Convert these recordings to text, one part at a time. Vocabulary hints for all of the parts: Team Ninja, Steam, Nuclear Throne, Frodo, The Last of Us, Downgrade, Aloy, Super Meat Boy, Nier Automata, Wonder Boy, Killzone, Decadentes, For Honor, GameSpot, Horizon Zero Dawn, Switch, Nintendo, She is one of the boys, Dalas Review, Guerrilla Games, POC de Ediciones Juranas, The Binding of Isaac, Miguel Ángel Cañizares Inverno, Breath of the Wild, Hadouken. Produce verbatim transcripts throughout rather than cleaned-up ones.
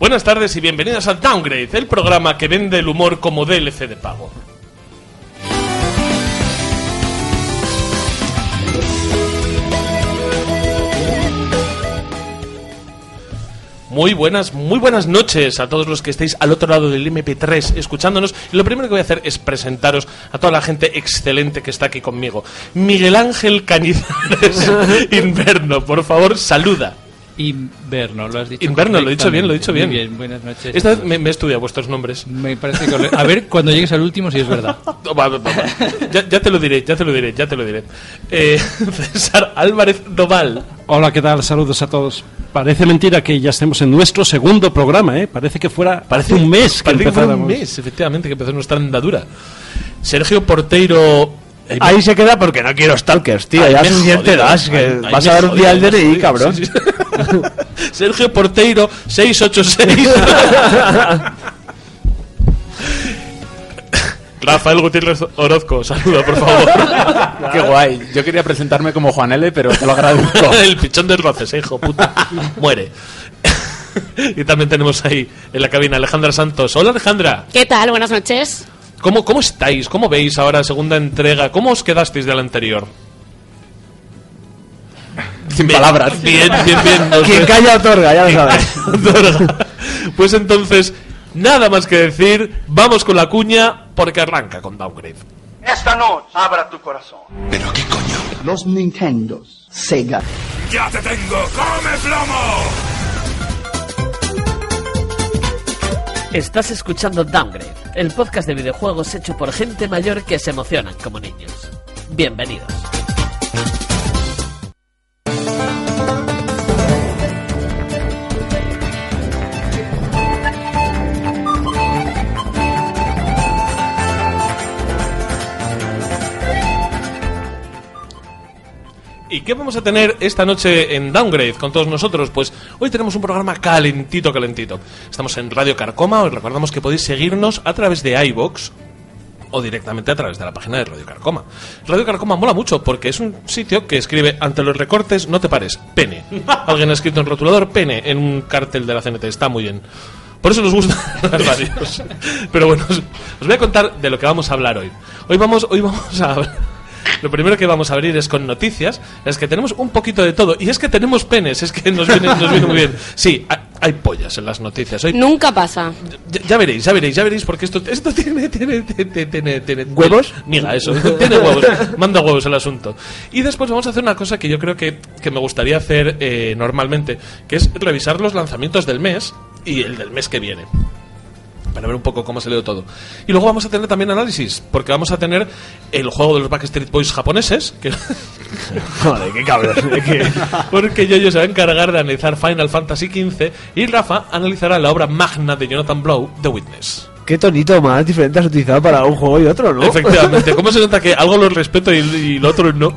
Buenas tardes y bienvenidas a Downgrade, el programa que vende el humor como D L C de pago. Muy buenas, muy buenas noches a todos los que estéis al otro lado del eme pe tres escuchándonos. Y lo primero que voy a hacer es presentaros a toda la gente excelente que está aquí conmigo. Miguel Ángel Cañizares Inverno, por favor, saluda. Inverno, lo has dicho. Inverno, lo he dicho bien, lo he dicho bien. Muy bien, buenas noches. Esta vez me, me he estudiado vuestros nombres. Me parece que... A ver, cuando llegues al último, si es verdad. ya, ya te lo diré, ya te lo diré, ya te lo diré. Eh, César Álvarez Doval. Hola, ¿qué tal? Saludos a todos. Parece mentira que ya estemos en nuestro segundo programa, ¿eh? Parece que fuera parece un mes que empezáramos. Un mes, efectivamente, que empezó nuestra andadura. Sergio Porteiro... Ahí, ahí me... se queda porque no quiero stalkers, tío. Ahí ya suficiente das, que ahí, ahí vas a dar un día al D N I, cabrón. Sí, sí. Sergio Porteiro, seis ocho seis. Rafael Gutiérrez Orozco, saluda, por favor. Qué guay. Yo quería presentarme como Juan L, pero te lo agradezco. El pichón de roces, hijo puta. Muere. Y también tenemos ahí en la cabina Alejandra Santos. Hola, Alejandra. ¿Qué tal? Buenas noches. ¿Cómo, cómo estáis? ¿Cómo veis ahora segunda entrega? ¿Cómo os quedasteis de la anterior? Sin bien, palabras. Bien, bien, bien. No Quien sé. Calla otorga, ya lo sabes. Otorga. Pues entonces, nada más que decir, vamos con la cuña porque arranca con Downgrade. Esta noche abra tu corazón. ¿Pero qué coño? Los Nintendos, Sega. ¡Ya te tengo! ¡Come plomo! Estás escuchando Downgrade, el podcast de videojuegos hecho por gente mayor que se emocionan como niños. Bienvenidos. ¿Y qué vamos a tener esta noche en Downgrade con todos nosotros? Pues hoy tenemos un programa calentito, calentito. Estamos en Radio Carcoma, os recordamos que podéis seguirnos a través de iVoox o directamente a través de la página de Radio Carcoma. Radio Carcoma mola mucho porque es un sitio que escribe ante los recortes, no te pares, pene. Alguien ha escrito en rotulador pene en un cartel de la C N T, está muy bien. Por eso nos gustan las radios. Pero bueno, os voy a contar de lo que vamos a hablar hoy. Hoy vamos, hoy vamos a hablar... Lo primero que vamos a abrir es con noticias. Es que tenemos un poquito de todo. Y es que tenemos penes, es que nos viene, nos viene muy bien. Sí, hay, hay pollas en las noticias hoy. Nunca pasa. Ya, ya veréis, ya veréis, ya veréis. Porque esto, esto tiene, tiene, tiene, tiene, tiene ¿huevos? Mira, eso, tiene huevos. Manda huevos el asunto. Y después vamos a hacer una cosa que yo creo que, que me gustaría hacer eh, normalmente, que es revisar los lanzamientos del mes y el del mes que viene, para ver un poco cómo ha salido todo. Y luego vamos a tener también análisis, porque vamos a tener el juego de los Backstreet Boys japoneses, que... Joder, qué cabrón. ¿Qué? Porque Yoyo se va a encargar de analizar Final Fantasy quince y Rafa analizará la obra magna de Jonathan Blow, The Witness. Qué tonito más diferente has utilizado para un juego y otro, ¿no? Efectivamente. ¿Cómo se nota que algo lo respeto y, y lo otro no?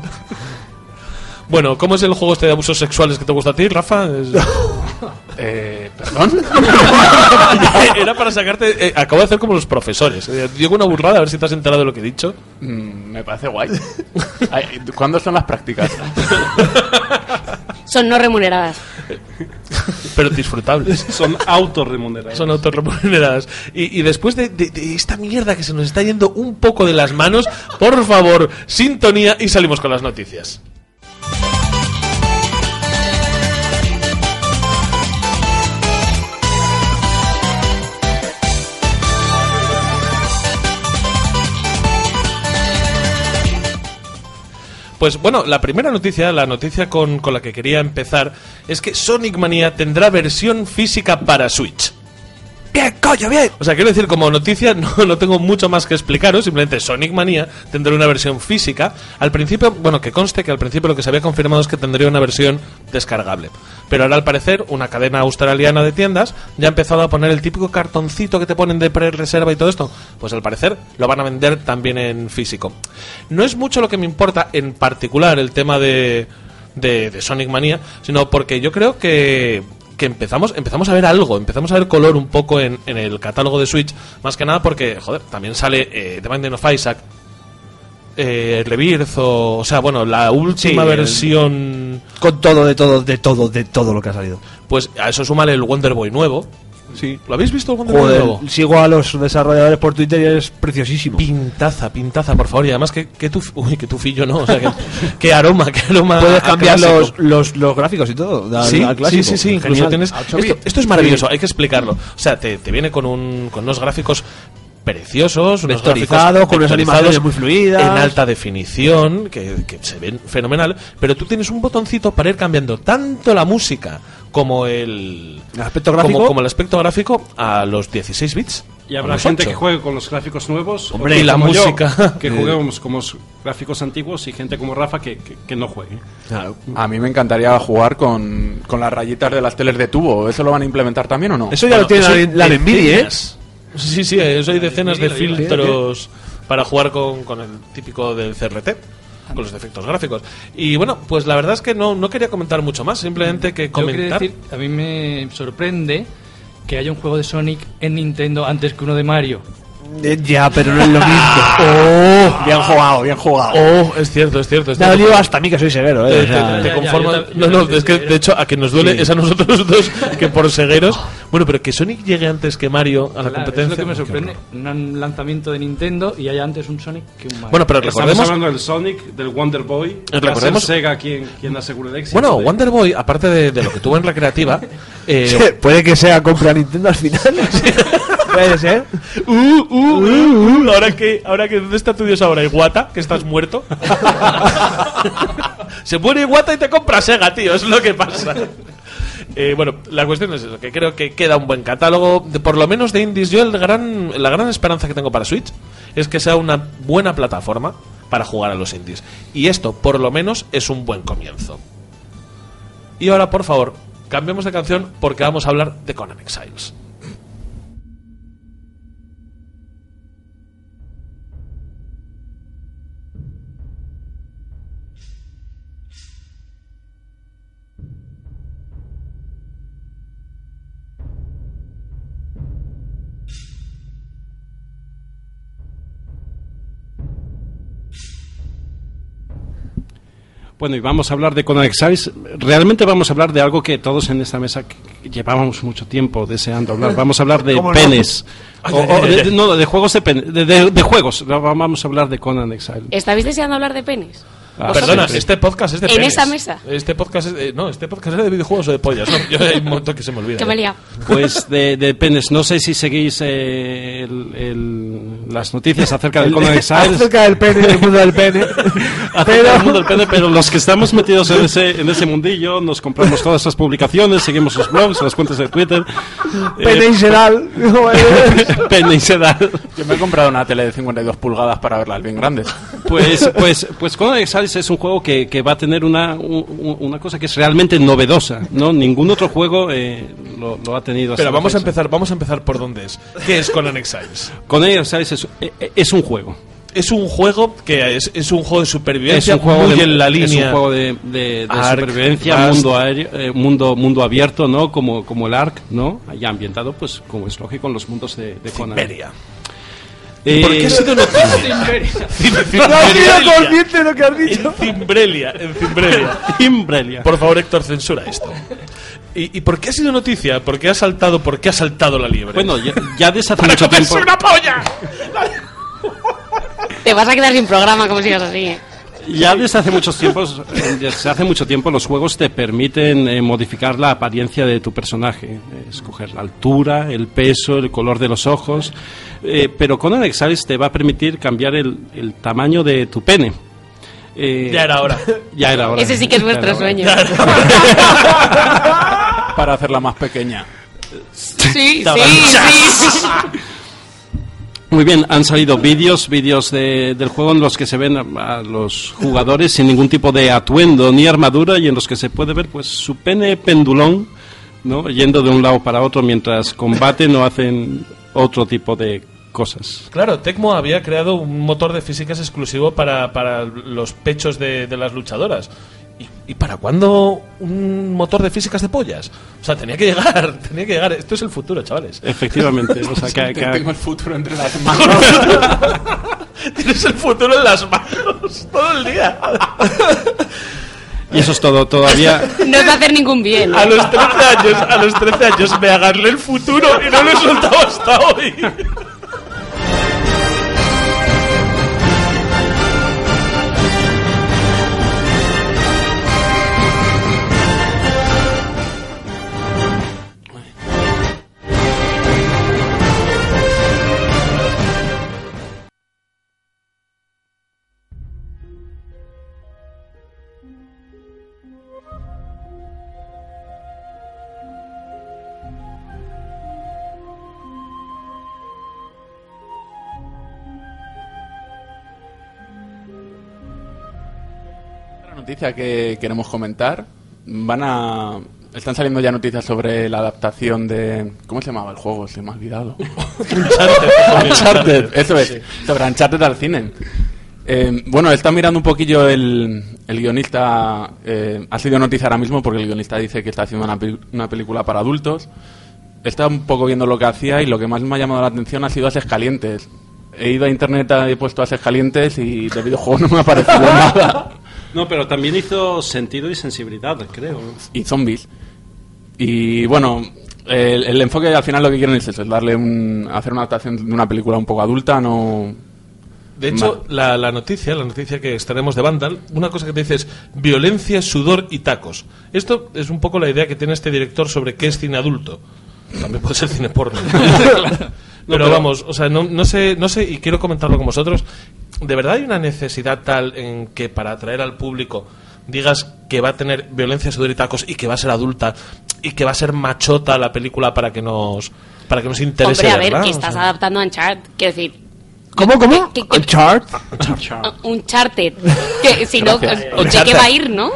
Bueno, ¿cómo es el juego este de abusos sexuales que te gusta a ti, Rafa? Es... Eh, ¿Perdón? Era para sacarte... Eh, acabo de hacer como los profesores. Eh, digo una burrada, a ver si te has enterado de lo que he dicho. Mm, me parece guay. Ay, ¿cuándo son las prácticas? Son no remuneradas. Pero disfrutables. Son autorremuneradas. Son autorremuneradas. Y, y después de, de, de esta mierda que se nos está yendo un poco de las manos, por favor, sintonía y salimos con las noticias. Pues bueno, la primera noticia, la noticia con, con la que quería empezar, es que Sonic Mania tendrá versión física para Switch. ¡Bien, coño, bien! O sea, quiero decir, como noticia no, no tengo mucho más que explicaros, simplemente Sonic Mania tendrá una versión física. Al principio, bueno, que conste que al principio lo que se había confirmado es que tendría una versión descargable. Pero ahora, al parecer, una cadena australiana de tiendas ya ha empezado a poner el típico cartoncito que te ponen de pre-reserva y todo esto. Pues al parecer lo van a vender también en físico. No es mucho lo que me importa en particular el tema de, de, de Sonic Mania, sino porque yo creo que... que empezamos empezamos a ver algo, empezamos a ver color un poco en, en el catálogo de Switch, más que nada porque, joder, también sale eh, The Binding of Isaac, eh, Rebirth, o, o sea, bueno, la última sí, versión... El, con todo, de todo, de todo, de todo lo que ha salido. Pues a eso súmale el Wonder Boy nuevo, Sí. ¿Lo habéis visto algún día de nuevo? Sigo a los desarrolladores por Twitter y es preciosísimo. Pintaza, pintaza, por favor. Y además que, que tu... Uy, que tufillo, ¿no? O sea, que, que aroma, que aroma. Puedes cambiar los, los, los gráficos y todo. Da, sí, da sí, sí, sí. Incluso tienes... esto, esto es maravilloso, hay que explicarlo. O sea, te, te viene con, un, con unos gráficos... preciosos, unos gráficos con unas animaciones muy fluidas, en alta definición, que, que se ven fenomenal, pero tú tienes un botoncito para ir cambiando tanto la música como el, ¿El aspecto gráfico? Como, como el aspecto gráfico a los dieciséis bits. Y habrá gente ocho que juegue con los gráficos nuevos. Hombre, y la música yo, que juguemos con los gráficos antiguos, y gente como Rafa que, que, que no juegue. Claro. A mí me encantaría jugar con, con las rayitas de las teles de tubo. ¿Eso lo van a implementar también o no? Eso ya bueno, lo tiene la Nvidia, ¿eh? Sí, sí, eso hay decenas de filtros para jugar con, con el típico del C R T, con los efectos gráficos. Y bueno, pues la verdad es que no, no quería comentar mucho más, simplemente que comentar. Yo quería decir, a mí me sorprende que haya un juego de Sonic en Nintendo antes que uno de Mario. Ya, pero no es lo mismo. Oh, bien jugado, bien jugado. Oh, es cierto, es cierto. Me ha dolido hasta a mí, que soy severo. ¿Eh? Te, te, te conformas. No, no, es que de hecho a quien nos duele sí. es a nosotros dos, que por cegueros. Bueno, pero que Sonic llegue antes que Mario a la claro, competencia. Es lo que me sorprende. Un lanzamiento de Nintendo y haya antes un Sonic que un Mario. Bueno, pero recordemos. Estamos hablando del Sonic, del Wonder Boy. Recordemos Sega quien, quien asegura el éxito. Bueno, de... Wonder Boy, aparte de, de lo que tuvo en Recreativa. Eh... Sí, puede que sea compra Nintendo al final. Puede ser. Uh, uh, uh, uh, ahora que, ahora que, ¿dónde está tu dios ahora? Iwata, que estás muerto. Se muere Iwata y te compra Sega, tío, es lo que pasa. Eh, bueno, la cuestión es eso, que creo que queda un buen catálogo, de, por lo menos de indies. Yo el gran, la gran esperanza que tengo para Switch es que sea una buena plataforma para jugar a los indies. Y esto, por lo menos, es un buen comienzo. Y ahora, por favor, cambiemos de canción porque vamos a hablar de Conan Exiles. Bueno, y vamos a hablar de Conan Exiles. Realmente vamos a hablar de algo que todos en esta mesa llevábamos mucho tiempo deseando hablar. Vamos a hablar de penes. No, o, o de, no de juegos de, penes, de, de de juegos. Vamos a hablar de Conan Exiles. ¿Estabais deseando hablar de penes? Ah, perdona, sí, este podcast es de penes. ¿En esa mesa? Este podcast es de, no, este podcast es de videojuegos o de pollas. No, yo hay un montón que se me olvida. Que me he liado. Pues de, de penes. No sé si seguís eh, el, el, las noticias acerca del Conan Exiles. Acerca del pene, del mundo del pene. Pero... del mundo del pene, pero los que estamos metidos en ese, en ese mundillo, nos compramos todas esas publicaciones, seguimos los blogs, las cuentas de Twitter. Pene y sedal. Pene y sedal. Yo me he comprado una tele de cincuenta y dos pulgadas para verla, bien grande. Pues, pues, pues Conan Exiles es un juego que, que va a tener una, un, una cosa que es realmente novedosa, ¿no? Ningún otro juego eh, lo, lo ha tenido. Pero vamos a empezar, vamos a empezar por dónde es. ¿Qué es Conan Exiles? Conan Exiles es, es un juego. Es un juego que es, es un juego de supervivencia, es un juego muy de, en la línea. Es un juego de, de, de Ark, supervivencia, Bast. mundo aéreo, eh, mundo mundo abierto, ¿no? Como, como el Ark, ¿no? Allá ambientado, pues como es lógico, en los mundos de, de Conan. Siberia. Eh, ¿Por qué ha sido noticia? Cimbrelia. Lo que has dicho. Cimbrelia, en Cimbrelia. Cimbrelia. Por favor, Héctor, censura esto. ¿Y, y por qué ha sido noticia? ¿Por qué ha saltado? ¿Por qué ha saltado la liebre? Bueno, ya, ya deshace mucho tiempo. ¡Una polla! Te vas a quedar sin programa como sigas así, ¿eh? Ya desde hace muchos tiempos, desde hace mucho tiempo los juegos te permiten eh, modificar la apariencia de tu personaje, eh, escoger la altura, el peso, el color de los ojos, eh, pero Conan Exiles te va a permitir cambiar el, el tamaño de tu pene. Eh, ya era hora. Ya era hora. Ese sí que es vuestro sueño. Para hacerla más pequeña. Sí, sí, sí. Muy bien, han salido vídeos, vídeos de, del juego en los que se ven a, a los jugadores sin ningún tipo de atuendo ni armadura y en los que se puede ver pues su pene pendulón, ¿no? Yendo de un lado para otro mientras combaten o hacen otro tipo de cosas. Claro, Tecmo había creado un motor de físicas exclusivo para, para los pechos de, de las luchadoras. ¿Y para cuándo un motor de físicas de pollas? O sea, tenía que llegar, tenía que llegar. Esto es el futuro, chavales. Efectivamente. O sea, que, que... Tengo el futuro entre las manos. Tienes el futuro en las manos todo el día. Y eso es todo, todavía... No os va a hacer ningún bien, ¿no? A los trece años, a los trece años me agarré el futuro y no lo he soltado hasta hoy. Noticia que queremos comentar. Van a... Están saliendo ya noticias sobre la adaptación de... ¿Cómo se llamaba el juego? Se me ha olvidado. Uncharted. Uncharted. Eso es. Sí. Sobre Uncharted al cine. Eh, bueno, está mirando un poquillo el, el guionista. Eh, ha sido noticia ahora mismo porque el guionista dice que está haciendo una, una película para adultos. Está un poco viendo lo que hacía y lo que más me ha llamado la atención ha sido Ases Calientes. He ido a internet, he puesto Ases Calientes y de videojuego no me ha parecido nada. No, pero también hizo Sentido y Sensibilidad, creo. Y Zombies. Y bueno, el, el enfoque al final lo que quieren es eso, es darle un, hacer una adaptación de una película un poco adulta, no... De hecho, la, la noticia, la noticia que estaremos de Vandal, una cosa que te dice es violencia, sudor y tacos. Esto es un poco la idea que tiene este director sobre qué es cine adulto. También puede ser cine porno. No, pero, pero vamos, o sea, no, no sé, no sé, y quiero comentarlo con vosotros. ¿De verdad hay una necesidad tal en que para atraer al público digas que va a tener violencia, sudor y tacos y que va a ser adulta y que va a ser machota la película para que nos, para que nos interese? Hombre, a ver, ¿verdad? Que estás o sea... adaptando a Uncharted, quiero decir... ¿Cómo, cómo? ¿Qué, qué, ¿Uncharted? Uncharted. Que si no, o cheque va a ir, ¿no?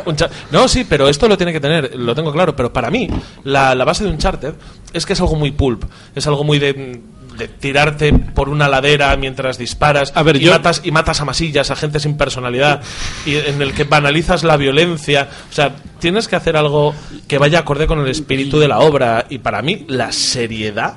No, sí, pero esto lo tiene que tener, lo tengo claro, pero para mí la, la base de Uncharted es que es algo muy pulp, es algo muy de... de tirarte por una ladera mientras disparas a ver, y, yo... matas, y matas a masillas, a gente sin personalidad, y en el que banalizas la violencia. O sea, tienes que hacer algo que vaya acorde con el espíritu de la obra. Y para mí, la seriedad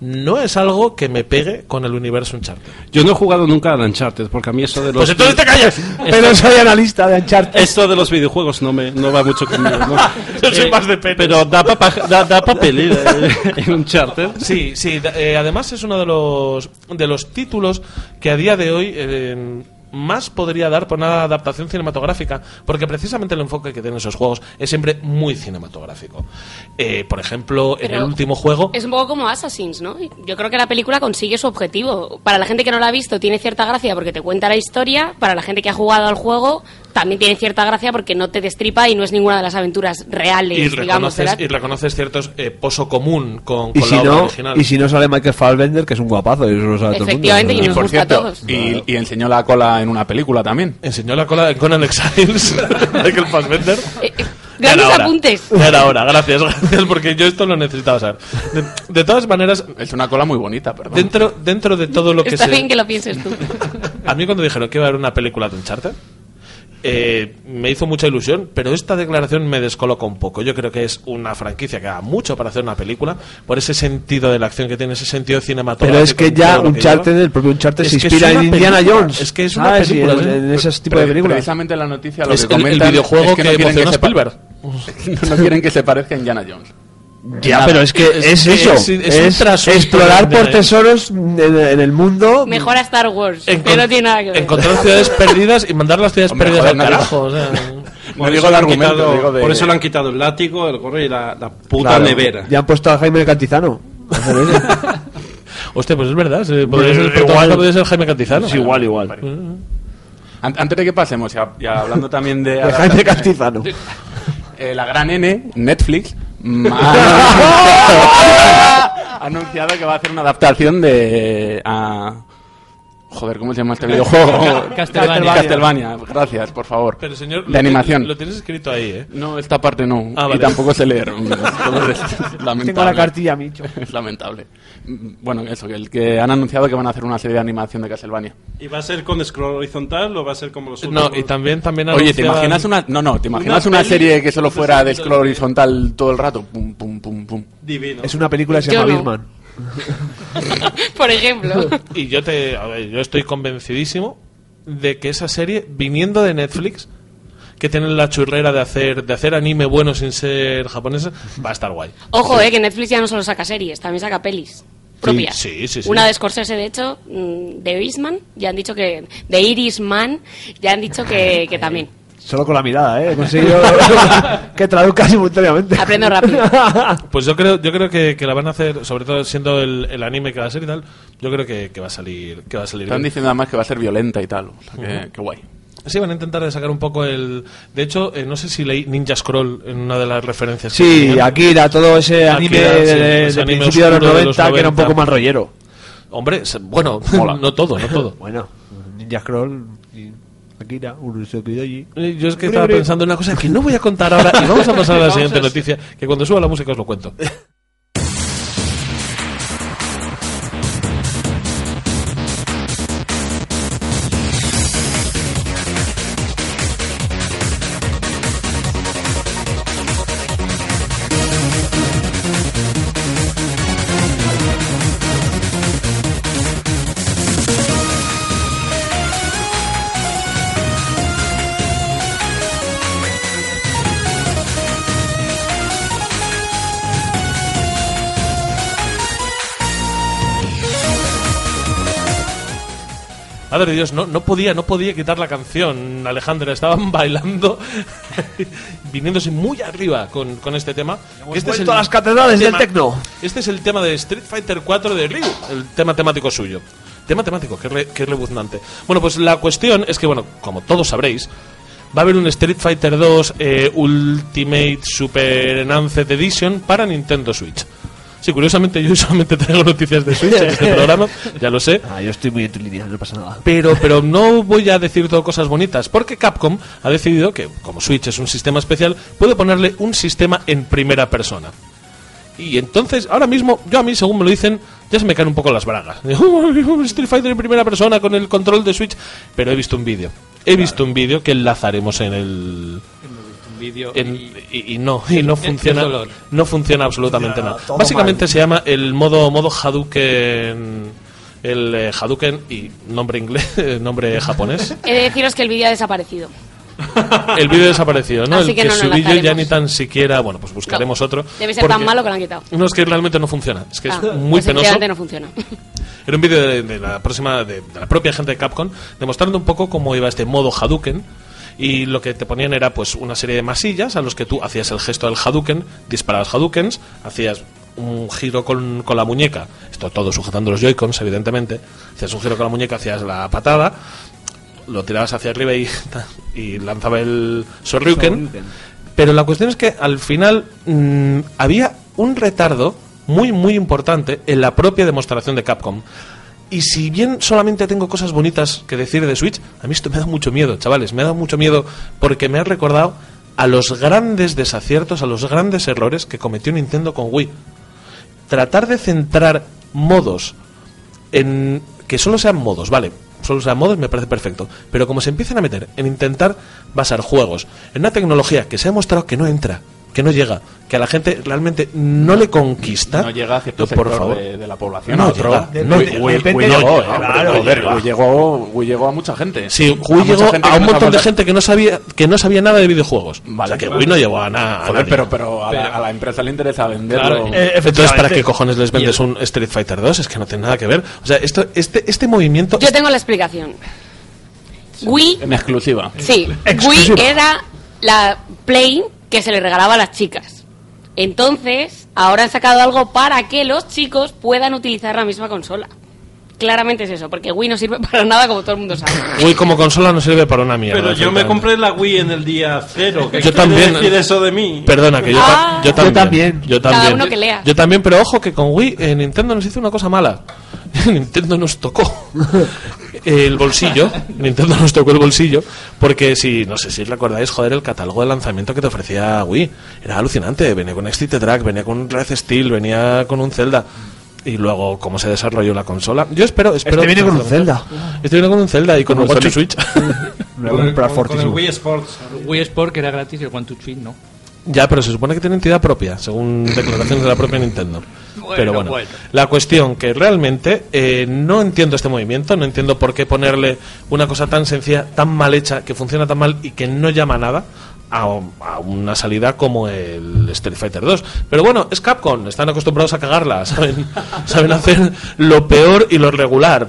no es algo que me pegue con el universo Uncharted. Yo no he jugado nunca a Uncharted, porque a mí eso de los... Pues entonces te calles. Pero soy analista de Uncharted. Esto de los videojuegos no me no va mucho conmigo, ¿no? Yo soy eh, más de pene. Pero da, pa, da, da papel eh, en Uncharted. Sí, sí. Eh, además es uno de los, de los títulos que a día de hoy... Eh, más podría dar por una adaptación cinematográfica, porque precisamente el enfoque que tienen esos juegos es siempre muy cinematográfico. Eh, por ejemplo, pero en el último juego... Es un poco como Assassin's, ¿no? Yo creo que la película consigue su objetivo. Para la gente que no la ha visto tiene cierta gracia porque te cuenta la historia, para la gente que ha jugado al juego también tiene cierta gracia porque no te destripa y no es ninguna de las aventuras reales, y digamos. Reconoces, y reconoces ciertos eh, pozo común con, con si la obra no, original. Y si no sale Michael Fassbender, que es un guapazo, y eso lo sabe todo el mundo. Efectivamente, y nos gusta a todos. Y, y enseñó la cola en una película también. Enseñó la cola de Conan Exiles, Michael Fassbender. Eh, eh, grandes era apuntes. Hora, era hora, gracias, gracias, porque yo esto lo necesitaba saber. De, de todas maneras... Es una cola muy bonita, perdón. Dentro, dentro de todo lo que Está se... bien que lo pienses tú. A mí cuando dijeron que iba a haber una película de Uncharted... Eh, me hizo mucha ilusión, pero esta declaración me descoloca un poco. Yo creo que es una franquicia que da mucho para hacer una película, por ese sentido de la acción que tiene, ese sentido cinematográfico. Pero es que ya Uncharted, el propio Uncharted se inspira en Indiana Jones. Es que es una ah, película. Sí, en ese tipo de películas. Precisamente la noticia lo es que comenta el videojuego es que, que no quieren que, se Spielberg. No quieren que se parezca a Indiana Jones. Ya, nada. Pero es que es, es eso, es, es, es explorar por tesoros en, en el mundo. Mejora Star Wars, Encont- que no tiene nada que ver. Encontrar ciudades perdidas y mandar las ciudades Hombre, perdidas joder, al carajo. O sea, no digo el argumento, quitado, digo de... Por eso le han quitado el látigo, el gorro y la, la puta claro, nevera. Ya han puesto a Jaime Cantizano. Hostia, pues es verdad, ¿sí? Podría ser, igual, podría ser Jaime Cantizano. Es igual, igual. Uh-huh. Antes de que pasemos, ya, ya hablando también de... de Jaime Cantizano. Eh, la gran N, Netflix... ha anunciado que va a hacer una adaptación de a joder, ¿cómo se llama este videojuego? Castlevania. Castlevania, gracias, por favor. Pero señor, de animación. Lo, lo tienes escrito ahí, ¿eh? No, esta parte no. Ah, vale. Y tampoco sé leer. Lamentable. Tengo la cartilla, Micho. Es lamentable. Bueno, eso, que, el que han anunciado que van a hacer una serie de animación de Castlevania. ¿Y va a ser con scroll horizontal o va a ser como los últimos? No, y también, también Oye, ¿te imaginas una... No, no, ¿te imaginas una, una serie que solo fuera de scroll horizontal todo el rato? Pum, pum, pum, pum. Divino. Es una película que se llama Birdman. Por ejemplo. Y yo te, a ver, yo estoy convencidísimo de que esa serie, viniendo de Netflix, que tienen la churrera de hacer de hacer anime bueno sin ser japonesa, va a estar guay. Ojo, sí. eh, que Netflix ya no solo saca series, también saca pelis propias. Sí, sí, sí, sí. Una de Scorsese, de hecho, de Irishman, ya han dicho que... De Irishman, ya han dicho que, que también. Solo con la mirada, ¿eh? He conseguido que traduzca simultáneamente. Aprendo rápido. Pues yo creo yo creo que, que la van a hacer, sobre todo siendo el, el anime que va a ser y tal, yo creo que, que va a salir que va a salir Están bien. Diciendo además que va a ser violenta y tal. O sea, que, uh-huh. que guay. Sí, van a intentar sacar un poco el... De hecho, eh, no sé si leí Ninja Scroll en una de las referencias. Sí, que Akira, todo ese anime Akira, de, sí, de, ese de anime principio de los noventa, de los noventa que era un poco más rollero. Hombre, bueno, Mola. no todo, no todo. Bueno, Ninja Scroll... Akira, Urusekidoji. Yo es que estaba pensando en una cosa que no voy a contar ahora y vamos a pasar a la siguiente noticia, que cuando suba la música os lo cuento. Madre de Dios, no, no podía, no podía quitar la canción, Alejandra, estaban bailando, viniéndose muy arriba con, con este tema. Hemos este es el, a las catedrales tema, del tecno. Este es el tema de Street Fighter cuatro de Ryu, el tema temático suyo. Tema temático, que re, qué rebuznante. Bueno, pues la cuestión es que, bueno, como todos sabréis, va a haber un Street Fighter dos eh, Ultimate Super Enhanced Edition para Nintendo Switch. Sí, curiosamente yo solamente traigo noticias de Switch en este programa, ya lo sé. Ah, yo estoy muy en tu línea, no pasa nada. Pero, pero no voy a decir todo cosas bonitas, porque Capcom ha decidido que, como Switch es un sistema especial, puede ponerle un sistema en primera persona. Y entonces, ahora mismo, yo a mí, según me lo dicen, ya se me caen un poco las bragas. Street Fighter en primera persona con el control de Switch. Pero he visto un vídeo, he visto un vídeo que enlazaremos en el... En, y, y no y no funciona no funciona absolutamente nada. Básicamente se llama el modo modo Hadouken, el eh, Hadouken y nombre inglés nombre japonés. He de deciros que el vídeo ha desaparecido. El vídeo desaparecido, ¿no? Así el que, que no, subí yo ya ni tan siquiera. Bueno, pues buscaremos no, otro. Debe ser tan malo que lo han quitado. No, es que realmente no funciona. Es que ah, es muy pues penoso. No funciona. Era un vídeo de, de la próxima de, de la propia gente de Capcom demostrando un poco cómo iba este modo Hadouken. Y lo que te ponían era pues una serie de masillas a los que tú hacías el gesto del Hadouken, disparabas Hadoukens, hacías un giro con, con la muñeca, esto todo sujetando los Joy-Cons, evidentemente, hacías un giro con la muñeca, hacías la patada, lo tirabas hacia arriba y, y lanzaba el Shoryuken. Pero la cuestión es que al final mmm, había un retardo muy muy importante en la propia demostración de Capcom. Y si bien solamente tengo cosas bonitas que decir de Switch, a mí esto me da mucho miedo, chavales. Me da mucho miedo porque me ha recordado a los grandes desaciertos, a los grandes errores que cometió Nintendo con Wii. Tratar de centrar modos en que solo sean modos, vale, solo sean modos me parece perfecto. Pero como se empiezan a meter en intentar basar juegos en una tecnología que se ha demostrado que no entra, que no llega, que a la gente realmente no le conquista. No llega a cierto sector por favor. De, de la población. No, no llegó. Wii llegó a mucha gente. Sí, Wii llegó a un montón de gente que no sabía que no sabía nada de videojuegos. Vale, o sea, que Wii no llegó a nada. Joder, pero, pero, a, pero a, la, a la empresa le interesa venderlo. Claro, eh, entonces, ¿para qué cojones les vendes un Street Fighter dos? Es que no tiene nada que ver. O sea, esto, este, este movimiento... Yo tengo la explicación. Wii... En exclusiva. Sí, Wii era la Play... que se le regalaba a las chicas. Entonces, ahora han sacado algo para que los chicos puedan utilizar la misma consola. Claramente es eso, porque Wii no sirve para nada, como todo el mundo sabe. Wii como consola no sirve para una mierda. Pero yo me compré la Wii en el día cero. ¿Qué yo también, decir eso de mí? Perdona, que yo, ah, ta- yo también. Yo también. Yo también. Cada uno que lea. Yo también, pero ojo que con Wii eh, Nintendo nos hizo una cosa mala. Nintendo nos tocó el bolsillo. Nintendo nos tocó el bolsillo porque si no sé si recordáis, joder, el catálogo de lanzamiento que te ofrecía Wii era alucinante. Venía con Exit Track, venía con un Red Steel, venía con un Zelda. Y luego cómo se desarrolló la consola. Yo espero, espero este viene con un Zelda. Este viene con un Zelda y con un Switch. Con el Wii Sports, Wii Sport que era gratis y el One Two Switch no. Ya, pero se supone que tiene entidad propia, según declaraciones de la propia Nintendo. Bueno, pero bueno, bueno, la cuestión que realmente eh, no entiendo este movimiento, no entiendo por qué ponerle una cosa tan sencilla, tan mal hecha, que funciona tan mal y que no llama nada a, a una salida como el Street Fighter dos. Pero bueno, es Capcom, están acostumbrados a cagarla, saben, saben hacer lo peor y lo regular.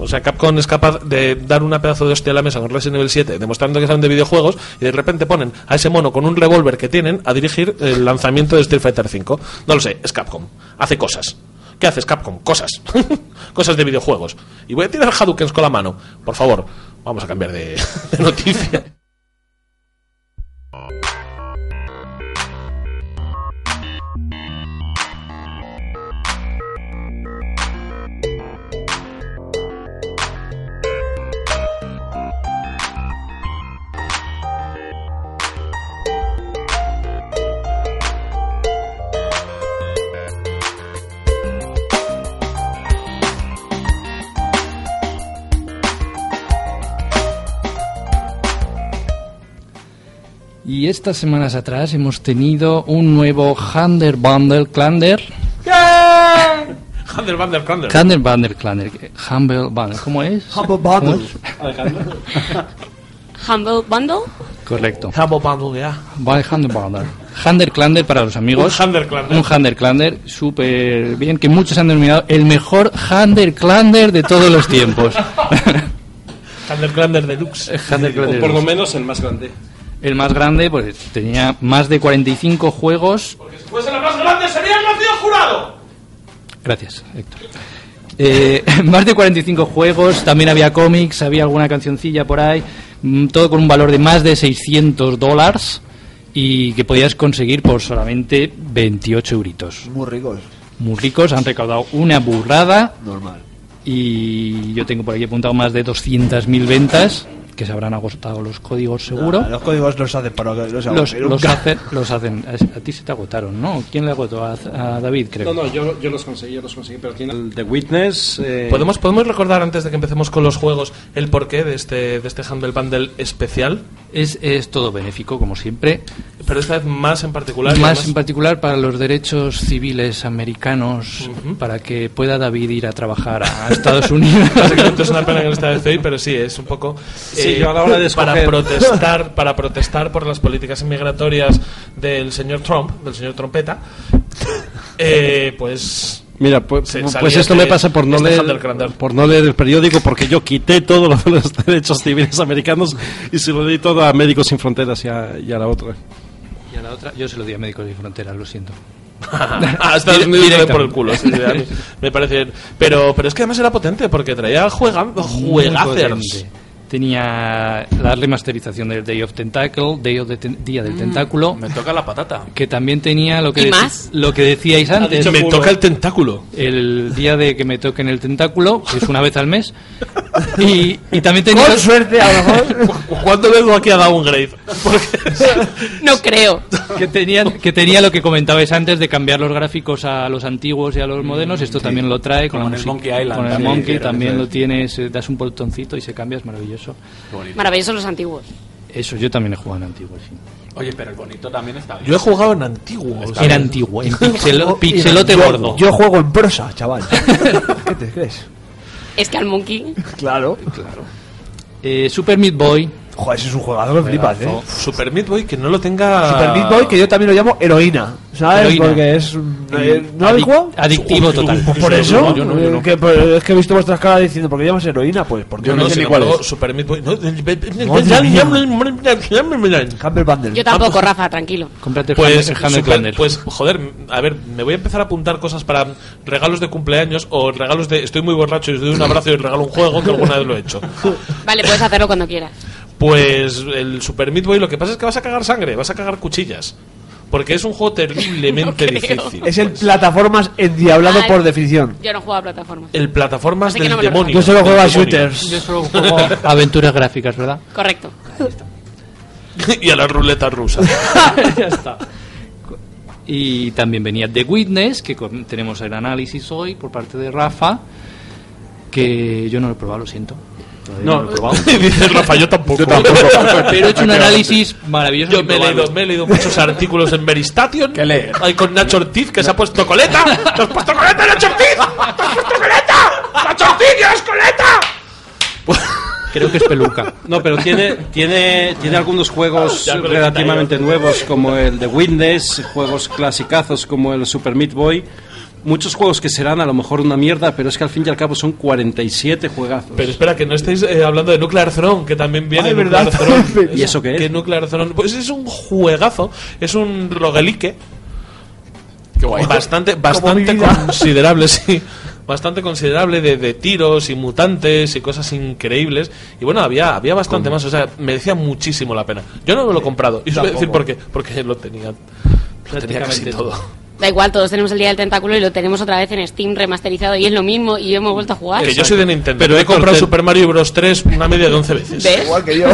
O sea, Capcom es capaz de dar una pedazo de hostia a la mesa con Resident Evil siete, demostrando que saben de videojuegos, y de repente ponen a ese mono con un revólver que tienen a dirigir el lanzamiento de Street Fighter cinco. No lo sé, es Capcom. Hace cosas. ¿Qué haces, Capcom? Cosas. Cosas de videojuegos. Y voy a tirar Hadouken con la mano. Por favor, vamos a cambiar de, de noticia. Y estas semanas atrás hemos tenido un nuevo Humble Bundle Clander. ¡Yeah! Humble Bundle Clander. Humble Bundle Clander. Humble Bundle. ¿Cómo es? Humble Bundle. Humble Bundle. Correcto. Humble Bundle, ya. Yeah. Humble Bundle. Humble Clander para los amigos. Un Humble Clander. Un Humble Clander. Súper bien. Que muchos han denominado el mejor Humble Clander de todos los tiempos. Humble Clander Deluxe. Humble Clander. O por lo menos el más grande. El más grande, pues tenía más de cuarenta y cinco juegos. Porque si fuese el más grande sería el nacido jurado. Gracias, Héctor. Eh, más de cuarenta y cinco juegos, también había cómics, había alguna cancioncilla por ahí. Todo con un valor de más de seiscientos dólares y que podías conseguir por solamente veintiocho euritos. Muy ricos. Muy ricos, han recaudado una burrada. Normal. Y yo tengo por aquí apuntado más de doscientas mil ventas. Que se habrán agotado los códigos, seguro. No, los códigos los hacen para que los, los, los, hace, los hacen. A ti se te agotaron, ¿no? ¿Quién le agotó? A, a David, creo. No, no, yo, yo los conseguí, yo los conseguí. Pero tiene el The Witness. Eh... ¿Podemos, podemos recordar antes de que empecemos con los juegos el porqué de este de este Humble Bundle especial? Es, es todo benéfico, como siempre. Pero esta vez más en particular. Más además... en particular para los derechos civiles americanos, uh-huh. Para que pueda David ir a trabajar a Estados Unidos. Es una pena que no esté hoy, pero sí, es un poco. Sí, eh, yo a la hora de escoger... para protestar para protestar por las políticas inmigratorias del señor Trump, del señor Trompeta, eh, pues mira, pues, pues esto me pasa por no leer por no leer el periódico, porque yo quité todos los derechos civiles americanos y se lo di todo a Médicos Sin Fronteras y a, y a la otra y a la otra yo se lo di a Médicos Sin Fronteras, lo siento. Ah, Estados Unidos por el culo, sí, me parece bien. pero pero es que además era potente porque traía juegazos. Tenía la remasterización del Day of Tentacle, Day of the ten- Día del mm. Tentáculo. Me toca la patata. Que también tenía lo que, dec- lo que decíais antes. Me toca el tentáculo. El día de que me toquen el tentáculo, que es una vez al mes. Y, y también tenía... Con suerte, a lo mejor. ¿Cuándo vengo aquí a Downgrade? No creo. Que tenía, que tenía lo que comentabais antes de cambiar los gráficos a los antiguos y a los modernos. Esto sí. También lo trae con, con el Monkey Island. Con el sí, Monkey también lo tienes. Das un botoncito y se cambia, es maravilloso. Maravillosos los antiguos. Eso, yo también he jugado en antiguo, sí. Oye, pero el bonito también está bien. Yo he jugado en antiguo. Está en bien. Antiguo, en pixelo, pixelote gordo. Yo juego en prosa, chaval. ¿Qué te crees? Es que al Monkey. Claro, claro. Eh, Super Meat Boy. Joder, ese es un jugador que flipas, ¿eh? Super Meat Boy, que no lo tenga... Super Meat Boy, que yo también lo llamo heroína, ¿sabes? Heroína. Porque es... Eh, ¿No Adic- lo Adictivo Uf, total. Pues por eso, yo no, yo no. Que, es que he visto vuestras caras diciendo, ¿por qué llamas heroína? Pues porque yo no, no sé ni cuál es. Super Meat Boy... No, yo tampoco, Rafa, tranquilo. Cómprate pues, el Humble Clander. Pues, joder, a ver, me voy a empezar a apuntar cosas para regalos de cumpleaños o regalos de... Estoy muy borracho y os doy un abrazo y os regalo un juego, que alguna vez lo he hecho. Vale, puedes hacerlo cuando quieras. Pues el Super Meat Boy, lo que pasa es que vas a cagar sangre, vas a cagar cuchillas. Porque es un juego terriblemente no difícil. Es el pues. plataformas endiablado ah, por definición. Yo no juego a plataformas. El plataformas del no demonio. Yo solo juego a shooters. Yo solo juego a aventuras gráficas, ¿verdad? Correcto. Ahí está. Y a las ruletas rusas. Ya está. Y también venía The Witness, que con, tenemos el análisis hoy por parte de Rafa, que yo no lo he probado, lo siento. No, no lo he probado. Dice Rafa, yo tampoco. Yo tampoco. Pero he hecho un análisis maravilloso. Yo me he, leído, me he leído muchos artículos en Meristation. ¿Qué lees? Ay, con Nacho Ortiz, que no. Se ha puesto coleta. ¡Te has puesto coleta, Nacho Ortiz! ¡Te has puesto coleta! ¡Nacho Ortiz, Dios, coleta! Creo que es peluca. No, pero tiene tiene tiene algunos juegos relativamente nuevos como el de Witness, juegos clasicazos como el Super Meat Boy. Muchos juegos que serán a lo mejor una mierda, pero es que al fin y al cabo son cuarenta y siete juegazos. Pero espera, que no estáis eh, hablando de Nuclear Throne, que también viene. Ay, Nuclear Throne. ¿Y eso, eso qué es? Que Nuclear Throne, pues es un juegazo, es un roguelike. Qué guay. Bastante, bastante considerable, sí. Bastante considerable de, de tiros y mutantes y cosas increíbles. Y bueno, había había bastante ¿Cómo? más, o sea, merecía muchísimo la pena. Yo no me lo he comprado, y os voy a decir por qué. Porque lo tenía, lo tenía casi todo. Da igual, todos tenemos el Día del Tentáculo y lo tenemos otra vez en Steam remasterizado y es lo mismo y hemos vuelto a jugar. Que yo soy de Nintendo, pero he comprado Super Mario Bros. tres una media de once veces. ¿Ves? Igual que yo.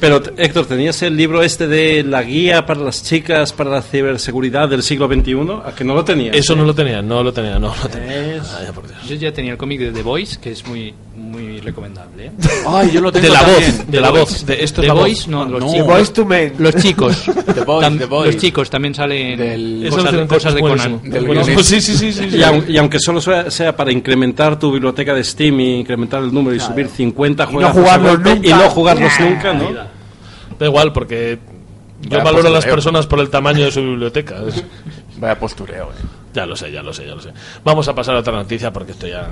Pero, Héctor, ¿tenías el libro este de la guía para las chicas para la ciberseguridad del siglo veintiuno? ¿A que no lo tenías? Eso no lo tenía, no lo tenía, no lo tenía. Es... Ay, por Dios. Yo ya tenía el cómic de The Voice, que es muy muy recomendable, ¿eh? Ay, yo lo tengo de la también. Voz, de, de la voz. voz. De esto es The la Voice, voz. No, los no. chicos. The Voice to Men. Los chicos. The Voice, Tam, The Voice. Los chicos también salen del... cosas, de, cosas de Conan. Del bueno, sí, sí, sí, sí, sí. Y, a, y aunque solo sea, sea para incrementar tu biblioteca de Steam y incrementar el número y claro. subir cincuenta juegos. Y no jugarlos nunca. Y no jugarlos nunca, ¿no? Da igual, porque yo Vaya valoro postureo. a las personas por el tamaño de su biblioteca. Vaya postureo, eh. Ya lo sé, ya lo sé, ya lo sé. Vamos a pasar a otra noticia porque esto ya...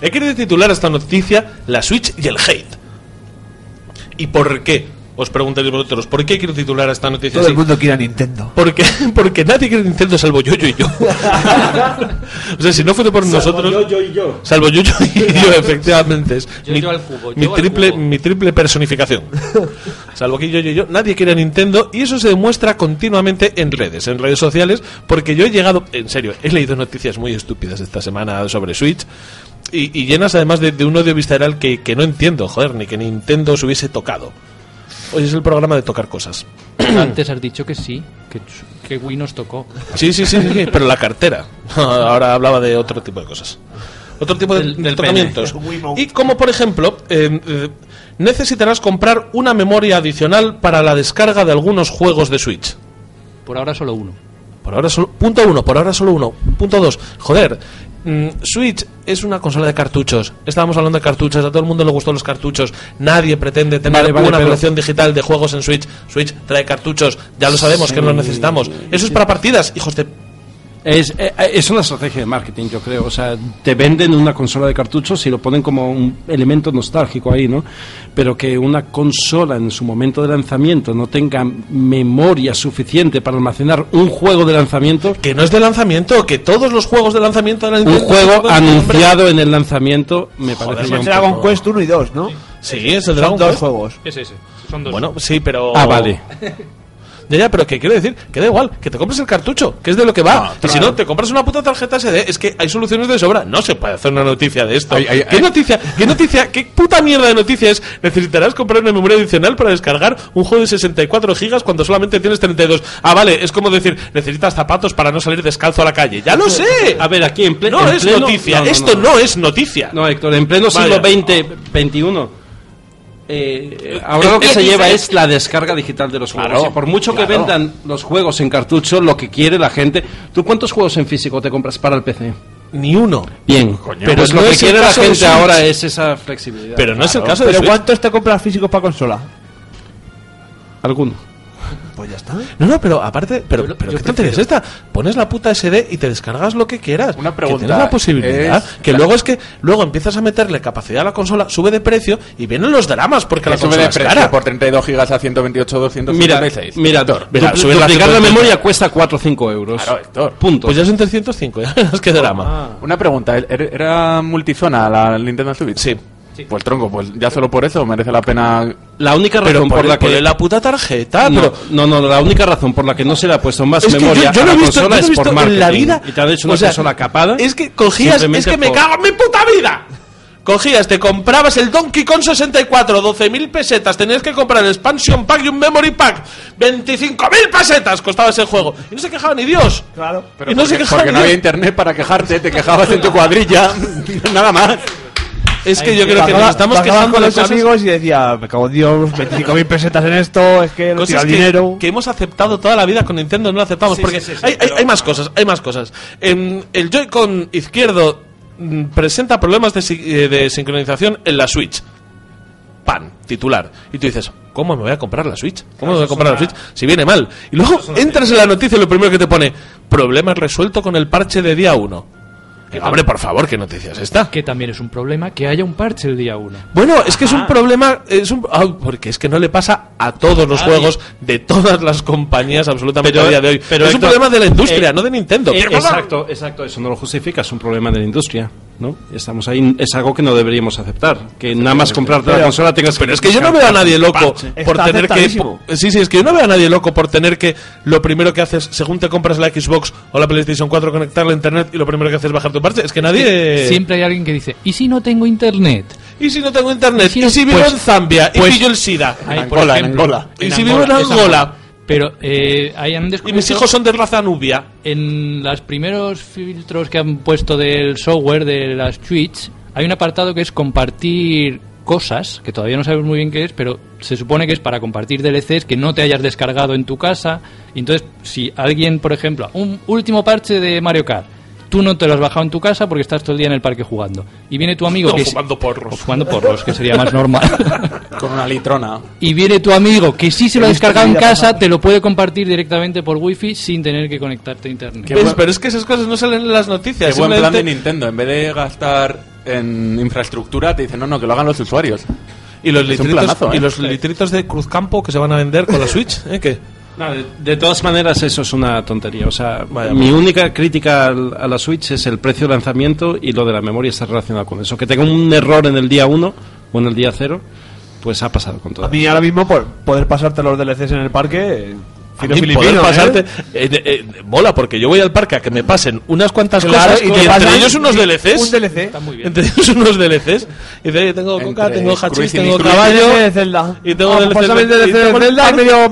He querido titular esta noticia La Switch y el hate. ¿Y por qué? Os preguntaréis vosotros, ¿por qué quiero titular a esta noticia Todo así? El mundo quiere a Nintendo. ¿Por qué? Porque nadie quiere a Nintendo salvo yo, yo y yo. O sea, si no fuera por salvo nosotros... Salvo yo, yo y yo. Salvo yo, yo y yo, efectivamente. Es yo, mi, yo al cubo, yo mi, triple, al cubo. mi triple personificación. Salvo que yo, yo y yo, nadie quiere a Nintendo y eso se demuestra continuamente en redes, en redes sociales, porque yo he llegado... En serio, he leído noticias muy estúpidas esta semana sobre Switch. Y, y llenas además de, de un odio visceral que, que no entiendo, joder, ni que Nintendo se hubiese tocado. Hoy es el programa de tocar cosas. Antes has dicho que sí, que, que Wii nos tocó. Sí, sí, sí, sí, pero la cartera. Ahora hablaba de otro tipo de cosas. Otro tipo de, del, del tratamientos. Y como por ejemplo, eh, eh, necesitarás comprar una memoria adicional para la descarga de algunos juegos de Switch. Por ahora solo uno. Por ahora solo, punto uno, por ahora solo uno. Punto dos, joder, mmm, Switch es una consola de cartuchos. Estábamos hablando de cartuchos, a todo el mundo le gustan los cartuchos. Nadie pretende tener vale, vale, una pero... colección digital de juegos en Switch. Switch trae cartuchos, ya lo sabemos sí. que no los necesitamos. Eso es para partidas, hijos de... Es, es una estrategia de marketing, yo creo. O sea, te venden una consola de cartuchos y lo ponen como un elemento nostálgico ahí, ¿no? Pero que una consola en su momento de lanzamiento no tenga memoria suficiente para almacenar un juego de lanzamiento. Que no es de lanzamiento, que todos los juegos de lanzamiento de la Nintendo. Un juego anunciado en el lanzamiento, me Joder, parece. Es el Dragon poco... Quest uno y dos, ¿no? Sí, sí es el Dragon Quest. Son dos juegos. Es ese, son dos. Bueno, sí, pero. Ah, vale. Ya, ya, pero que quiero decir, que da igual, que te compres el cartucho, que es de lo que va. No, y claro. Si no, te compras una puta tarjeta ese de, es que hay soluciones de sobra. No se puede hacer una noticia de esto. Ay, ay, ¿Qué ay. noticia? ¿Qué noticia? ¿Qué puta mierda de noticia es? Necesitarás comprar una memoria adicional para descargar un juego de sesenta y cuatro gigas cuando solamente tienes treinta y dos. Ah, vale, es como decir, necesitas zapatos para no salir descalzo a la calle. ¡Ya lo sé! A ver, aquí en pleno... No en es pleno, noticia, no, no, esto no. no es noticia. No, Héctor, en pleno siglo veinte, veintiuno... Eh, ahora lo que se lleva es la descarga digital de los juegos. Claro, o sea, por mucho claro. que vendan los juegos en cartucho, lo que quiere la gente. ¿Tú cuántos juegos en físico te compras para el P C? Ni uno. Bien, Coño, pero pues lo no que quiere la gente ahora es esa flexibilidad. Pero no claro. es el caso de ¿Pero cuántos te compras físicos para consola? Alguno. Pues ya está. No, no, pero aparte, pero, pero, pero ¿qué tontería es esta? Pones la puta S D y te descargas lo que quieras. Una pregunta. Que tienes la posibilidad. Es... Que claro. luego es que luego empiezas a meterle capacidad a la consola, sube de precio y vienen los dramas porque la consola sube de es precio cara. Por treinta y dos gigas a ciento veintiocho, doscientos cincuenta y seis. Mira, Héctor, mira, duplicar la, la, la memoria cuesta cuatro o cinco euros. Claro, Héctor. Punto. Pues ya son trescientos cinco, ya es que drama. Ah. Una pregunta, ¿era multizona la Nintendo Switch? Sí. Sí. Pues tronco, pues ya solo por eso merece la pena. La única razón por, por la que la puta tarjeta, no, pero... no, no, la única razón por la que no se le ha puesto más es memoria yo, yo a la visto, consola es por marketing. La vida, y te han hecho una o sea, consola capada. Es que cogías, es que por... me cago en mi puta vida. Cogías, te comprabas el Donkey Kong sesenta y cuatro, doce mil pesetas, tenías que comprar el Expansion Pack y un Memory Pack, veinticinco mil pesetas costaba ese juego. Y no se quejaba ni Dios. Claro, pero y no porque, se quejaban porque no había internet para quejarte, te quejabas en tu cuadrilla, nada más. Es que Ay, yo creo pagaba, que nos estamos quejando con los cosas... amigos y decía, me cago en Dios, veinticinco mil pesetas en esto, es que no tira el dinero. Que hemos aceptado toda la vida con Nintendo, no lo aceptamos, sí, porque sí, sí, sí, hay, pero... hay más cosas, hay más cosas. En el Joy-Con izquierdo presenta problemas de, de sincronización en la Switch. Pan, titular. Y tú dices, ¿cómo me voy a comprar la Switch? ¿Cómo claro, me voy a comprar una... la Switch? Si viene mal. Y luego entras en la noticia y lo primero que te pone, problema resuelto con el parche de día uno. Hombre, por favor, ¿qué noticias está? Que también es un problema que haya un parche el día uno. Bueno, es que Ajá. es un problema... Es un, oh, porque es que no le pasa a todos los Ay. juegos de todas las compañías absolutamente pero, a día de hoy. Pero es Héctor, un problema de la industria, eh, no de Nintendo. Eh, exacto, exacto, eso no lo justifica, es un problema de la industria. ¿No? Estamos ahí, es algo que no deberíamos aceptar. Que nada más comprarte pero, la consola tengas que... Pero es que yo no veo a nadie loco por tener que... Por, sí, sí, es que yo no veo a nadie loco por tener que... Lo primero que haces, según te compras la Xbox o la PlayStation cuatro, conectarla a internet y lo primero que haces es bajar tu parche. Es que nadie... Siempre hay alguien que dice, ¿y si no tengo internet? ¿Y si no tengo internet? ¿Y si, ¿Y si vivo pues, en Zambia? Pues, ¿y si yo el SIDA? Hay, Angola, en Angola. ¿Y si vivo en Angola? Pero eh, ahí han descubierto... Y mis hijos son de raza nubia. En los primeros filtros que han puesto del software de las Switch, hay un apartado que es compartir cosas, que todavía no sabemos muy bien qué es, pero se supone que es para compartir D L Cs que no te hayas descargado en tu casa. Y entonces, si alguien, por ejemplo, un último parche de Mario Kart, tú no te lo has bajado en tu casa porque estás todo el día en el parque jugando. Y viene tu amigo... No, que fumando porros. O fumando porros, que sería más normal. Con una litrona. Y viene tu amigo que sí se lo ha descargado en casa, te lo puede compartir directamente por wifi sin tener que conectarte a internet. Pues, pero es que esas cosas no salen en las noticias. Qué simplemente... buen plan de Nintendo. En vez de gastar en infraestructura, te dicen, no, no, que lo hagan los usuarios. Y los, litritos, planazo, ¿eh? y los litritos de Cruzcampo que se van a vender con la Switch, ¿eh? ¿Qué? No, de, de todas maneras eso es una tontería. O sea, vaya, mi única crítica al, a la Switch es el precio de lanzamiento y lo de la memoria está relacionado con eso. Que tenga un error en el día uno o en el día cero, pues ha pasado con todo. A mí ahora mismo por poder pasarte los D L Cs en el parque... Poder pasarte, ¿eh? Eh, eh, mola, porque yo voy al parque a que me pasen unas cuantas claro, cosas y, te y entre ellos unos D L Cs. Un D L C. Está muy bien. Entre ellos unos D L Cs. Y dice, tengo coca, entre tengo hachís, tengo caballo. Y tengo D L C.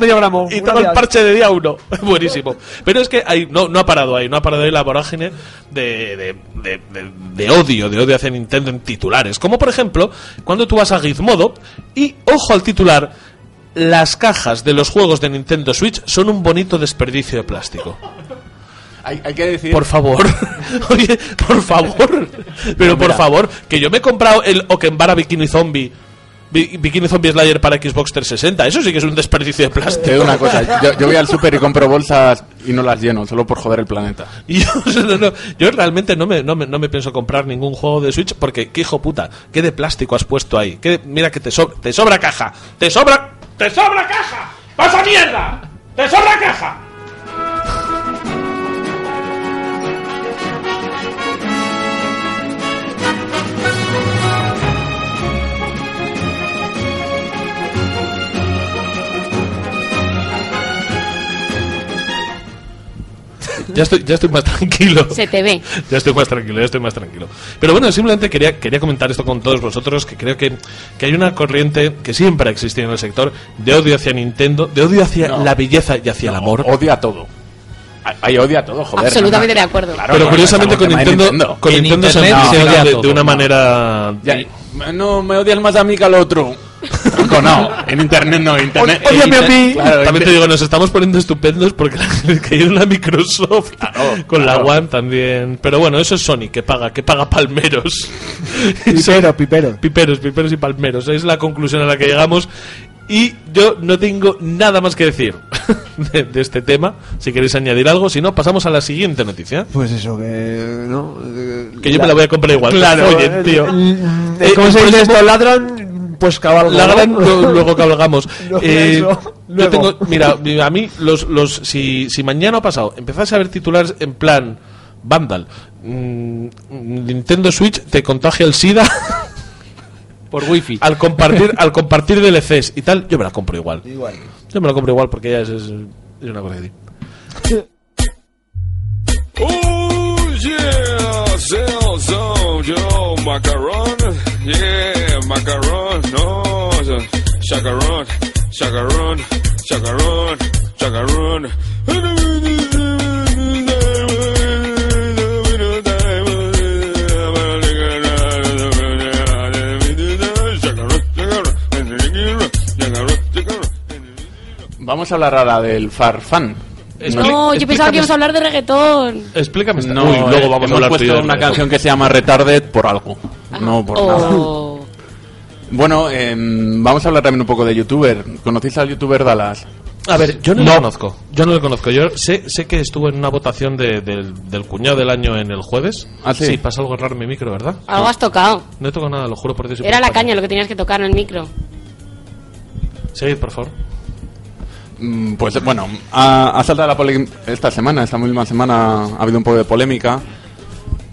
Y tengo el parche de día uno. Buenísimo. Pero es que hay, no, no ha parado ahí, no ha parado ahí la vorágine de, de, de, de, de odio, de odio hacia Nintendo en titulares. Como por ejemplo, cuando tú vas a Gizmodo y ojo al titular. Las cajas de los juegos de Nintendo Switch son un bonito desperdicio de plástico. Hay, hay que decir... Por favor. Oye, por favor. Pero no, por favor, que yo me he comprado el Okembara Bikini Zombie Bikini Zombie Slayer para Xbox trescientos sesenta. Eso sí que es un desperdicio de plástico. Te digo una cosa, yo, yo voy al súper y compro bolsas y no las lleno, solo por joder el planeta. Yo, no, no, yo realmente no me, no, me, no me pienso comprar ningún juego de Switch porque, qué hijo puta, qué de plástico has puesto ahí. Qué, mira que te, so, te sobra caja, te sobra... ¡Te sobra caja! ¡Vas a mierda! ¡Te sobra caja! Ya estoy, ya estoy más tranquilo. Se te ve. Ya estoy más tranquilo, ya estoy más tranquilo. Pero bueno, simplemente quería, quería comentar esto con todos vosotros, que creo que, que hay una corriente que siempre ha existido en el sector de odio hacia Nintendo, de odio hacia no. la belleza y hacia no, el amor. Odio a todo. Hay odio a todo, joder. Absolutamente no, de acuerdo. Claro, pero no, curiosamente con Nintendo, Nintendo. Con Nintendo Internet, no, se odia no, de, todo, de una no. manera... Ya, no, me odias más a mí que al otro. Tronco, no, en internet no, internet. O, óyame a mí. Claro, también te digo, nos estamos poniendo estupendos porque le cayeron a Microsoft claro, con claro. la One también. Pero bueno, eso es Sony, que paga, que paga palmeros. Piperos, piperos. Piperos, piperos y palmeros. Es la conclusión a la que llegamos. Y yo no tengo nada más que decir de, de este tema. Si queréis añadir algo, si no, pasamos a la siguiente noticia. Pues eso, que no. Que yo la, me la voy a comprar igual. Claro, oye, tío. Eh, ¿Cómo se dice esto? Ladran. Pues cabalgamos. Luego cabalgamos. No, eh, luego. Yo tengo, mira, a mí, los, los, si, si mañana o pasado empezás a ver titulares en plan Vandal, mmm, Nintendo Switch te contagia el SIDA por wifi al compartir, al compartir D L Cs y tal, yo me la compro igual. Igual. Yo me la compro igual porque ya es, es, es una cosa que digo. Oh yeah, sell some yo macaroni. yeah, macarrón, no, chacarrón, chacarrón, chacarrón, chacarrón. Vamos a hablar ahora del Farfán. No, yo pensaba que íbamos a hablar de reggaetón. Explícame. No, Uy, luego vamos hemos a hablar puesto una reggaetón. Canción que se llama Retarded por algo, ah, no por oh. nada. Bueno, eh, vamos a hablar también un poco de youtuber. ¿Conocéis al youtuber Dalas? A ver, yo no, no lo conozco. Yo no lo conozco. Yo sé sé que estuvo en una votación de, de, del cuñado del año en el jueves. Ah, sí. Sí, pasa algo raro en mi micro, ¿verdad? Algo no. has tocado. No he tocado nada, lo juro por Dios. Era por la paso. Caña lo que tenías que tocar en el micro. Seguid, por favor. Pues bueno, ha saltado la polémica esta semana, esta misma semana ha habido un poco de polémica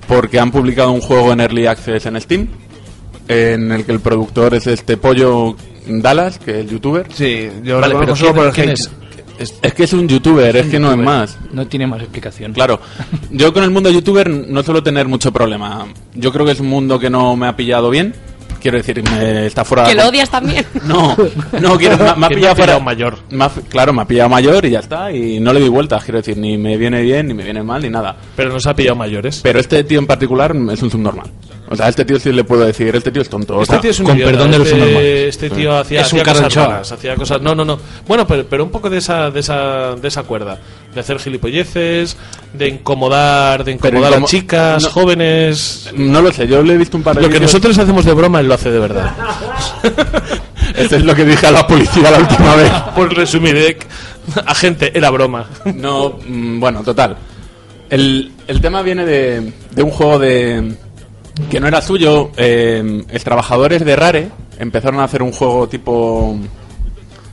porque han publicado un juego en Early Access en Steam en el que el productor es este pollo Dalas, que es el youtuber. Sí, yo vale, pero solo por el hate. Es? Es, es que es un youtuber, es, un es que YouTuber. No es más. No tiene más explicación. Claro, yo con el mundo youtuber no suelo tener mucho problema. Yo creo que es un mundo que no me ha pillado bien. Quiero decir, me está fuera... ¿Que lo odias también? No, no, quiero, me, me ha pillado fuera... mayor. Me ha, claro, me ha pillado mayor y ya está, y no le doy vueltas, quiero decir, ni me viene bien, ni me viene mal, ni nada. Pero nos ha pillado mayores. Pero este tío en particular es un subnormal. O sea, este tío sí le puedo decir, este tío es tonto. Este o sea, tío es un con idiota, perdón de los subnormales. Este tío sí. hacía, es hacía cosas raras, hacía cosas... No, no, no. Bueno, pero, pero un poco de esa, de esa, de esa cuerda. De hacer gilipolleces, de incomodar, de incomodar incomo- a chicas, no, jóvenes... No lo sé, yo le he visto un par de... Lo que nosotros hacemos de broma, lo hace de verdad. Eso es lo que dije a la policía la última vez. Por resumir, agente, era broma. No, bueno, total. El, el tema viene de, de un juego de que no era suyo. Eh, los trabajadores de Rare empezaron a hacer un juego tipo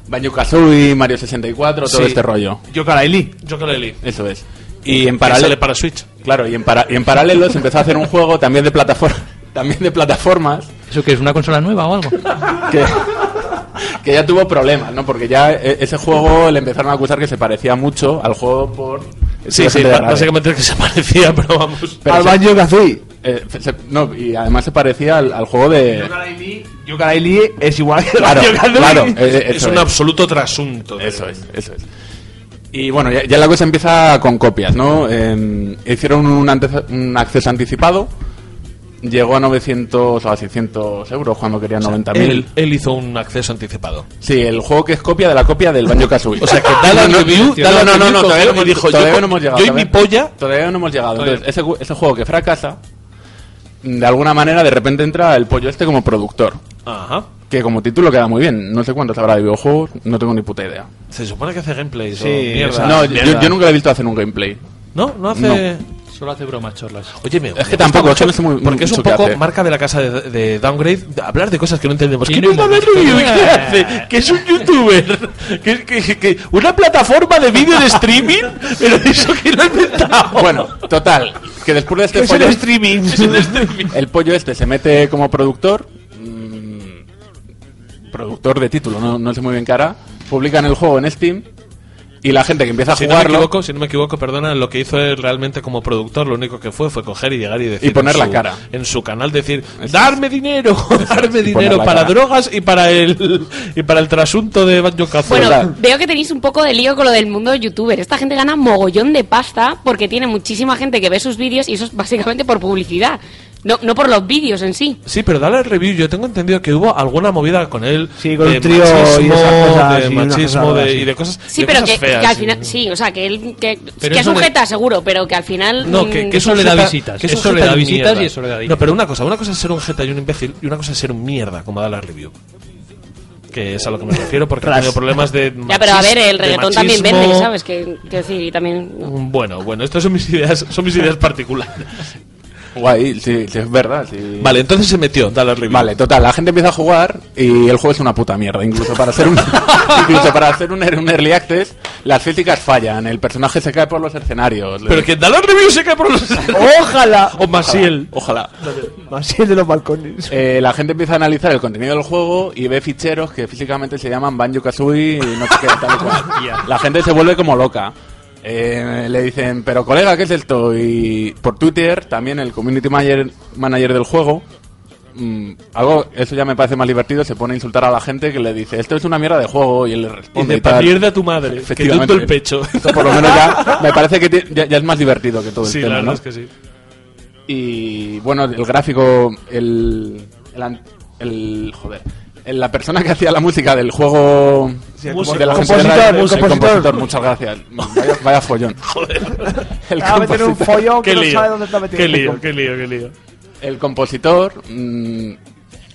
Banjo-Kazooie, Mario sesenta y cuatro, todo sí. este rollo. Yooka-Laylee. Yooka-Laylee. Eso es. Y en paralelo sale para Switch. Claro, y en, para, y en paralelo se empezó a hacer un juego también de plataforma. También de plataformas. ¿Eso qué es? ¿Una consola nueva o algo? Que, que ya tuvo problemas, ¿no? Porque ya ese juego le empezaron a acusar que se parecía mucho al juego por... Sí, sí, básicamente es que se parecía, pero vamos... Pero al se... Banjo-Kazooie. Eh, se... No, y además se parecía al, al juego de... Yooka-Laylee es igual que claro, Banjo-Kazooie. Claro, es, es un es. absoluto trasunto. Eso es, eso es. Y bueno, ya, ya la cosa empieza con copias, ¿no? Eh, hicieron un, ante... un acceso anticipado. Llegó a novecientos o a seiscientos euros cuando quería, o sea, noventa mil. Él, él hizo un acceso anticipado. Sí, el juego que es copia de la copia del Banjo-Kazooie. O sea que Dalas no, Review Dalas no, no, no, todavía no hemos llegado. Yo y mi polla todavía no hemos llegado. Entonces, ese, ese juego que fracasa, de alguna manera de repente entra el pollo este como productor. Ajá. Que como título queda muy bien. No sé cuántos habrá de videojuegos, no tengo ni puta idea. Se supone que hace gameplay. Sí, mierda. No, mierda. Yo, yo nunca lo he visto hacer un gameplay. No, no hace... No. Solo hace bromas chorlas. Oye, me, es que tampoco mucho, es muy, porque es un poco marca de la casa de, de Downgrade de hablar de cosas que no entendemos. ¿Qué no es Dalas Review? ¿Qué hace? ¿Qué es un youtuber? ¿Qué, qué, qué? ¿Una plataforma de vídeo de streaming? ¿Pero eso que lo he inventado? Bueno, total, que después de este ¿Qué pollo es el streaming? ¿Es el streaming? El pollo este se mete como productor, mmm, productor de título, no, no sé muy bien qué hará. Publican el juego en Steam. Y la gente que empieza a si jugarlo... No me equivoco, si no me equivoco, perdona, lo que hizo él realmente como productor, lo único que fue fue coger y llegar y decir... Y poner la su, cara. En su canal decir, es darme es. dinero, darme es. dinero para cara. drogas y para el y para el trasunto de Banjo-Kazooie. Bueno, ¿verdad? Veo que tenéis un poco de lío con lo del mundo de youtuber. Esta gente gana mogollón de pasta porque tiene muchísima gente que ve sus vídeos y eso es básicamente por publicidad. No, no por los vídeos en sí. Sí, pero Dalas Review, yo tengo entendido que hubo alguna movida con él. Sí, con un trío y de machismo de, y de cosas feas. Sí, pero que, feas, que al final... Sí, sí, o sea, que él... Que, que es un jeta, le... seguro, pero que al final... No, que, que eso, eso le da visitas. Que eso, eso le da visitas mierda. Y eso le da dinero. No, pero una cosa. Una cosa es ser un jeta y un imbécil y una cosa es ser un mierda, como Dalas Review. Que es a lo que me refiero porque ha tenido problemas de machismo, ya, pero a ver, el reggaetón también vende, ¿sabes? Que, que sí, también... Bueno, bueno, estas son mis ideas, son mis ideas particulares. Guay, sí, sí, es verdad, sí. Vale, entonces se metió Dalas Review. Vale, total, la gente empieza a jugar y el juego es una puta mierda. Incluso para hacer un incluso para hacer un, un early access, las físicas fallan, el personaje se cae por los escenarios. Pero le... que Dalas Review se cae por los escenarios. Ojalá. O Masiel. Ojalá. Ojalá. Masiel de los balcones. Eh, la gente empieza a analizar el contenido del juego y ve ficheros que físicamente se llaman Banjo-Kazooie y no sé qué, tal y cual. La gente se vuelve como loca. Eh, le dicen, pero colega, ¿qué es esto? Y por Twitter, también el community manager, manager del juego mmm, algo, eso ya me parece más divertido, se pone a insultar a la gente que le dice, esto es una mierda de juego, y él le responde. Y de mierda a tu madre, que tonto el pecho. Esto por lo menos ya me parece que t- ya, ya es más divertido que todo el sí, tema, ¿no? Sí, la verdad es que sí. Y bueno, el gráfico, el, el, el joder, la persona que hacía la música del juego, sí, el música, de la compositor, gente de radio, el compositor. El compositor, muchas gracias. Vaya, vaya follón. Joder. El ah, compositor. Un follón que qué, no lío, sabe dónde está metido. Qué lío, qué lío, qué lío. El compositor mmm,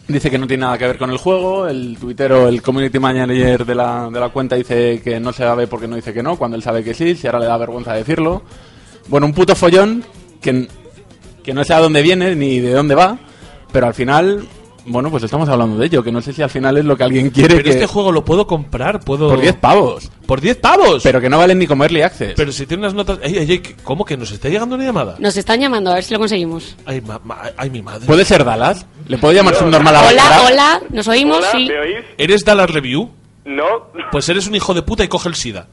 dice que no tiene nada que ver con el juego. El tuitero, el community manager de la, de la cuenta, dice que no se sabe porque no dice que no, cuando él sabe que sí, si ahora le da vergüenza decirlo. Bueno, un puto follón que, que no sé a dónde viene ni de dónde va, pero al final... Bueno, pues estamos hablando de ello, que no sé si al final es lo que alguien quiere. Pero que... este juego lo puedo comprar, puedo... Por diez pavos. ¿Por diez pavos? Pero que no valen ni como Early Access. Pero si tiene unas notas... Ey, ey, ey, ¿cómo que nos está llegando una llamada? Nos están llamando, a ver si lo conseguimos. Ay, ma- ma- ay mi madre. ¿Puede ser Dalas? ¿Le puedo llamar no, subnormal a Dalas? Hola, hola, nos oímos, hola, sí. ¿Me oís? ¿Eres Dalas Review? No. Pues eres un hijo de puta y coge el SIDA.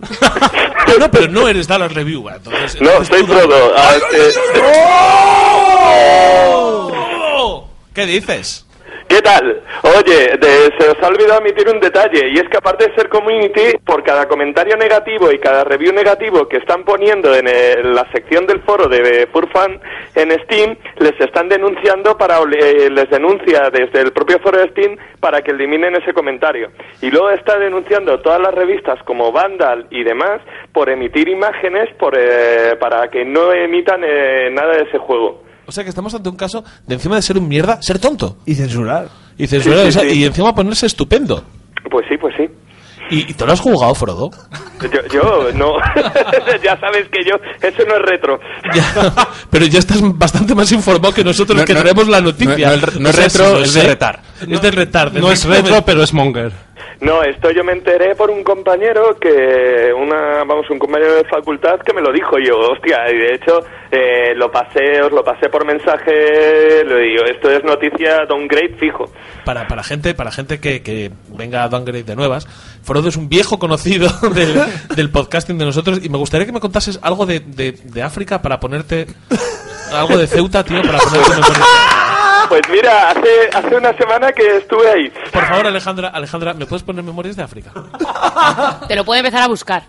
No, pero no eres Dalas Review. Entonces, no, soy Frodo. Ah, eh... ¡Oh! ¡Oh! ¿Qué dices? ¿Qué tal? Oye, de, se os ha olvidado emitir un detalle, y es que aparte de ser community, por cada comentario negativo y cada review negativo que están poniendo en, el, en la sección del foro de Furfan en Steam, les están denunciando para eh, les denuncia desde el propio foro de Steam para que eliminen ese comentario. Y luego está denunciando todas las revistas como Vandal y demás por emitir imágenes por, eh, para que no emitan eh, nada de ese juego. O sea que estamos ante un caso de, encima de ser un mierda, ser tonto. Y censurar. Y censurar, sí, sí, o sea, sí. Y encima ponerse estupendo. Pues sí, pues sí. ¿Y, y te lo has jugado, Frodo? Yo, yo no. Ya sabes que yo, eso no es retro. Ya, pero ya estás bastante más informado que nosotros, no, que no, tenemos la noticia. No, no, no, no es retro, retro, es de retar. No, es de retar. De no es retro, retro, pero es monger. No, esto yo me enteré por un compañero que una, vamos, un compañero de facultad que me lo dijo yo, hostia, y de hecho eh, lo pasé, os lo pasé por mensaje, lo digo, esto es noticia Downgrade fijo. Para para gente, para gente que, que venga a Downgrade de nuevas, Frodo es un viejo conocido del, del podcasting de nosotros, y me gustaría que me contases algo de, de, de África para ponerte, algo de Ceuta, tío, para ponerte mejor. Pues mira, hace hace una semana que estuve ahí. Por favor, Alejandra, Alejandra, ¿me puedes poner Memorias de África? Te lo puedo empezar a buscar.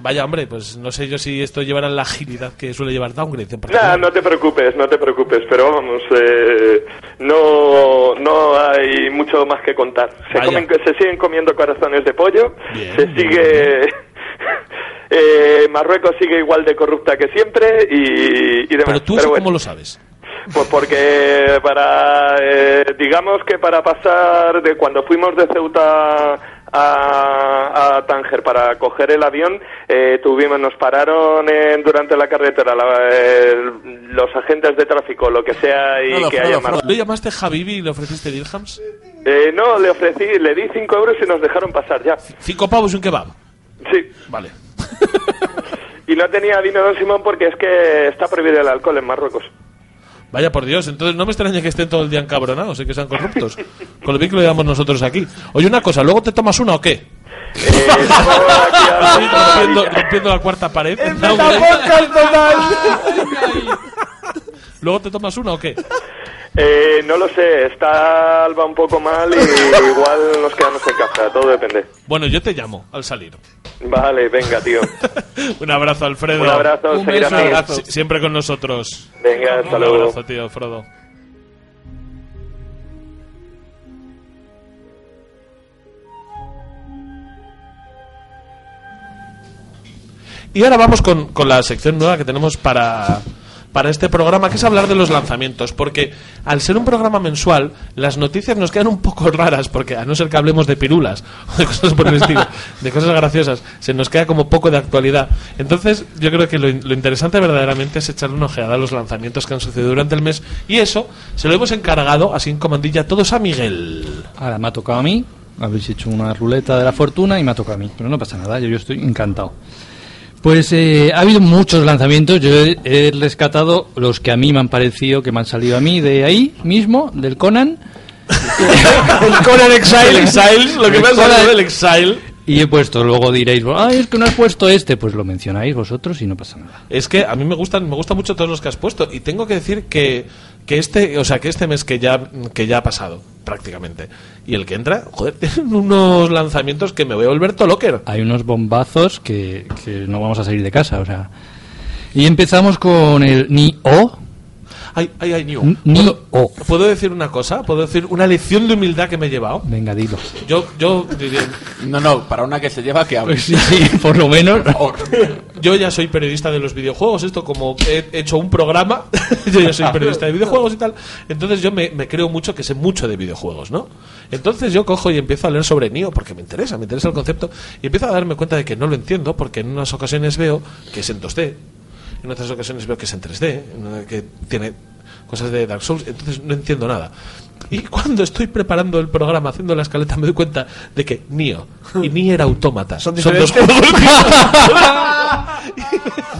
Vaya, hombre, pues no sé yo si esto llevará la agilidad que suele llevar Downgrade. Nah, no te preocupes, no te preocupes, pero vamos, eh, no no hay mucho más que contar. Se, comen, se siguen comiendo corazones de pollo, bien, se sigue... Bien. eh, Marruecos sigue igual de corrupta que siempre y, y demás. Pero tú, pero eso bueno. ¿Cómo lo sabes? Pues porque para, eh, digamos que para pasar de cuando fuimos de Ceuta a, a Tánger para coger el avión, eh, tuvimos, nos pararon en, durante la carretera la, el, los agentes de tráfico, lo que sea y nada, que nada, haya más. ¿Le llamaste Habibi y le ofreciste dirhams? Eh, no, le ofrecí, le di cinco euros y nos dejaron pasar ya. ¿Cinco pavos y un kebab? Sí. Vale. Y no tenía vino Don Simón porque es que está prohibido el alcohol en Marruecos. Vaya por Dios, entonces no me extraña que estén todo el día encabronados y que sean corruptos. Con lo bien que lo llevamos nosotros aquí. Oye, una cosa, ¿luego te tomas una o qué? Eh, rompiendo, rompiendo la cuarta pared. ¡Es la boca al total! ¿Luego te tomas una o qué? Eh, no lo sé, está Alba un poco mal y igual nos quedamos en casa, todo depende. Bueno, yo te llamo al salir. Vale, venga, tío. Un abrazo, Alfredo. Un abrazo, un beso, un abrazo. Sie- siempre con nosotros. Venga, hasta luego. Un abrazo, tío, Frodo. Y ahora vamos con, con la sección nueva que tenemos para... para este programa, que es hablar de los lanzamientos, porque al ser un programa mensual las noticias nos quedan un poco raras, porque a no ser que hablemos de pirulas o de cosas por el estilo, de cosas graciosas, se nos queda como poco de actualidad. Entonces yo creo que lo, lo interesante verdaderamente es echarle una ojeada a los lanzamientos que han sucedido durante el mes, y eso se lo hemos encargado así en comandilla todos a Miguel. Ahora me ha tocado a mí, habéis hecho una ruleta de la fortuna y me ha tocado a mí, pero no pasa nada, yo, yo estoy encantado. Pues eh, ha habido muchos lanzamientos, yo he, he rescatado los que a mí me han parecido que me han salido a mí de ahí mismo, del Conan. El Conan Exiles, Exiles, lo que me ha salido del Exile. Y he puesto, luego diréis, ay, es que no has puesto este, pues lo mencionáis vosotros y no pasa nada. Es que a mí me gustan, me gustan mucho todos los que has puesto, y tengo que decir que... que este, o sea, que este mes que ya, que ya ha pasado, prácticamente, y el que entra, joder, tienen unos lanzamientos que me voy a volver tolocker. Hay unos bombazos que, que no vamos a salir de casa, o sea. Y empezamos con el Nioh. Ay, ay, ay, Nioh. ¿Puedo, oh. ¿Puedo decir una cosa? ¿Puedo decir una lección de humildad que me he llevado? Venga, dilo. Yo, yo diría... No, no, para una que se lleva, que hable. Pues sí, sí, por lo menos. Por yo ya soy periodista de los videojuegos, esto como he hecho un programa, yo ya soy periodista de videojuegos y tal, entonces yo me, me creo mucho que sé mucho de videojuegos, ¿no? Entonces yo cojo y empiezo a leer sobre Nioh, porque me interesa, me interesa el concepto, y empiezo a darme cuenta de que no lo entiendo, porque en unas ocasiones veo que es en dos D, en otras ocasiones veo que es en tres D, que tiene cosas de Dark Souls, entonces no entiendo nada. Y cuando estoy preparando el programa, haciendo la escaleta, me doy cuenta de que Nioh y Nier Automata son, son dos juegos.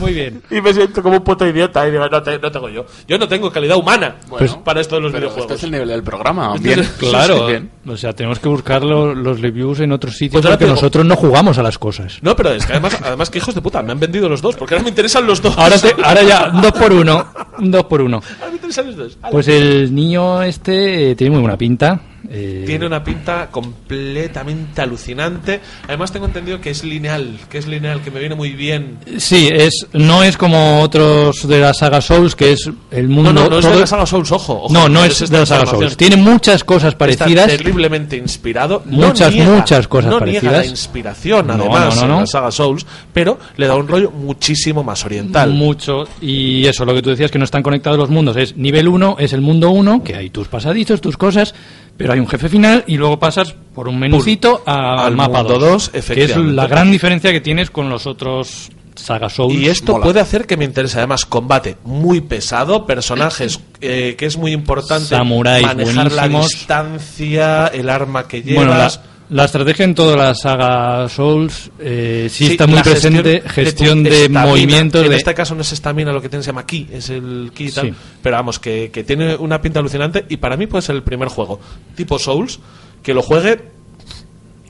Muy bien. Y me siento como un puto idiota y digo, no, te, no tengo yo. Yo no tengo calidad humana, bueno, para esto de los pero videojuegos. Este es el nivel del programa. Bien, claro. Bien. O sea, tenemos que buscar los, los reviews en otros sitios, pues porque tengo... nosotros no jugamos a las cosas. No, pero es que además, además que hijos de puta, me han vendido los dos, porque ahora me interesan los dos. Ahora, te, ahora ya, dos por uno. Dos por uno. Ahora me interesan los dos. Ahora. Pues el niño este eh, tiene muy buena pinta. Eh... Tiene una pinta completamente alucinante. Además tengo entendido que es lineal, que es lineal, que me viene muy bien. Sí, es no es como otros de la saga Souls, que es el mundo. No, no, no es de la saga Souls, ojo. ojo no, no es, es de la saga Souls. Tiene muchas cosas parecidas. Está terriblemente inspirado. Muchas, no niega, muchas cosas no parecidas. No niega la inspiración, además, no, no, no, no. en la saga Souls, pero le da un rollo muchísimo más oriental. Mucho. Y eso, lo que tú decías, que no están conectados los mundos. Es nivel uno, es el mundo uno, que hay tus pasaditos, tus cosas. Pero hay un jefe final y luego pasas por un menucito a, al mapa dos, que es la gran diferencia que tienes con los otros saga Souls. Y esto mola. Puede hacer que me interese. Además, combate muy pesado, personajes eh, que es muy importante, samuráis manejar buenísimos. La distancia, el arma que llevas... Bueno, la... La estrategia en toda la saga Souls eh, sí, sí está muy presente, gestión de, de movimientos. En de... este caso no es estamina, lo que tiene se llama ki, es el ki y tal. Sí. Pero vamos, que, que tiene una pinta alucinante y para mí puede ser el primer juego tipo Souls que lo juegue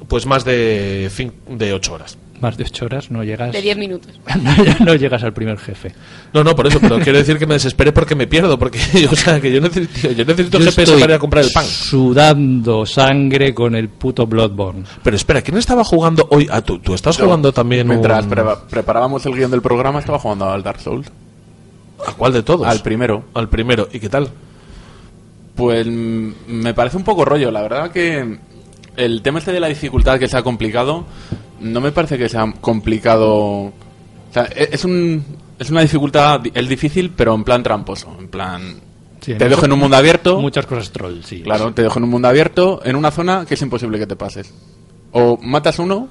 pues más de de ocho horas. Más de ocho horas no llegas... De diez minutos. No, no llegas al primer jefe. No, no, por eso, pero quiero decir que me desesperé porque me pierdo, porque yo, o sea, que yo necesito, yo necesito yo G P S para ir a comprar el pan. Sudando sangre con el puto Bloodborne. Pero espera, ¿quién estaba jugando hoy? Ah, tú, tú estás yo, jugando también... Mientras un... pre- preparábamos el guión del programa, estaba jugando al Dark Souls. ¿A cuál de todos? Al primero. Al primero, ¿y qué tal? Pues me parece un poco rollo, la verdad que... El tema este de la dificultad que se ha complicado... No me parece que sea complicado. O sea, es un es una dificultad, el difícil, pero en plan tramposo, en plan sí, en te dejo en un mundo abierto. Muchas cosas troll, sí. Claro, te dejo en un mundo abierto, en una zona que es imposible que te pases. O matas uno,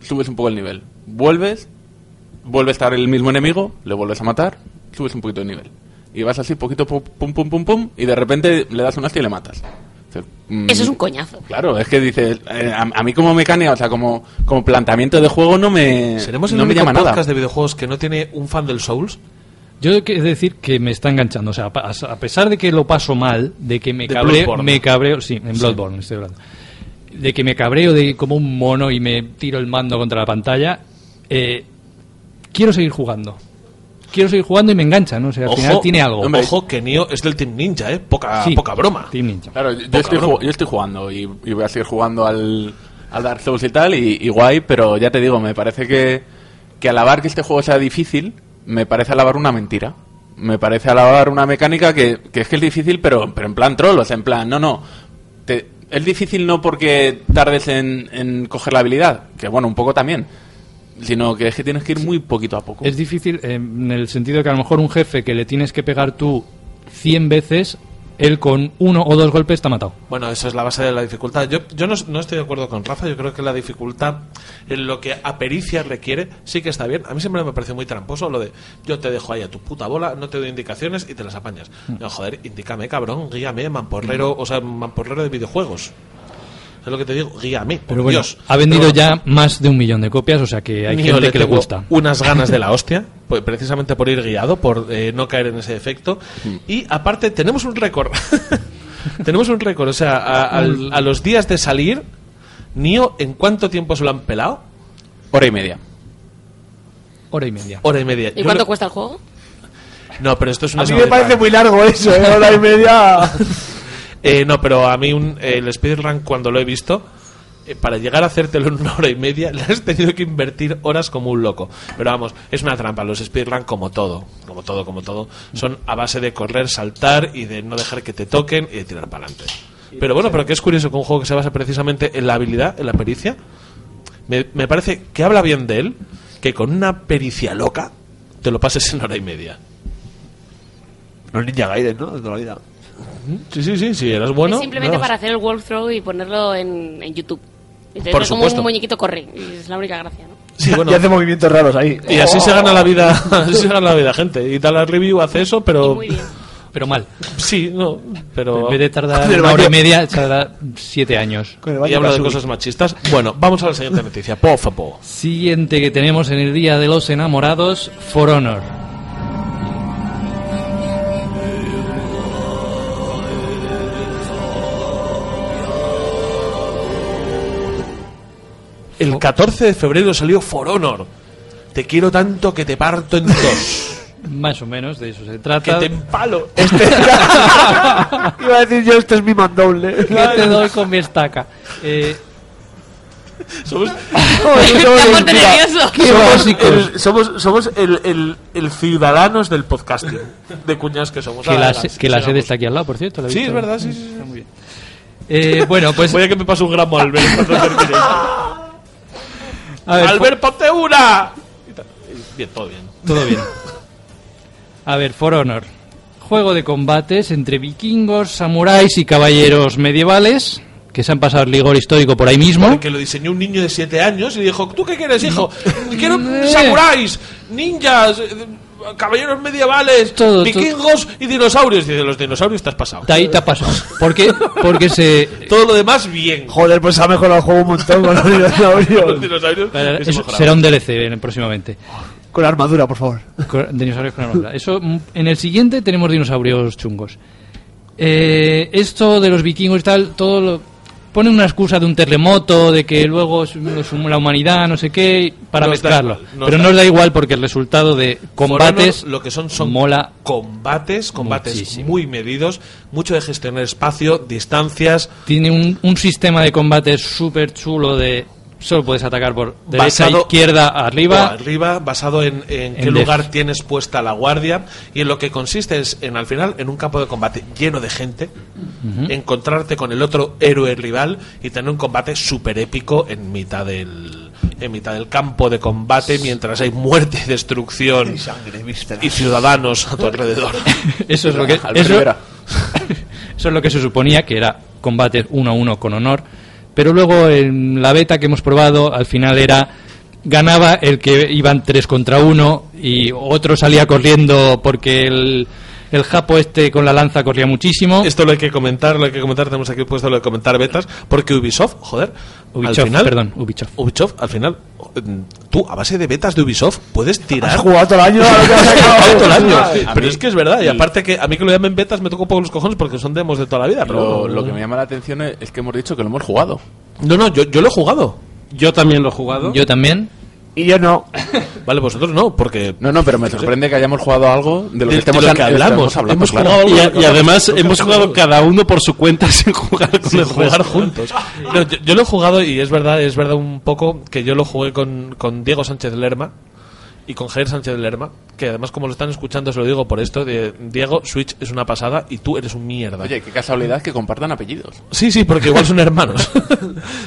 subes un poco el nivel, vuelves, vuelve a estar el mismo enemigo, le vuelves a matar, subes un poquito de nivel y vas así poquito pum pum pum pum pum y de repente le das un hasta y le matas. Eso es un coñazo. Claro, es que dices eh, a, a mí como mecánica, o sea, como, como planteamiento de juego no me ¿Seremos el no único me llama podcast nada. De videojuegos que no tiene un fan del Souls? Yo he de decir que me está enganchando, o sea, a pesar de que lo paso mal, de que me cabreo, me cabreo, sí, en Bloodborne sí. Estoy hablando. De que me cabreo de como un mono y me tiro el mando contra la pantalla, eh, quiero seguir jugando. Quiero seguir jugando y me engancha, ¿no? O sea, al ojo, final tiene algo. Hombre, ojo que Nioh es del Team Ninja, ¿eh? Poca, sí, poca broma. Team Ninja. Claro, yo, yo, estoy, ju- yo estoy jugando y, y voy a seguir jugando al, al Dark Souls y tal, y, y guay, pero ya te digo, me parece que, que alabar que este juego sea difícil, me parece alabar una mentira. Me parece alabar una mecánica que, que es que es difícil, pero, pero en plan troll, o sea, en plan, no, no. Te, es difícil no porque tardes en, en coger la habilidad, que bueno, un poco también. Sino que es que tienes que ir muy poquito a poco. Es difícil eh, en el sentido de que a lo mejor un jefe que le tienes que pegar tú cien veces, él con uno o dos golpes te ha matado. Bueno, eso es la base de la dificultad. Yo, yo no, no estoy de acuerdo con Rafa. Yo creo que la dificultad, en lo que a pericia requiere, sí que está bien. A mí siempre me pareció muy tramposo lo de yo te dejo ahí a tu puta bola, no te doy indicaciones y te las apañas. No, joder, indícame, cabrón, guíame, mamporrero, o sea, mamporrero de videojuegos. Es lo que te digo, guíame, pero bueno, Dios. Ha vendido pero, ya más de un millón de copias, o sea que hay gente le que le gusta. Unas ganas de la hostia, pues, precisamente por ir guiado, por eh, no caer en ese efecto. Sí. Y aparte, tenemos un récord. Tenemos un récord, o sea, a, a, a los días de salir, Nioh, ¿en cuánto tiempo se lo han pelado? Hora y media. Hora y media. Hora y media. ¿Y yo cuánto lo... cuesta el juego? No, pero esto es una... A mí me parece muy largo eso, ¿eh? Hora y media. eh, no, pero a mí un, eh, el speedrun, cuando lo he visto, eh, para llegar a hacértelo en una hora y media, le has tenido que invertir horas como un loco. Pero vamos, es una trampa. Los speedrun, como todo, como todo, como todo, son a base de correr, saltar y de no dejar que te toquen y de tirar para adelante. Pero bueno, pero que es curioso que un juego que se basa precisamente en la habilidad, en la pericia, me, me parece que habla bien de él, que con una pericia loca te lo pases en hora y media. No es Ninja Gaiden, ¿no? De toda la vida. Sí, sí, sí, sí, eras bueno. Es simplemente no, para hacer el walkthrough y ponerlo en, en YouTube. Entonces, por supuesto, como un muñequito corre. Y es la única gracia, ¿no? Sí, bueno. Y hace movimientos raros ahí. Y así oh. se gana la vida, así se gana la vida, gente. Y Dalas Review hace eso, pero... Muy bien. Pero mal. Sí, no, pero... En vez de tardar una hora y media, tardará siete años. Y habla de cosas machistas. Bueno, vamos a la siguiente noticia, por favor. Siguiente que tenemos en el Día de los Enamorados, For Honor. El catorce de febrero salió For Honor. Te quiero tanto que te parto en dos. Más o menos, de eso se trata. ¡Que te empalo! Este... Iba a decir yo, este es mi mandoble. Que te doy con mi estaca. Eh... Somos... Estamos nerviosos. Somos, somos, somos el, el, el ciudadanos del podcasting. De cuñas que somos. Que la, se, que la sede está aquí al lado, por cierto. ¿La sí, visto? Es verdad, sí, sí. Está muy bien. Eh, bueno, pues... Voy a que me pase un gramo, Albert. A ver, ¡Albert, po- ponte una! Bien, todo bien. Todo bien. A ver, For Honor. Juego de combates entre vikingos, samuráis y caballeros medievales que se han pasado el rigor histórico por ahí mismo. Porque lo diseñó un niño de siete años y dijo, ¿tú qué quieres, hijo? Quiero samuráis, ninjas, caballeros medievales, todo, vikingos todo. Y dinosaurios. Y de los dinosaurios te has pasado. De ahí te has pasado. ¿Por qué? Porque se... Todo lo demás, bien. Joder, pues ha mejorado el juego un montón con los dinosaurios. Los dinosaurios Pero, eso será un D L C próximamente. Con armadura, por favor. Dinosaurios con armadura. Eso, en el siguiente tenemos dinosaurios chungos. Eh, esto de los vikingos y tal, todo lo, ponen una excusa de un terremoto, de que luego la humanidad, no sé qué, para no mezclarlo. Igual, no Pero no os da igual porque el resultado de combates... Forano, lo que son son mola combates, combates muchísimo. Muy medidos, mucho de gestionar espacio, distancias... Tiene un, un sistema de combates súper chulo de... Solo puedes atacar por derecha, basado, izquierda, arriba. Arriba, basado en, en, en qué def. lugar tienes puesta la guardia. Y en lo que consiste es, en al final, en un campo de combate lleno de gente, uh-huh. encontrarte con el otro héroe rival y tener un combate súper épico en mitad del en mitad del campo de combate, mientras hay muerte y destrucción y, sangre, y ciudadanos a tu alrededor. Eso es lo que eso, eso es lo que se suponía que era combate uno a uno con honor. Pero luego en la beta que hemos probado, al final era, ganaba el que iban tres contra uno y otro salía corriendo porque el, el japo este con la lanza corría muchísimo. Esto lo hay que comentar, lo hay que comentar, tenemos aquí puesto lo de comentar betas, porque Ubisoft, joder, Ubisoft, al final, perdón, Ubisoft. Ubisoft, al final, tú a base de betas de Ubisoft puedes tirar. Has jugado todo el año, todo el año. Sí, pero mí, es que es verdad, y aparte que a mí que lo llamen betas me toca un poco los cojones porque son demos de toda la vida. Pero lo, lo que me llama la atención es que hemos dicho que lo hemos jugado. No, no, yo, yo lo he jugado. Yo también lo he jugado. Yo también. Y yo no. Vale, vosotros no, porque... No, no, pero me sorprende que hayamos jugado algo de lo que, de, estemos de lo que hablamos. Hablando, hemos claro. jugado y, a, y además hemos jugado cada uno por su cuenta sin jugar, con sin el jugar juntos. No, yo, yo lo he jugado y es verdad, es verdad un poco que yo lo jugué con, con Diego Sánchez Lerma y con Javier Sánchez Lerma, que además como lo están escuchando se lo digo por esto, de Diego, Switch es una pasada y tú eres un mierda. Oye, qué casualidad que compartan apellidos. Sí, sí, porque igual son hermanos.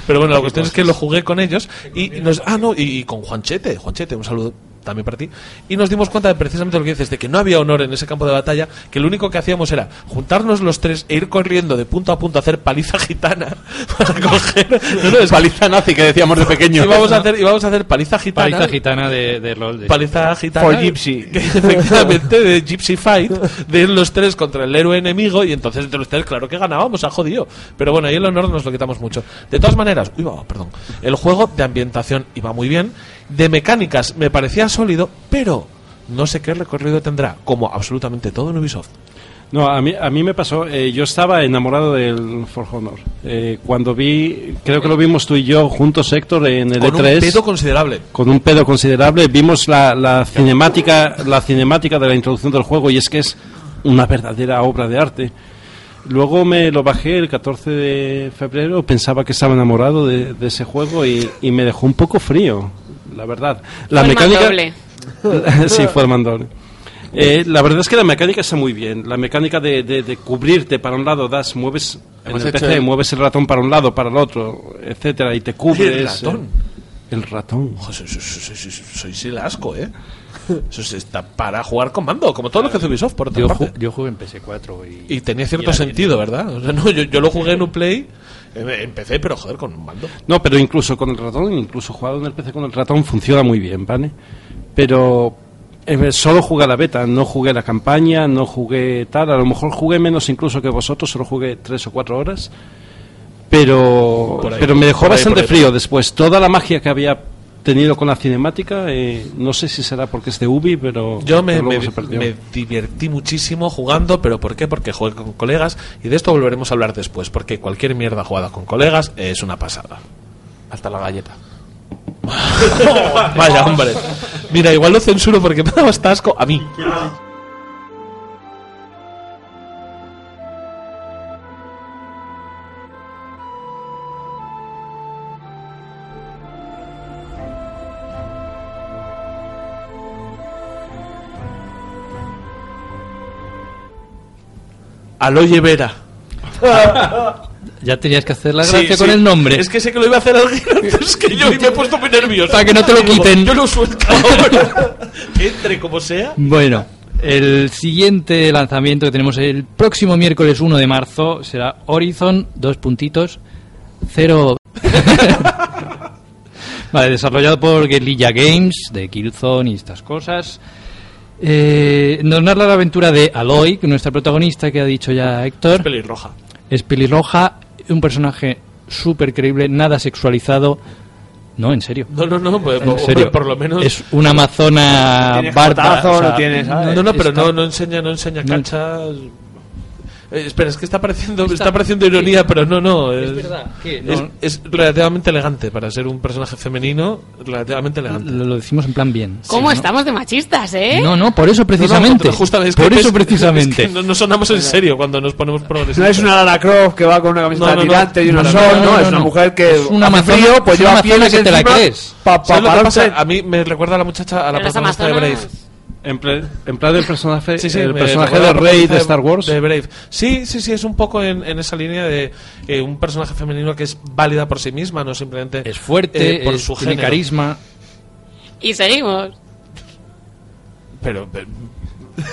Pero bueno, la cuestión es que lo jugué con ellos y nos... Ah, no, y, y con Juanchete, Juanchete, un saludo también para ti. Y nos dimos cuenta de precisamente lo que dices, de que no había honor en ese campo de batalla, que lo único que hacíamos era juntarnos los tres e ir corriendo de punto a punto a hacer paliza gitana para coger... No, no, es paliza nazi que decíamos de pequeño. Íbamos a hacer, íbamos a hacer paliza gitana. Paliza gitana de, de LOL. De... Paliza gitana. For Gypsy. Que, efectivamente, de Gypsy Fight, de los tres contra el héroe enemigo, y entonces entre los tres, claro que ganábamos, a jodido. Pero bueno, ahí el honor nos lo quitamos mucho. De todas maneras, uy, oh, perdón, el juego de ambientación iba muy bien, de mecánicas me parecía sólido, pero no sé qué recorrido tendrá, como absolutamente todo en Ubisoft. No, a mí, a mí me pasó, eh, yo estaba enamorado del For Honor. Eh, cuando vi, creo que lo vimos tú y yo juntos, Héctor, en el E tres. Con un pedo considerable. Con un pedo considerable. Vimos la, la cinemática la cinemática de la introducción del juego y es que es una verdadera obra de arte. Luego me lo bajé el catorce de febrero, pensaba que estaba enamorado de, de ese juego y, y me dejó un poco frío, la verdad. La mecánica... Sí, fue el mandón. Eh, la verdad es que la mecánica está muy bien. La mecánica de, de, de cubrirte para un lado, das, mueves en el P C, el... mueves el ratón para un lado, para el otro, etcétera, y te cubres. ¿El ratón? Eh, el ratón. José, soy, soy, soy, soy, soy el asco, ¿eh? Eso está para jugar con mando, como todo lo que hace Ubisoft, por otra yo parte. Ju- yo jugué en P S cuatro y... y tenía cierto y sentido, ¿verdad? O sea, no, yo, yo lo jugué en un Play, en P C, pero joder, con un mando. No, pero incluso con el ratón, incluso jugado en el P C con el ratón, funciona muy bien, ¿vale? Pero eh, solo jugué la beta, no jugué la campaña, no jugué tal, a lo mejor jugué menos incluso que vosotros, solo jugué tres o cuatro horas, pero, ahí, pero me dejó bastante ahí, frío después. Toda la magia que había tenido con la cinemática, eh, no sé si será porque es de Ubi, pero yo me, me, me divertí muchísimo jugando, pero ¿por qué? Porque jugué con colegas y de esto volveremos a hablar después, porque cualquier mierda jugada con colegas es una pasada. Hasta la galleta. Vaya, hombre. Mira, igual lo censuro porque me da hasta asco a mí. Aloe Vera. Ya tenías que hacer la gracia sí, con sí. el nombre. Es que sé que lo iba a hacer alguien antes que yo y me he puesto muy nervioso. Para que no te lo quiten. Yo lo suelto ahora. Entre como sea. Bueno, el siguiente lanzamiento que tenemos el próximo miércoles uno de marzo será Horizon dos puntitos cero. Vale, desarrollado por Guerrilla Games, de Killzone y estas cosas. Eh, nos narra la aventura de Aloy, nuestra protagonista que ha dicho ya Héctor. Es pelirroja. Es pelirroja, un personaje súper creíble, nada sexualizado. No, en serio. No, no, no, pues, en serio. Por lo menos. Es una amazona barba. O sea, no, tienes, no, no, no, pero está... no, no enseña, no enseña cachas. Eh, espera, es que está pareciendo, está, está pareciendo ironía, ¿qué? Pero no, no. Es, es verdad. ¿Qué? No. Es, es relativamente elegante para ser un personaje femenino, relativamente elegante. Lo, lo decimos en plan bien. ¿Cómo sí, estamos no? de machistas, eh? No, no, por eso precisamente. No, no, justa, es que por eso es, precisamente. Es que no, no sonamos en serio cuando nos ponemos progresistas. No es una Lara Croft que va con una camiseta no, no, tirante no, y una no, sol, no, no, no, no, no, es una mujer que es una amazona, frío, pues lleva piel que te la crees. Pa, pa, pa, pasa? A mí me recuerda a la muchacha, a la protagonista de Brave. En, ple, en plan del personaje, sí, sí, el personaje de Rey de Star Wars. De Brave. Sí, sí, sí, es un poco en, en esa línea de eh, un personaje femenino que es válida por sí misma, no simplemente. Es fuerte, eh, por es, su tiene carisma. Y seguimos. Pero. pero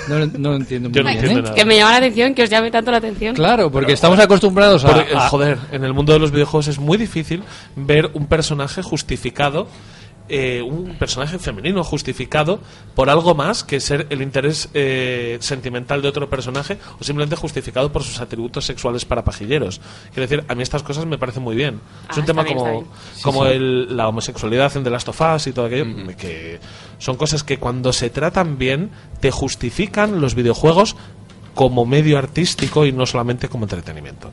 no, no entiendo muy no bien. Entiendo ¿eh? Que me llama la atención, que os llame tanto la atención. Claro, porque pero, estamos joder, acostumbrados a, porque, a. Joder, en el mundo de los videojuegos es muy difícil ver un personaje justificado. Eh, un personaje femenino justificado por algo más que ser el interés eh, sentimental de otro personaje o simplemente justificado por sus atributos sexuales para pajilleros. Quiero decir, a mí estas cosas me parecen muy bien. Ah, es un tema bien, como, sí, como sí. El, la homosexualidad en The Last of Us y todo aquello, mm-hmm. que son cosas que cuando se tratan bien te justifican los videojuegos como medio artístico y no solamente como entretenimiento.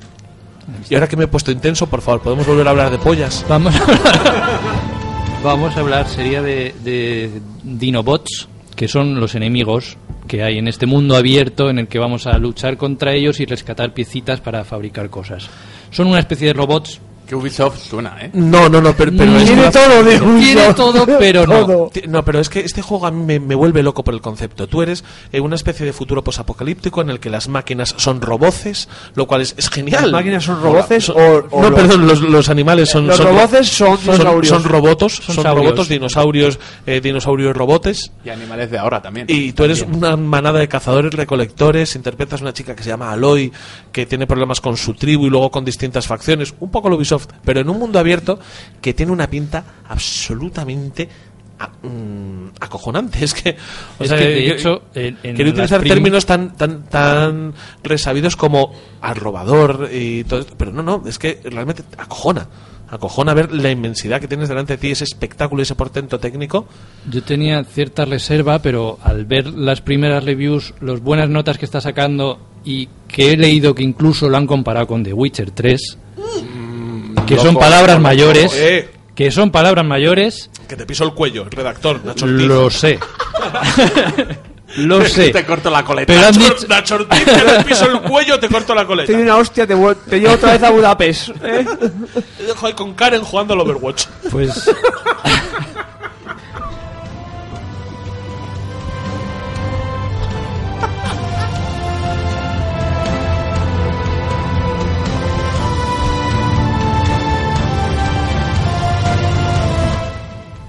Y ahora que me he puesto intenso, por favor, ¿podemos volver a hablar de pollas? Vamos a hablar... Vamos a hablar, sería de, de Dinobots, que son los enemigos que hay en este mundo abierto en el que vamos a luchar contra ellos y rescatar piecitas para fabricar cosas. Son una especie de robots... Que Ubisoft suena, ¿eh? No, no, no, pero... pero no, tiene todo de Ubisoft. Tiene todo, pero no. No, pero es que este juego a mí me, me vuelve loco por el concepto. Tú eres eh, una especie de futuro posapocalíptico en el que las máquinas son roboces, lo cual es, es genial. ¿Las máquinas son roboces o...? o, o no, los, perdón, los, los animales son... Los son, roboces son dinosaurios. Son, son robotos, son, son robotos, dinosaurios, eh, dinosaurios robotes. Y animales de ahora también. Y tú eres también. Una manada de cazadores, recolectores, interpretas a una chica que se llama Aloy, que tiene problemas con su tribu y luego con distintas facciones. Un poco lo Ubisoft. Pero en un mundo abierto que tiene una pinta absolutamente a, um, acojonante. Es que, o es sea, que de yo, hecho, en, en quiero utilizar prim- términos tan tan tan resabidos como al robador y todo esto, pero no, no, es que realmente acojona. Acojona ver la inmensidad que tienes delante de ti, ese espectáculo y ese portento técnico. Yo tenía cierta reserva, pero al ver las primeras reviews, las buenas notas que está sacando y que he leído que incluso lo han comparado con The Witcher tres, que son palabras mayores, que son palabras mayores... Que te piso el cuello, el redactor, Nacho Ortiz. Lo sé. Lo sé. Te corto la coleta. Pero han dicho... Nacho Ortiz, que te piso el cuello, te corto la coleta. Tiene una hostia, te, te llevo otra vez a Budapest. ¿Eh? Te dejo ahí con Karen jugando al Overwatch. Pues...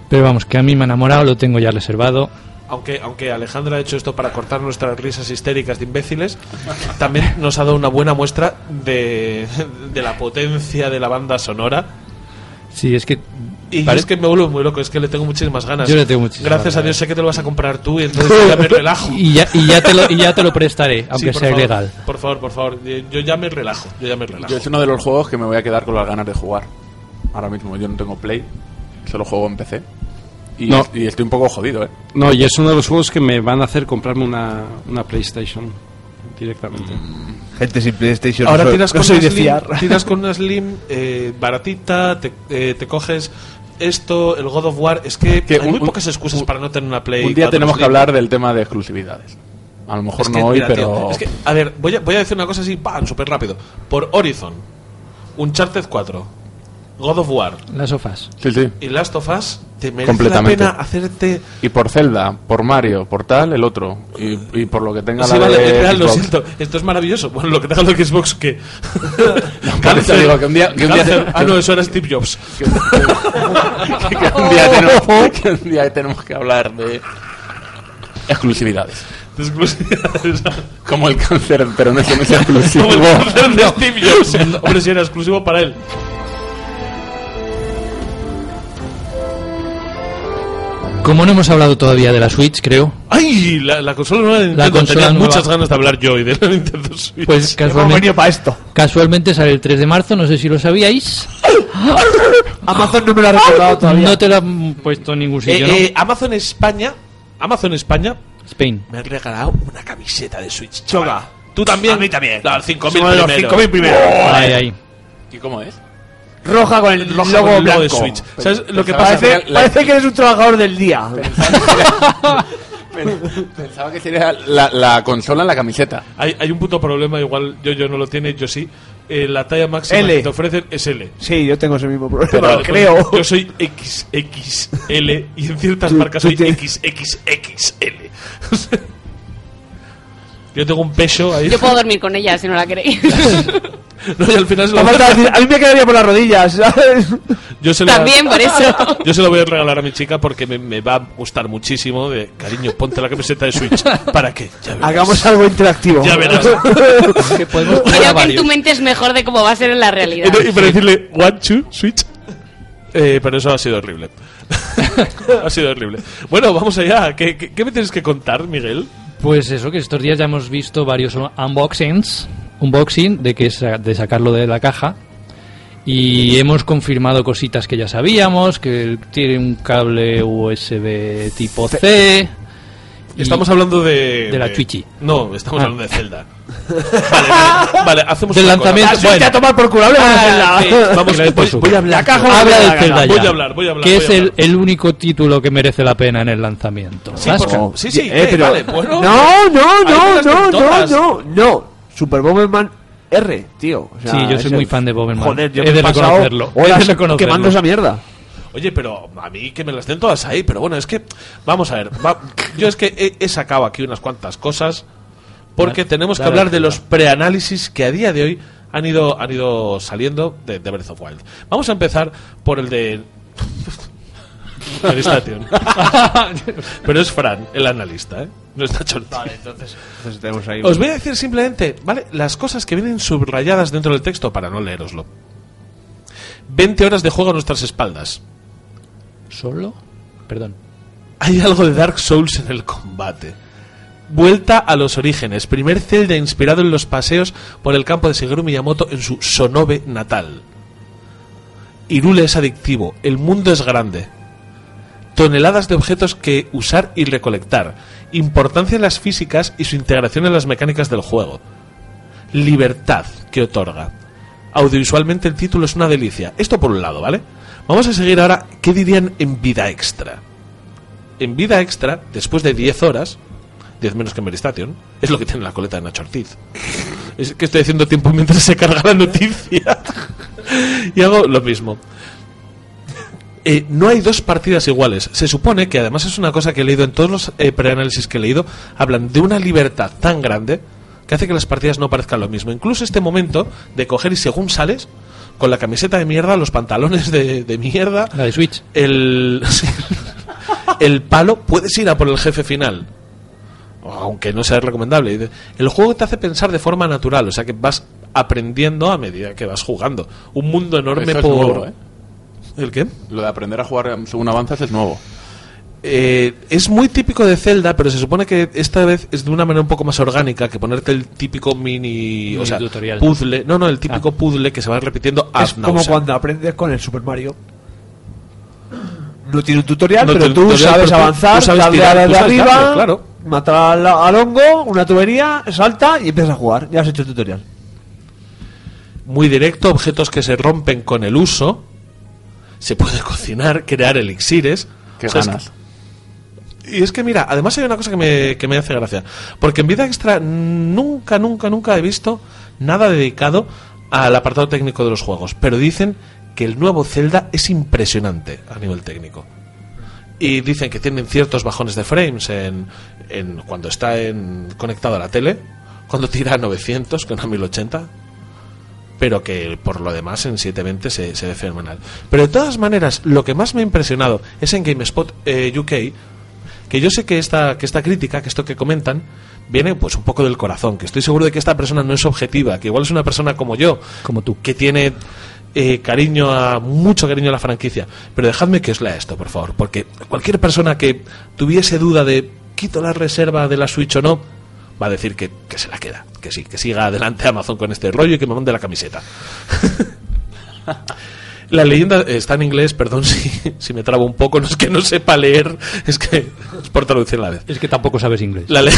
Pero vamos, que a mí me ha enamorado, lo tengo ya reservado. Aunque, aunque Alejandra ha hecho esto para cortar nuestras risas histéricas de imbéciles, también nos ha dado una buena muestra de, de la potencia de la banda sonora. Sí, es que... Y ¿vale? Es que me vuelvo muy loco, es que le tengo muchísimas ganas. Yo le tengo muchísimas Gracias ganas. a Dios sé que te lo vas a comprar tú y entonces ya me relajo. Y ya, y ya, te, lo, y ya te lo prestaré, aunque sí, sea favor, ilegal. Por favor, por favor, yo ya me relajo, yo ya me relajo. Yo es uno de los juegos que me voy a quedar con las ganas de jugar. Ahora mismo yo no tengo Play, solo juego en P C. Y, no. es, y estoy un poco jodido, ¿eh? No, y es uno de los juegos que me van a hacer comprarme una, una PlayStation directamente. Mm. Gente sin PlayStation. Ahora no tiras, no con soy de Slim, tiras con una Slim eh, baratita, te, eh, te coges esto, el God of War. Es que, que hay un, muy pocas excusas un, para no tener una Play. Un día tenemos Slim. que hablar del tema de exclusividades. A lo mejor es que, no hoy, mira, pero... Tío, es que, a ver, voy a, voy a decir una cosa así, ¡pam!, súper rápido. Por Horizon, Uncharted cuatro... God of War, Last of Us. Sí, sí. Y Last of Us te merece la pena hacerte. Y por Zelda, por Mario, por tal, el otro. Y, y por lo que tenga sí, la vale, de real, lo siento. Esto es maravilloso. Bueno, lo que tenga lo que Xbox, que. Te digo que un día. Que un día ah, no, eso era Steve Jobs. Que, que, que, un día tenemos, que un día tenemos que hablar de exclusividades. Como el cáncer, pero no es exclusivo. Como el cáncer de Steve Jobs. Hombre, si era exclusivo para él. Como no hemos hablado todavía de la Switch, creo. ¡Ay! La, la consola nueva de Nintendo. Tenía muchas ganas de hablar yo y de la Nintendo Switch. Pues casualmente, hemos venido para esto. Casualmente sale el tres de marzo, no sé si lo sabíais. Amazon no me lo ha recordado todavía. No te lo han puesto en ningún sitio, eh, ¿no? Eh, Amazon España. Amazon España. Spain. Me han regalado una camiseta de Switch. Choga. ¿Tú también? A mí también. Los cinco mil primeros. Ahí, ahí. ¿Y cómo es? Roja con el roja logo, con el logo blanco de Switch. ¿Sabes lo que pasa? Parece, la... parece que eres un trabajador del día. Pensaba que sería, pensaba que sería la, la consola en la camiseta. Hay, hay un puto problema, igual yo, yo no lo tiene, yo sí. Eh, la talla máxima L. que te ofrecen es L. Sí, yo tengo ese mismo problema, pero, vale, creo. Pues, yo soy equis equis ele y en ciertas tú, marcas tú soy tienes... equis equis equis ele. Yo tengo un pecho ahí. Yo puedo dormir con ella si no la queréis. No, al final se la... A mí me quedaría por las rodillas, ¿sabes? Yo se También la... por eso. Yo se lo voy a regalar a mi chica porque me, me va a gustar muchísimo. De, cariño, ponte la camiseta de Switch. ¿Para qué? Hagamos algo interactivo. Ya verás. Que creo que varios. En tu mente es mejor de cómo va a ser en la realidad. Y, y para decirle, one, two, Switch. Eh, pero eso ha sido horrible. Ha sido horrible. Bueno, vamos allá. ¿Qué, qué, qué me tienes que contar, Miguel? Pues eso, que estos días ya hemos visto varios unboxings. Unboxing de que de sacarlo de la caja y hemos confirmado cositas que ya sabíamos, que tiene un cable U S B tipo C. Estamos hablando de de la Twitchy. No, estamos ah. hablando de Zelda. Vale, vale, vale, hacemos un lanzamiento. Cosa. Bueno, a tomar por culo, ah, de Zelda. Sí, vamos, voy, voy, voy a hablar. La caja habla de Zelda. Ya. Voy a hablar, voy a hablar. Que es el, el único título que merece la pena en el lanzamiento. Sí, oh. sí, sí, eh, pero vale, bueno, no, no, no, no, no, no, no. Super Bomberman R, tío. O sea, sí, yo soy muy el... fan de Bomberman. Joder, yo he de reconocerlo. Hola, quemando esa mierda. Oye, pero a mí que me las den todas ahí. Pero bueno, es que... Vamos a ver. Va... Yo es que he, he sacado aquí unas cuantas cosas. Porque ¿verdad? tenemos que ¿verdad? hablar de los preanálisis que a día de hoy han ido, han ido saliendo de, de Breath of Wild. Vamos a empezar por el de... Meristation. Pero es Fran, el analista, ¿eh? No está chortado. Vale, entonces, entonces tenemos ahí. Os voy a decir simplemente, ¿vale? Las cosas que vienen subrayadas dentro del texto para no leeroslo. veinte horas de juego a nuestras espaldas. ¿Solo? Perdón. Hay algo de Dark Souls en el combate. Vuelta a los orígenes. Primer Zelda inspirado en los paseos por el campo de Shigeru Miyamoto en su Sonobe natal. Hyrule es adictivo. El mundo es grande. Toneladas de objetos que usar y recolectar. Importancia en las físicas y su integración en las mecánicas del juego. libertad que otorga. Audiovisualmente el título es una delicia. Esto por un lado, ¿vale? Vamos a seguir ahora, ¿qué dirían en Vida Extra? En Vida Extra, después de diez horas, diez menos que en Meristation, es lo que tiene la coleta de Nacho Ortiz. Es que estoy haciendo tiempo mientras se carga la noticia. Y hago lo mismo. Eh, no hay dos partidas iguales. Se supone que, además, es una cosa que he leído en todos los eh, preanálisis que he leído, hablan de una libertad tan grande que hace que las partidas no parezcan lo mismo. Incluso este momento de coger y según sales, con la camiseta de mierda, los pantalones de, de mierda... La de Switch. El, el palo, puedes ir a por el jefe final. Aunque no sea recomendable. El juego te hace pensar de forma natural, o sea que vas aprendiendo a medida que vas jugando. Un mundo enorme por... Nuevo, ¿eh? ¿El qué? Lo de aprender a jugar según avanzas es nuevo. Eh, es muy típico de Zelda, pero se supone que esta vez es de una manera un poco más orgánica que ponerte el típico mini, mini o sea, tutorial, puzzle. No, no, el típico ah. puzzle que se va repitiendo. Es como nausa. Cuando aprendes con el Super Mario. No tiene un tutorial, no, pero tú tutorial, sabes pero avanzar, tú sabes tirar desde arriba, darle, claro. Matar al, al hongo, una tubería, salta y empiezas a jugar. Ya has hecho el tutorial. Muy directo, objetos que se rompen con el uso. Se puede cocinar, crear elixires. Qué o sea, ganas. Es que, y es que mira, además hay una cosa que me, que me hace gracia. Porque en Vida Extra nunca, nunca, nunca he visto nada dedicado al apartado técnico de los juegos. Pero dicen que el nuevo Zelda es impresionante a nivel técnico. Y dicen que tienen ciertos bajones de frames en, en cuando está en, conectado a la tele, cuando tira a novecientos con a mil ochenta, pero que por lo demás en setecientos veinte se, se ve fenomenal. Pero de todas maneras, lo que más me ha impresionado es en GameSpot eh, U K, que yo sé que esta, que esta crítica, que esto que comentan, viene pues un poco del corazón, que estoy seguro de que esta persona no es objetiva, que igual es una persona como yo, como tú, que tiene eh, cariño a mucho cariño a la franquicia. Pero dejadme que os lea esto, por favor, porque cualquier persona que tuviese duda de quito la reserva de la Switch o no, va a decir que, que se la queda, que sí, que siga adelante Amazon con este rollo y que me mande la camiseta. La leyenda está en inglés, perdón si, si me trabo un poco, no es que no sepa leer, es que es por traducir la vez. Es que tampoco sabes inglés. La, le...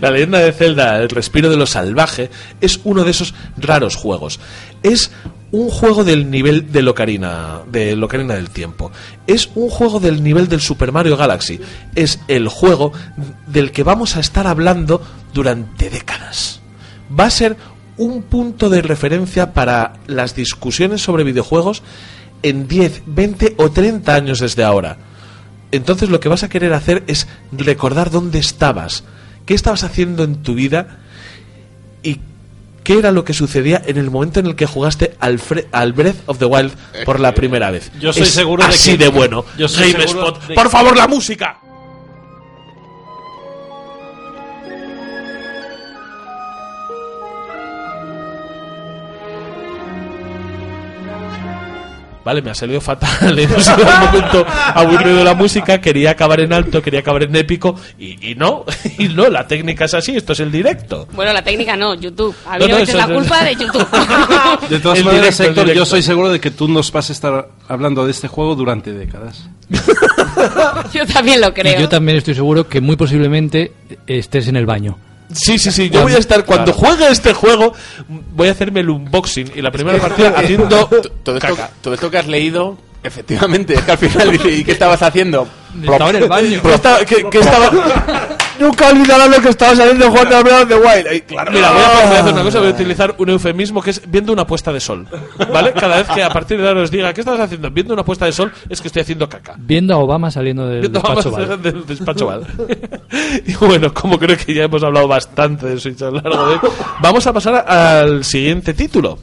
la leyenda de Zelda, el respiro de lo salvaje, es uno de esos raros juegos. Es un juego del nivel de Ocarina, de Ocarina del Tiempo. Es un juego del nivel del Super Mario Galaxy. Es el juego del que vamos a estar hablando durante décadas. Va a ser un punto de referencia para las discusiones sobre videojuegos en diez, veinte o treinta años desde ahora. Entonces lo que vas a querer hacer es recordar dónde estabas, qué estabas haciendo en tu vida y qué era lo que sucedía en el momento en el que jugaste al, Fre- al Breath of the Wild por la primera vez. Yo soy es seguro así de, que... de bueno. Yo soy GameSpot. De que... ¡Por favor, la música! Vale, me ha salido fatal. En un momento aburrido la música, quería acabar en alto, quería acabar en épico, y, y no, y no, la técnica es así, esto es el directo. Bueno, la técnica no, YouTube. A mí no, no, no me echan la culpa no. de YouTube. De todas el maneras, directo, Héctor, yo soy seguro de que tú nos vas a estar hablando de este juego durante décadas. Yo también lo creo. Y yo también estoy seguro que muy posiblemente estés en el baño. Sí, sí, sí, yo voy a estar, cuando claro. juegue este juego, voy a hacerme el unboxing y la primera partida haciendo todo esto, todo esto que has leído, efectivamente, es que al final dice, ¿y qué estabas haciendo? Estaba en el baño. ¿Qué, qué estaba? Nunca olvidarás lo que estabas haciendo jugando al Breath of the Wild. Ay, claro. Mira, voy a hacer una cosa, voy a utilizar un eufemismo que es viendo una puesta de sol, ¿vale? Cada vez que a partir de ahora os diga, ¿qué estabas haciendo? Viendo una puesta de sol, es que estoy haciendo caca. Viendo a Obama saliendo del viendo despacho Obama del despacho Val. Y bueno, como creo que ya hemos hablado bastante de Switch a lo largo de hoy, vamos a pasar al siguiente título.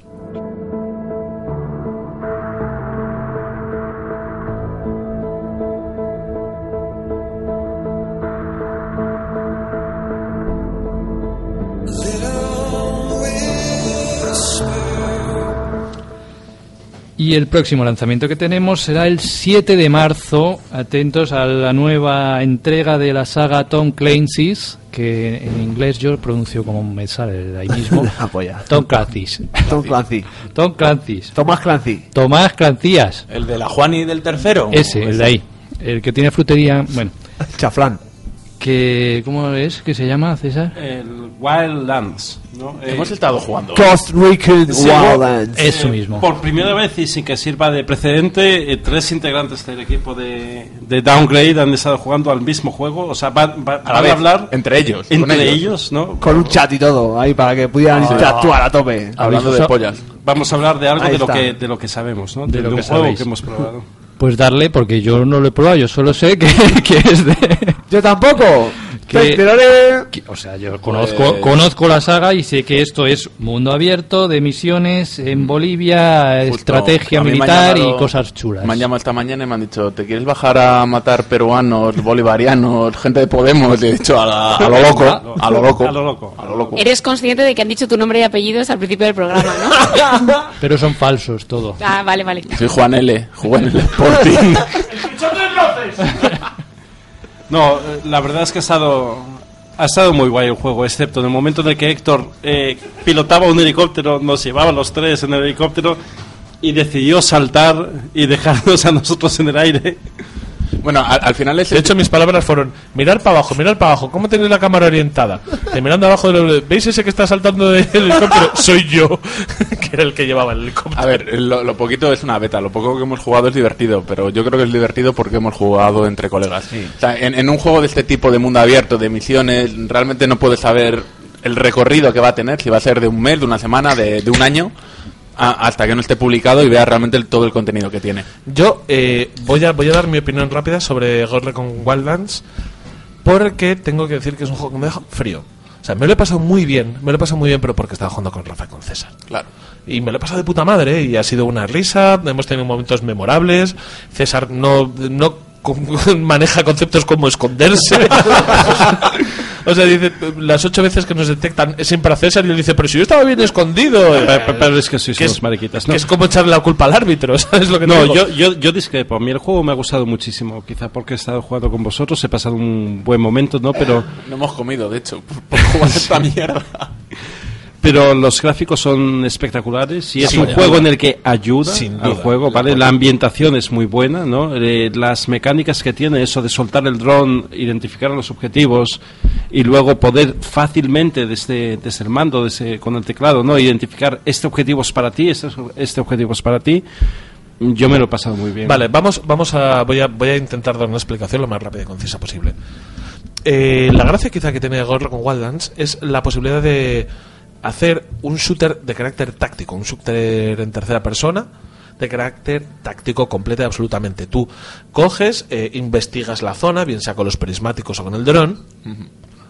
Y el próximo lanzamiento que tenemos será el siete de marzo. Atentos a la nueva entrega de la saga Tom Clancy's, que en inglés yo pronuncio como me sale ahí mismo. Tom Clancy's. Tom Clancy. Tom Clancy's. Tomás Clancy. Tomás Clancías. El de la Juani del tercero. Ese, el de ahí. El que tiene frutería, bueno. Chaflán. que ¿cómo es que se llama, César? El Wildlands, ¿no? Hemos eh, estado jugando Coast Rican Wildlands. Eh, Eso mismo. Por primera vez, y sin que sirva de precedente, eh, tres integrantes del equipo de, de Downgrade han estado jugando al mismo juego. O sea, van, van, a, van a hablar entre ellos. Entre ellos, ellos, ¿no? Con un chat y todo, ahí para que pudieran oh, interactuar oh, a tope. Hablando de pollas. Vamos a hablar de algo de lo, que, de lo que sabemos, ¿no? De, de, de lo un que juego sabéis. Que hemos probado. Pues darle, porque yo no lo he probado, yo solo sé que, que es de... ¡Yo tampoco! Que, que, o sea, yo conozco pues... conozco la saga y sé que esto es mundo abierto, de misiones en Bolivia, justo, estrategia militar llamado, y cosas chulas. Me han llamado esta mañana y me han dicho, ¿te quieres bajar a matar peruanos, bolivarianos, gente de Podemos? Y he dicho, a, la, a, lo loco, a lo loco, a lo loco, a lo loco. Eres consciente de que han dicho tu nombre y apellidos al principio del programa, ¿no? Pero son falsos, todo. Ah, vale, vale. Soy Juan L, Juan L. Sporting. No, la verdad es que ha estado ha estado muy guay el juego, excepto en el momento en el que Héctor eh, pilotaba un helicóptero, nos llevaba los tres en el helicóptero y decidió saltar y dejarnos a nosotros en el aire. Bueno, al, al final... Ese de hecho, mis palabras fueron, mirar para abajo, mirar para abajo, ¿cómo tenéis la cámara orientada? Y mirando abajo, de lo, ¿veis ese que está saltando del helicóptero? Soy yo, que era el que llevaba el helicóptero. A ver, lo, lo poquito es una beta, lo poco que hemos jugado es divertido, pero yo creo que es divertido porque hemos jugado entre colegas. Sí. O sea, en, en un juego de este tipo de mundo abierto, de misiones, realmente no puedes saber el recorrido que va a tener, si va a ser de un mes, de una semana, de, de un año... hasta que no esté publicado y vea realmente el, todo el contenido que tiene. Yo eh, voy a voy a dar mi opinión rápida sobre Ghost Recon Wildlands, porque tengo que decir que es un juego que me deja frío. O sea, me lo he pasado muy bien, me lo he pasado muy bien, pero porque estaba jugando con Rafa y con César. Claro. Y me lo he pasado de puta madre y ha sido una risa, hemos tenido momentos memorables. César no no con, maneja conceptos como esconderse. O sea, dice, las ocho veces que nos detectan es siempre a César y él dice, pero si yo estaba bien escondido. Pero es que sois unos mariquitas, ¿no? Que es como echarle la culpa al árbitro, ¿sabes lo que te digo? No, yo, yo, yo discrepo. A mí el juego me ha gustado muchísimo, quizá porque he estado jugando con vosotros, he pasado un buen momento, ¿no? Pero no hemos comido, de hecho, por, por jugar esta mierda. Pero los gráficos son espectaculares y es sí, un juego en el que ayuda al juego, ¿vale? La ambientación es muy buena, ¿no? Eh, las mecánicas que tiene, eso de soltar el dron, identificar a los objetivos y luego poder fácilmente desde, desde el mando, desde, con el teclado, ¿no? Identificar este objetivo es para ti, este, este objetivo es para ti. Yo me lo he pasado muy bien. Vale, vamos, vamos a, voy a, voy a intentar dar una explicación lo más rápida y concisa posible. Eh, la gracia quizá que tiene Ghost Recon Wildlands es la posibilidad de hacer un shooter de carácter táctico, un shooter en tercera persona de carácter táctico completa y absolutamente. Tú coges, eh, investigas la zona, bien sea con los prismáticos o con el dron,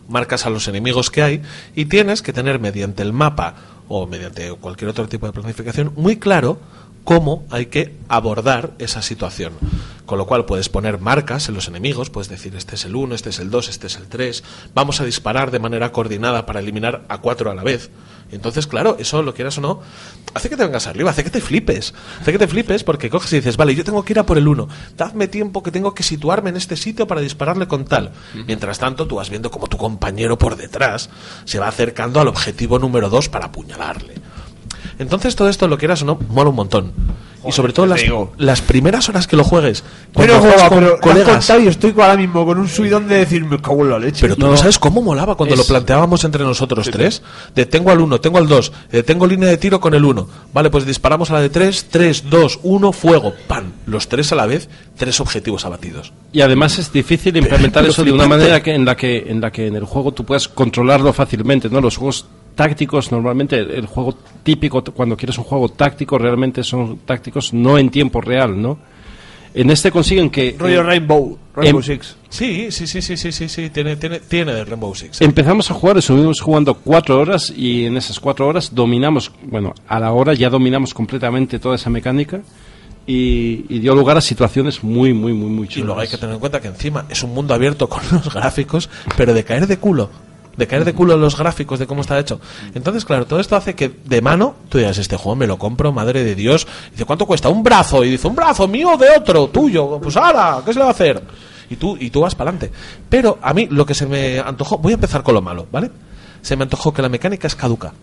marcas a los enemigos que hay y tienes que tener mediante el mapa o mediante cualquier otro tipo de planificación muy claro cómo hay que abordar esa situación. Con lo cual puedes poner marcas en los enemigos, puedes decir este es el uno, este es el dos, este es el tres, vamos a disparar de manera coordinada para eliminar a cuatro a la vez. Y entonces, claro, eso lo quieras o no, hace que te vengas arriba, hace que te flipes, hace que te flipes porque coges y dices, vale, yo tengo que ir a por el uno, dadme tiempo que tengo que situarme en este sitio para dispararle con tal. Mientras tanto, tú vas viendo como tu compañero por detrás se va acercando al objetivo número dos para apuñalarle. Entonces todo esto, lo quieras o no, mola un montón. Joder, y sobre todo las, las primeras horas que lo juegues. Pero juegas con pero colegas. Yo estoy ahora mismo con un subidón de decir, me cago en la leche. Pero tú no, no sabes cómo molaba cuando es... lo planteábamos entre nosotros sí, tres. Detengo al uno, tengo al dos, detengo línea de tiro con el uno. Vale, pues disparamos a la de tres, tres, dos, uno, fuego. ¡Pam! Los tres a la vez, tres objetivos abatidos. Y además es difícil implementar pero, eso pero de una manera que en la que en la que en el juego tú puedas controlarlo fácilmente, ¿no? Los juegos tácticos, normalmente el juego típico, cuando quieres un juego táctico, realmente son tácticos no en tiempo real, ¿no? En este consiguen que... Royal Rainbow, Rainbow em, Six. Sí, sí, sí, sí, sí, sí, sí, tiene, tiene, tiene de Rainbow Six. Empezamos a jugar, estuvimos jugando cuatro horas y en esas cuatro horas dominamos, bueno, a la hora ya dominamos completamente toda esa mecánica. Y, y dio lugar a situaciones muy, muy, muy, muy chulas. Y luego hay que tener en cuenta que encima es un mundo abierto con los gráficos, pero de caer de culo. De caer de culo los gráficos de cómo está hecho. Entonces, claro, todo esto hace que de mano tú digas, este juego me lo compro, madre de Dios. Dice, ¿cuánto cuesta? Un brazo. Y dice, un brazo mío de otro, tuyo. Pues ahora, ¿qué se le va a hacer? Y tú, y tú vas para adelante. Pero a mí lo que se me antojó, voy a empezar con lo malo, ¿vale? Se me antojó que la mecánica es caduca.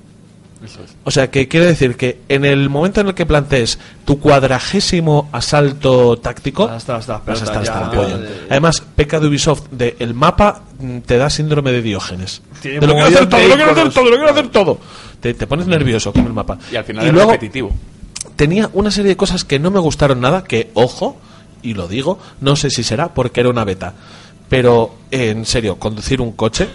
Eso es. O sea, que quiere decir que en el momento en el que plantees tu cuadragésimo asalto táctico, hasta, hasta, vas hasta, hasta, hasta el pollo. Además, peca de Ubisoft de el mapa te da síndrome de Diógenes. Tiene de lo quiero hacer todo, lo quiero hacer todo, lo quiero hacer todo. Te, te pones nervioso con el mapa. Y al final y es luego, repetitivo. Tenía una serie de cosas que no me gustaron nada, que, ojo, y lo digo, no sé si será porque era una beta. Pero, eh, en serio, conducir un coche,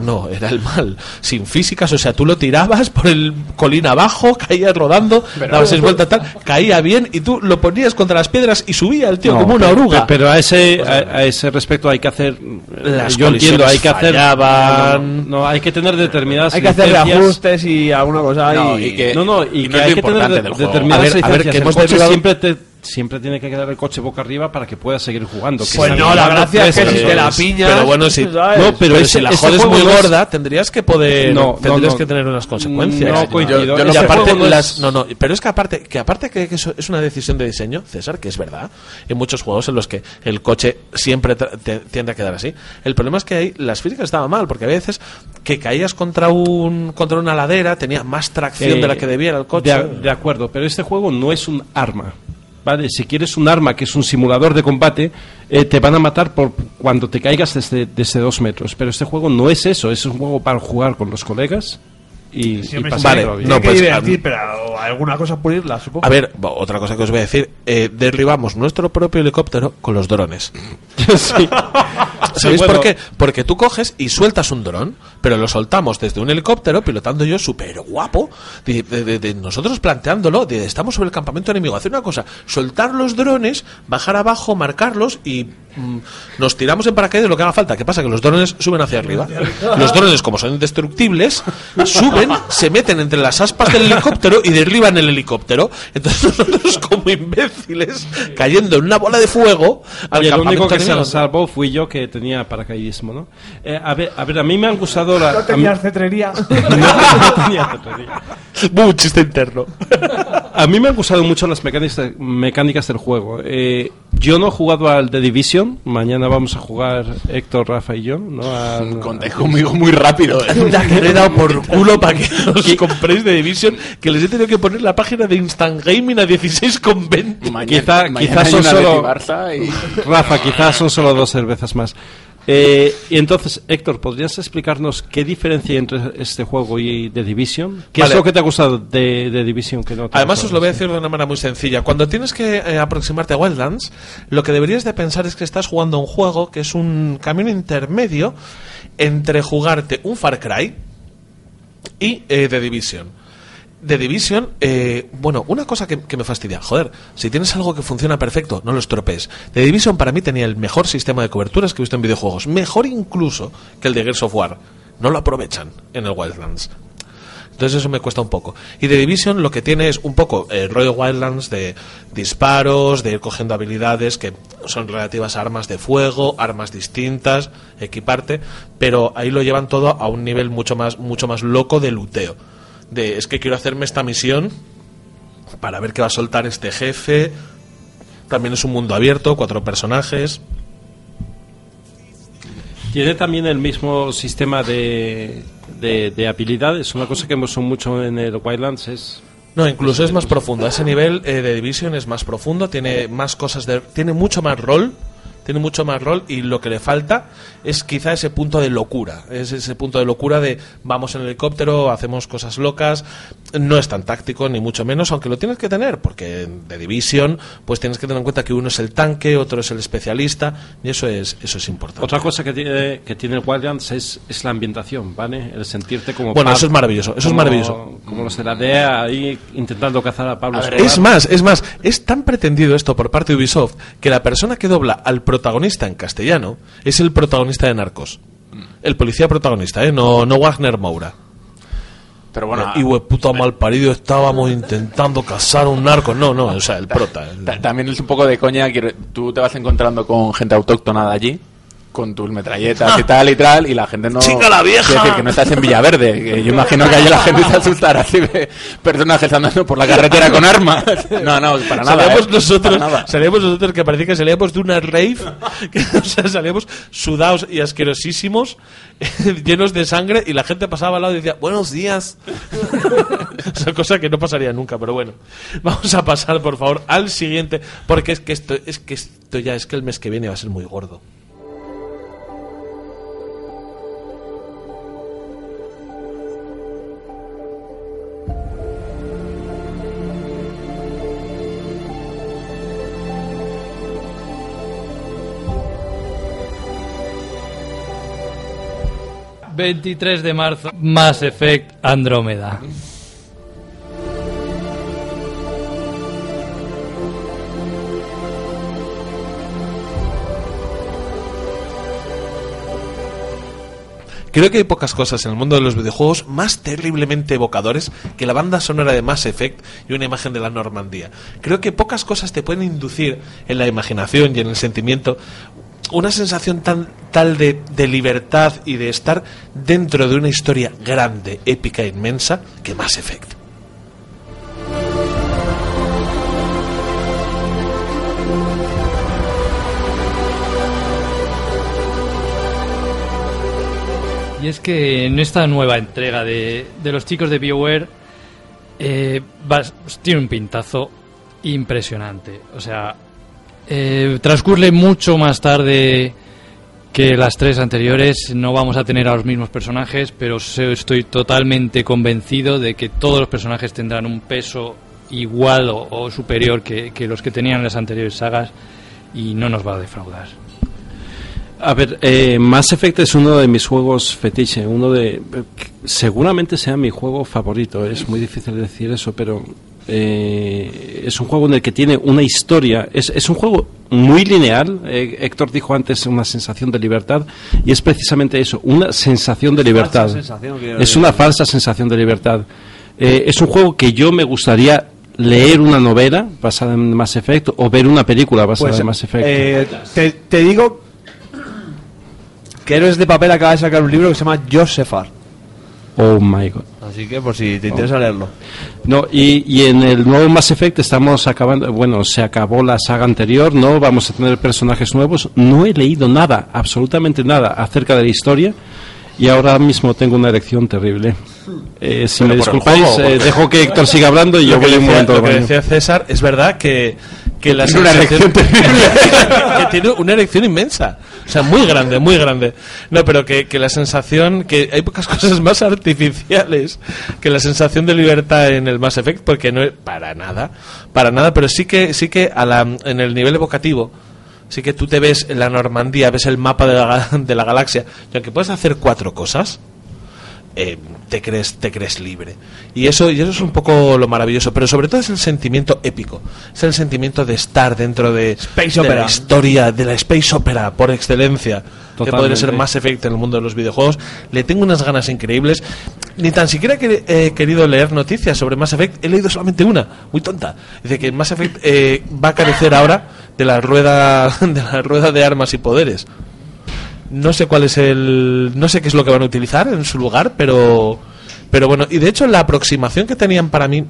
no, era el mal. Sin físicas, o sea, tú lo tirabas por el colín abajo, caías rodando, pero, dabas seis vueltas tal, caía bien y tú lo ponías contra las piedras y subía el tío no, como una oruga. Pero, pero a ese a, a ese respecto hay que hacer, las yo entiendo, hay que hacer, fallaban, no, no, hay que tener determinadas hay que hacer ajustes y alguna cosa. No, y, y que, no, no, y, y que no hay que tener de, determinadas a ver, a ver, que el coche derivado... siempre te... Siempre tiene que quedar el coche boca arriba para que pueda seguir jugando. Que pues no, la gracia es que si te la piñas. Pero bueno, si, ¿sabes? No, pero, pero ese, si la jodes muy es... gorda, tendrías que poder. No, tendrías no, no, que tener unas consecuencias. No, coincido. Yo, yo no y aparte, no, es... las, no, no. Pero es que aparte, que aparte que eso es una decisión de diseño, César, que es verdad. Hay muchos juegos en los que el coche siempre te, tiende a quedar así. El problema es que ahí las físicas estaban mal, porque a veces que caías contra un contra una ladera, tenía más tracción eh, de la que debiera el coche. De, de acuerdo, pero este juego no es un arma. Vale, si quieres un arma que es un simulador de combate, eh, te van a matar por cuando te caigas desde, desde dos metros. Pero este juego no es eso, es un juego para jugar con los colegas y, sí, y pasar. Vale, no, pues, divertir, pero alguna cosa pulirla, supongo. A ver, otra cosa que os voy a decir, eh, derribamos nuestro propio helicóptero con los drones. Sí. ¿Sabéis sí, bueno. por qué? Porque tú coges y sueltas un dron, pero lo soltamos desde un helicóptero, pilotando yo súper guapo, de, de, de, de nosotros planteándolo, de, estamos sobre el campamento enemigo, hacer una cosa, soltar los drones, bajar abajo, marcarlos y mmm, nos tiramos en paracaídas lo que haga falta. ¿Qué pasa? Que los drones suben hacia arriba. Los drones, como son indestructibles, suben, se meten entre las aspas del helicóptero y derriban el helicóptero. Entonces nosotros como imbéciles, cayendo en una bola de fuego al Oye, campamento el único que enemigo. Se salvó fui yo que tenía paracaidismo, ¿no? Eh, a ver, a ver, a mí me han gustado la... No tenías cetrería. No, no tenía cetrería. Un chiste interno. A mí me han gustado mucho las mecánicas, mecánicas del juego. Eh, yo no he jugado al The Division. Mañana vamos a jugar Héctor, Rafa y yo, ¿no? Al... Contáis conmigo muy rápido. ¿Eh? La que le he dado por culo para que os compréis The Division, que les he tenido que poner la página de Instant Gaming a dieciséis con veinte. Mañana, Quizá, mañana quizás son solo... Y... Rafa, quizás son solo dos cervezas más. Eh, y entonces, Héctor, ¿podrías explicarnos qué diferencia hay entre este juego y The Division? ¿Qué vale. es lo que te ha gustado de The Division que no te Además, os lo voy a decir de una manera muy sencilla. Cuando tienes que eh, aproximarte a Wildlands, lo que deberías de pensar es que estás jugando un juego que es un camino intermedio entre jugarte un Far Cry y eh, The Division. The Division, eh, bueno, una cosa que, que me fastidia, joder, si tienes algo que funciona perfecto, no lo estropees. The Division para mí tenía el mejor sistema de coberturas que he visto en videojuegos, mejor incluso que el de Gears of War. No lo aprovechan en el Wildlands. Entonces eso me cuesta un poco. Y The Division lo que tiene es un poco el rollo Wildlands de disparos, de ir cogiendo habilidades que son relativas a armas de fuego, armas distintas, equiparte, pero ahí lo llevan todo a un nivel mucho más, mucho más loco de looteo. De, es que quiero hacerme esta misión para ver qué va a soltar este jefe. También es un mundo abierto, cuatro personajes. Tiene también el mismo sistema de, de, de habilidades. Una cosa que hemos usado mucho en el Wildlands es... No, incluso es más profundo. A ese nivel eh, de Division es más profundo. Tiene más cosas de... Tiene mucho más rol. Tiene mucho más rol y lo que le falta es quizá ese punto de locura. Es ese punto de locura de vamos en helicóptero, hacemos cosas locas. No es tan táctico, ni mucho menos, aunque lo tienes que tener, porque de Division pues tienes que tener en cuenta que uno es el tanque, otro es el especialista, y eso es eso es importante. Otra cosa que tiene, que tiene Wildlands es, es la ambientación, ¿vale? El sentirte como... Bueno, Pablo, eso es maravilloso, eso como, es maravilloso. Como los de la D E A ahí intentando cazar a Pablo. A ver, es más, es más, es tan pretendido esto por parte de Ubisoft que la persona que dobla al protagonista en castellano es el protagonista de Narcos, el policía protagonista, ¿eh? no no Wagner Moura. Pero bueno, y hue puta mal parido, estábamos intentando cazar un narco. No, no, o sea, el prota. El... También es un poco de coña que tú te vas encontrando con gente autóctona de allí. con tus metralletas y tal y tal, y la gente no... ¡Chinga la vieja! Quiere decir que no estás en Villaverde, que yo imagino que allí la gente se asustará si ve personajes andando por la carretera con armas. No, no, para nada. Salíamos, eh, nosotros, para nada. salíamos nosotros, que parecía que salíamos de una rave, que, o sea, salíamos sudados y asquerosísimos, llenos de sangre, y la gente pasaba al lado y decía, ¡buenos días! O sea, cosa que no pasaría nunca, pero bueno. Vamos a pasar, por favor, al siguiente, porque es que esto, es que esto ya, es que el mes que viene va a ser muy gordo. veintitrés de marzo, Mass Effect Andrómeda. Creo que hay pocas cosas en el mundo de los videojuegos más terriblemente evocadores que la banda sonora de Mass Effect y una imagen de la Normandía. Creo que pocas cosas te pueden inducir en la imaginación y en el sentimiento una sensación tan tal de, de libertad y de estar dentro de una historia grande, épica, inmensa, que Mass Effect. Y es que en esta nueva entrega de, de los chicos de BioWare eh, tiene un pintazo impresionante. O sea, Eh, transcurre mucho más tarde que las tres anteriores. No vamos a tener a los mismos personajes, pero estoy totalmente convencido de que todos los personajes tendrán un peso igual o, o superior que, que los que tenían las anteriores sagas, y no nos va a defraudar. A ver, eh, Mass Effect es uno de mis juegos fetiche, uno de seguramente sea mi juego favorito. Es muy difícil decir eso, pero Eh, es un juego en el que tiene una historia, es, es un juego muy lineal. eh, Héctor dijo antes una sensación de libertad, y es precisamente eso, una sensación de libertad, es una falsa sensación de libertad. Eh, es un juego que yo me gustaría leer una novela basada en Mass Effect o ver una película basada pues, en Mass Effect. eh, te, te digo que Héroes de Papel acaba de sacar un libro que se llama Josephard. Oh my god. Así que por si te interesa oh. leerlo. No, y, y en el nuevo Mass Effect estamos acabando, bueno, se acabó la saga anterior, no vamos a tener personajes nuevos. No he leído nada, absolutamente nada acerca de la historia, y ahora mismo tengo una erección terrible. Eh, si Pero me disculpáis, juego, eh, dejo que Héctor siga hablando y yo voy un momento. Lo que decía César, es verdad que que la tiene una erección que tiene una erección inmensa, o sea, muy grande, muy grande. No, pero que, que la sensación, que hay pocas cosas más artificiales que la sensación de libertad en el Mass Effect, porque no es para nada, para nada, pero sí que sí que a la, en el nivel evocativo, sí que tú te ves en la Normandía, ves el mapa de la, de la galaxia, y aunque puedes hacer cuatro cosas, Eh, te crees te crees libre, y eso y eso es un poco lo maravilloso, pero sobre todo es el sentimiento épico, es el sentimiento de estar dentro de, space de la historia, de la space opera por excelencia. Totalmente. Que podría ser Mass Effect en el mundo de los videojuegos. Le tengo unas ganas increíbles. Ni tan siquiera he eh, querido leer noticias sobre Mass Effect, he leído solamente una, muy tonta. Dice que Mass Effect eh, va a carecer ahora de la rueda de la rueda de armas y poderes. No sé cuál es el... No sé qué es lo que van a utilizar en su lugar, pero... Pero bueno, y de hecho la aproximación que tenían para mí,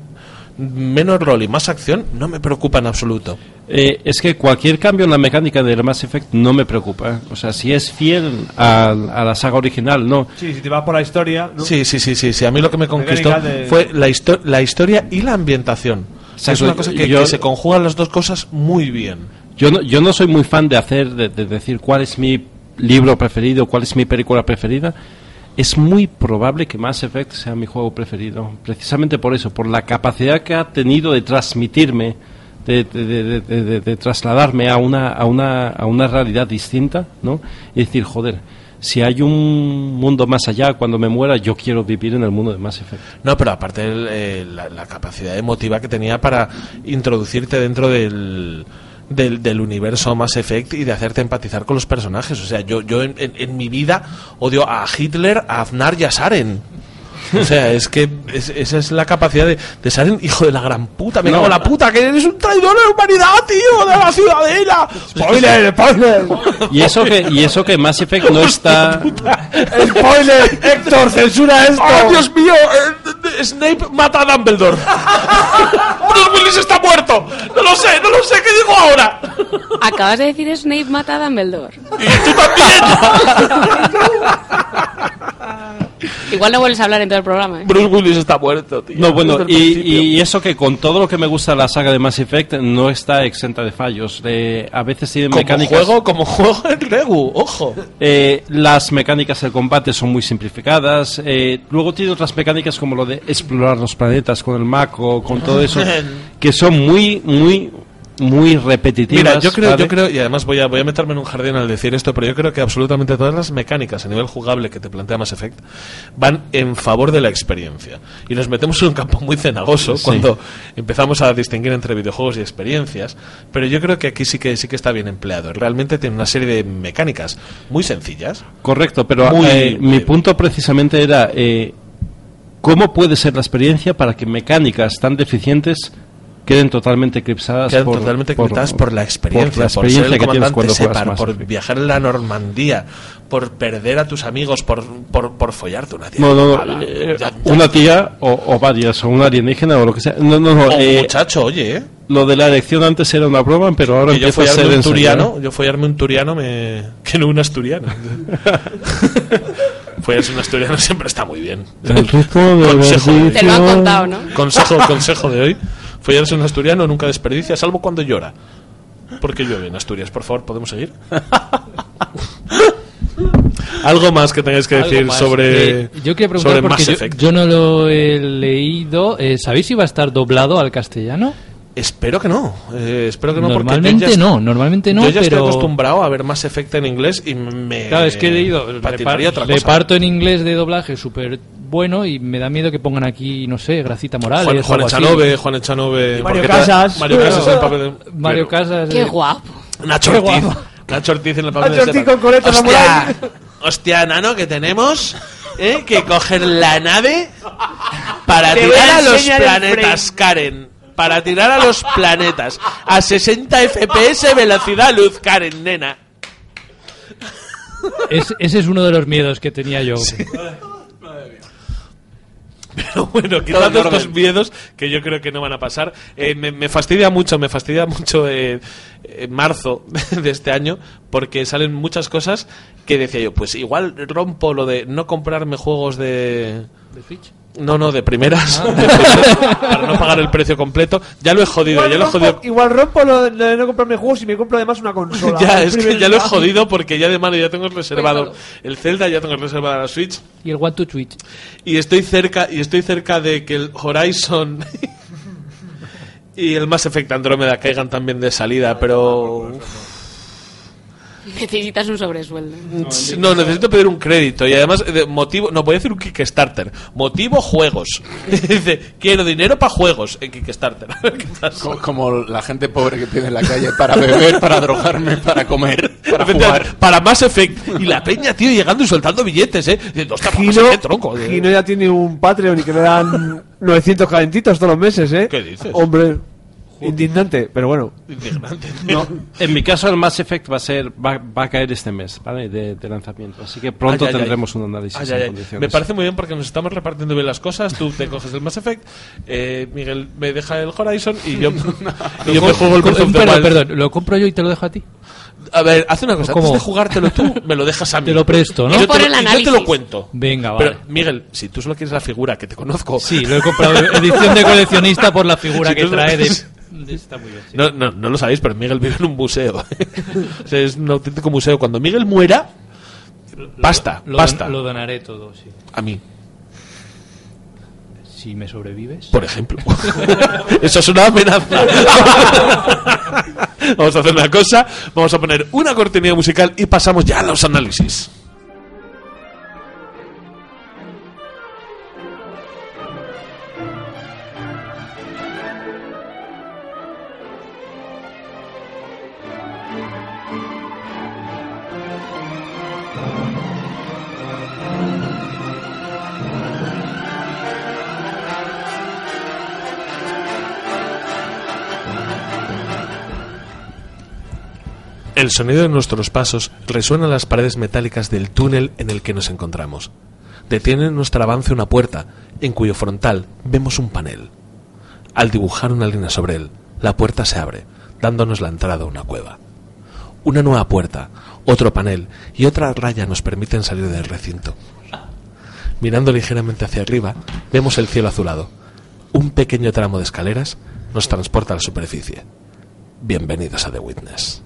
menos rol y más acción, no me preocupa en absoluto. Eh, es que cualquier cambio en la mecánica del Mass Effect no me preocupa. O sea, si es fiel a, a la saga original, no. Sí, si te vas por la historia, ¿no? Sí, sí, sí, sí, sí. A mí lo que me conquistó de... fue la, histo- la historia y la ambientación. O sea, es una cosa que, yo... que se conjugan las dos cosas muy bien. Yo no, yo no soy muy fan de hacer, de, de decir cuál es mi... libro preferido, cuál es mi película preferida. Es muy probable que Mass Effect sea mi juego preferido, precisamente por eso, por la capacidad que ha tenido de transmitirme, de, de, de, de, de, de trasladarme a una a una a una realidad distinta, ¿no? Y decir, joder, si hay un mundo más allá, cuando me muera yo quiero vivir en el mundo de Mass Effect. No, pero aparte el, eh, la, la capacidad emotiva que tenía para introducirte dentro del Del, del universo Mass Effect y de hacerte empatizar con los personajes. O sea, yo yo en, en, en mi vida odio a Hitler, a Aznar y a Saren. O sea, es que es, esa es la capacidad de, de ser el hijo de la gran puta. Me no. cago la puta, que eres un traidor de la humanidad, tío, de la ciudadela. ¡Spoiler, spoiler! Y eso que, y eso que Mass Effect no está... ¡Spoiler! ¡Héctor, censura esto! ¡Oh, Dios mío! Snape mata a Dumbledore. ¡Bruce Willis está muerto! ¡No lo sé, no lo sé! ¿Qué digo ahora? Acabas de decir Snape mata a Dumbledore. ¡Y tú también! Igual no vuelves a hablar en todo el programa, ¿eh? Bruce Willis está muerto, tío. No, bueno, y, y eso que con todo lo que me gusta la saga de Mass Effect no está exenta de fallos. Eh, a veces tiene mecánicas... Como juego, como juego en Regu, ojo. Eh, las mecánicas del combate son muy simplificadas. Eh, luego tiene otras mecánicas como lo de explorar los planetas con el macro, con todo eso, que son muy, muy... muy repetitivas. Mira, yo creo, ¿vale? yo creo, y además voy a voy a meterme en un jardín al decir esto, pero yo creo que absolutamente todas las mecánicas a nivel jugable que te plantea Mass Effect van en favor de la experiencia. Y nos metemos en un campo muy cenagoso sí. cuando empezamos a distinguir entre videojuegos y experiencias, pero yo creo que aquí sí que sí que está bien empleado. Realmente tiene una serie de mecánicas muy sencillas. Correcto, pero muy, eh, muy mi punto precisamente era eh, ¿cómo puede ser la experiencia para que mecánicas tan deficientes queden totalmente eclipsadas queden por, totalmente eclipsadas por, por la experiencia, por, la experiencia por ser el comandante Separ, por viajar en la Normandía, por perder a tus amigos, por por, por follarte una tía. No, no, no, la, eh, ya, ya. Una tía o, o varias, o un alienígena o lo que sea. No, no, no. O eh, muchacho, oye, ¿eh? Lo de la elección antes era una broma, pero ahora empieza a ser un turiano, yo follarme un turiano me... que no un asturiano. Follarse un asturiano siempre está muy bien. El ritmo de consejo, de... Te lo han contado, ¿no? Consejo, consejo de hoy. Follarse un asturiano nunca desperdicia, salvo cuando llora. Porque llueve en Asturias, por favor, ¿podemos seguir? Algo más que tengáis que decir sobre, eh, yo quería preguntar sobre porque Mass Effect. Yo, yo no lo he leído. Eh, ¿Sabéis si va a estar doblado al castellano? Espero que no. Eh, espero que no normalmente porque no, est- normalmente no. Yo ya pero... estoy acostumbrado a ver Mass Effect en inglés y me. Claro, es que he leído. Reparto en inglés de doblaje súper bueno y me da miedo que pongan aquí, no sé, Gracita Morales. Juan, Juan Echanove, Juan Echanove. Mario Casas. Mario Casas en el papel de... Mario Casas. Qué guapo. Nacho Ortiz. Qué guapo. Nacho Ortiz en el papel de... Nacho Ortiz con coleta samurai. Hostia, nano, que tenemos. ¿Eh? Que coger la nave para tirar a los planetas, Karen. Para tirar a los planetas a sesenta F P S velocidad luz, Karen, nena. Es, ese es uno de los miedos que tenía yo. Sí. Pero bueno, quitando estos miedos que yo creo que no van a pasar, eh, me, me fastidia mucho, me fastidia mucho eh, en marzo de este año porque salen muchas cosas que decía yo, pues igual rompo lo de no comprarme juegos de... ¿De Switch? No, no, de primeras, ah. de primeras para no pagar el precio completo. Ya lo he jodido, igual ya lo rompo, he jodido. Igual rompo lo de, lo de no comprarme juegos y me compro además una consola. Ya, es que ya lo he jodido porque ya de mano ya tengo reservado pues, claro. el Zelda, ya tengo reservada la Switch. Y el One to Switch. Y estoy cerca, y estoy cerca de que el Horizon y el Mass Effect Andrómeda caigan también de salida, pero... Necesitas un sobresueldo. No, necesito pedir un crédito. Y además, motivo... No, voy a decir un Kickstarter. Motivo juegos. Dice, quiero dinero para juegos en Kickstarter. Como, como la gente pobre que tiene en la calle para beber, para drogarme, para comer, para jugar. Para Mass Effect. Y la peña, tío, llegando y soltando billetes, ¿eh? Diciendo, hostia, Gino, qué tronco. Tío. Gino ya tiene un Patreon y que le dan novecientos calentitos todos los meses, ¿eh? ¿Qué dices? Hombre... Indignante, pero bueno. Indignante. No, en mi caso el Mass Effect va a ser va, va a caer este mes, ¿vale? De, de lanzamiento, así que pronto ay, tendremos ay, un análisis ay, en ay, condiciones. Me parece muy bien porque nos estamos repartiendo bien las cosas. Tú te coges el Mass Effect, eh, Miguel me deja el Horizon y yo, y yo me juego el Breath of the Wild. Perdón, lo compro yo y te lo dejo a ti. A ver, haz una cosa, antes de jugártelo tú, me lo dejas a mí. Te lo presto, ¿no? Y yo, te lo, y yo te lo cuento. Venga, vale. Pero, Miguel, si tú solo quieres la figura, que te conozco. Sí, lo he comprado, edición de coleccionista por la figura si que trae de... Está muy bien, sí. no, no, no lo sabéis, pero Miguel vive en un museo. O sea, es un auténtico museo. Cuando Miguel muera, basta, lo, lo, basta. Don, lo donaré todo, sí. A mí. Si me sobrevives. Por ejemplo. Eso es una amenaza. Vamos a hacer una cosa, vamos a poner una cortinilla musical y pasamos ya a los análisis. El sonido de nuestros pasos resuena en las paredes metálicas del túnel en el que nos encontramos. Detiene en nuestro avance una puerta, en cuyo frontal vemos un panel. Al dibujar una línea sobre él, la puerta se abre, dándonos la entrada a una cueva. Una nueva puerta, otro panel y otra raya nos permiten salir del recinto. Mirando ligeramente hacia arriba, vemos el cielo azulado. Un pequeño tramo de escaleras nos transporta a la superficie. Bienvenidos a The Witness.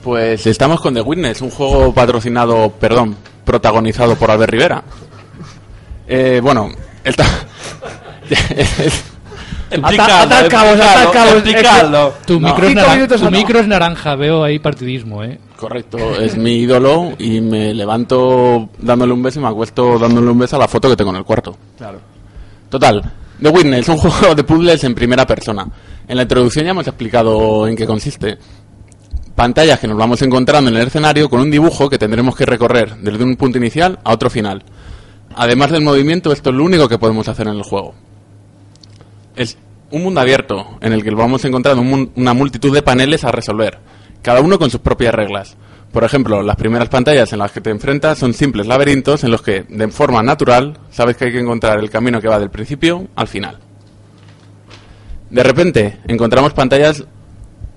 Pues estamos con The Witness, un juego patrocinado, perdón, protagonizado por Albert Rivera. Eh, bueno, el ta... Ata el cabo, ata el cabo, explicadlo. Tu micro, no. naran... tu micro es naranja, veo ahí partidismo, ¿eh? Correcto, es mi ídolo y me levanto dándole un beso y me acuesto dándole un beso a la foto que tengo en el cuarto. Claro. Total, The Witness, un juego de puzzles en primera persona. En la introducción ya hemos explicado en qué consiste. Pantallas que nos vamos encontrando en el escenario con un dibujo que tendremos que recorrer desde un punto inicial a otro final. Además del movimiento, esto es lo único que podemos hacer en el juego. Es un mundo abierto en el que vamos encontrando un, una multitud de paneles a resolver, cada uno con sus propias reglas. Por ejemplo, las primeras pantallas en las que te enfrentas son simples laberintos en los que, de forma natural, sabes que hay que encontrar el camino que va del principio al final. De repente, encontramos pantallas...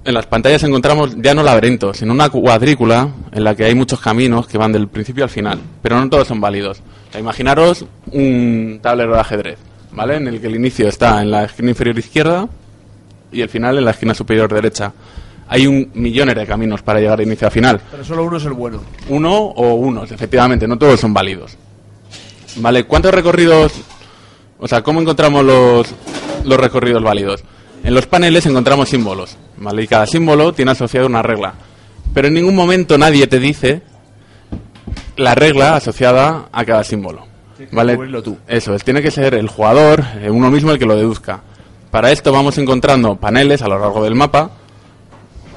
En las pantallas encontramos ya no laberintos, sino una cuadrícula en la que hay muchos caminos que van del principio al final, pero no todos son válidos. O sea, imaginaros un tablero de ajedrez, ¿vale? En el que el inicio está en la esquina inferior izquierda y el final en la esquina superior derecha. Hay un millones de caminos para llegar de inicio a final. Pero solo uno es el bueno. Uno o unos, efectivamente, no todos son válidos. ¿Vale? ¿Cuántos recorridos? O sea, ¿cómo encontramos los, los recorridos válidos? En los paneles encontramos símbolos, ¿vale? Y cada símbolo tiene asociado una regla. Pero en ningún momento nadie te dice la regla asociada a cada símbolo, ¿vale? Tú. Eso es, tiene que ser el jugador, uno mismo, el que lo deduzca. Para esto vamos encontrando paneles a lo largo del mapa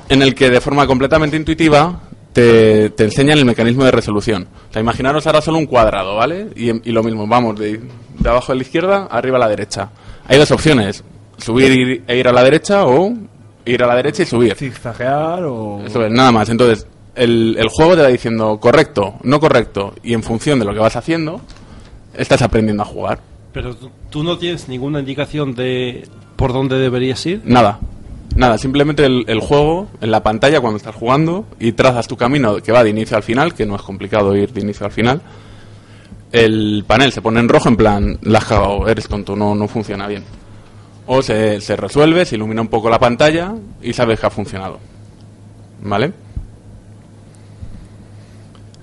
en el que de forma completamente intuitiva te, te enseñan el mecanismo de resolución. O sea, imaginaros ahora solo un cuadrado, ¿vale? Y, y lo mismo, vamos de, de abajo a la izquierda, arriba a la derecha. Hay dos opciones. Subir e ir a la derecha o ir a la derecha y subir. Zigzaguear o... Eso es, nada más. Entonces, el, el juego te va diciendo correcto, no correcto, y en función de lo que vas haciendo, estás aprendiendo a jugar. Pero tú no tienes ninguna indicación de por dónde deberías ir. Nada, nada. Simplemente el, el juego, en la pantalla cuando estás jugando, y trazas tu camino que va de inicio al final, que no es complicado ir de inicio al final. El panel se pone en rojo en plan, la has cagado, eres tonto, no, no funciona bien. O se, se resuelve, se ilumina un poco la pantalla y sabes que ha funcionado, ¿vale?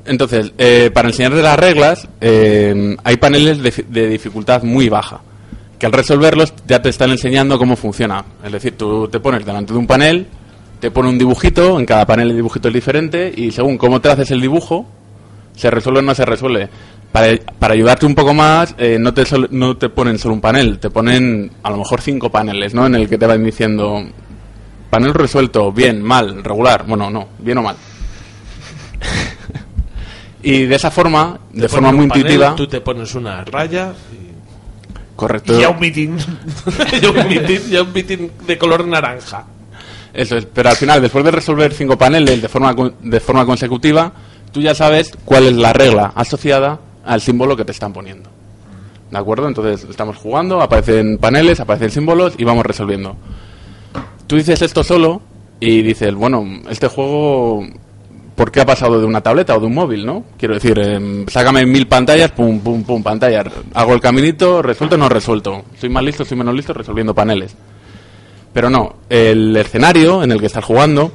Entonces, eh, para enseñarles las reglas, eh, hay paneles de, de dificultad muy baja, que al resolverlos ya te están enseñando cómo funciona. Es decir, tú te pones delante de un panel, te pone un dibujito, en cada panel el dibujito es diferente, y según cómo te haces el dibujo, se resuelve o no se resuelve. Para, para ayudarte un poco más, eh, no te sol, no te ponen solo un panel, te ponen a lo mejor cinco paneles, ¿no? En el que te van diciendo, panel resuelto, bien, mal, regular, bueno, no, bien o mal. Y de esa forma, de forma muy panel, intuitiva... Tú te pones una raya... Y... Correcto. Y ya un mitin. ya un mitin, ya un mitin de color naranja. Eso es, pero al final, después de resolver cinco paneles de forma de forma consecutiva, tú ya sabes cuál es la regla asociada al símbolo que te están poniendo, ¿de acuerdo? Entonces estamos jugando, aparecen paneles, aparecen símbolos y vamos resolviendo. Tú dices esto solo y dices, bueno, este juego, ¿por qué ha pasado de una tableta o de un móvil, no? Quiero decir, eh, sácame mil pantallas, pum, pum, pum, pantallas, hago el caminito, resuelto, no resuelto, soy más listo, soy menos listo, resolviendo paneles. Pero no, el escenario en el que estás jugando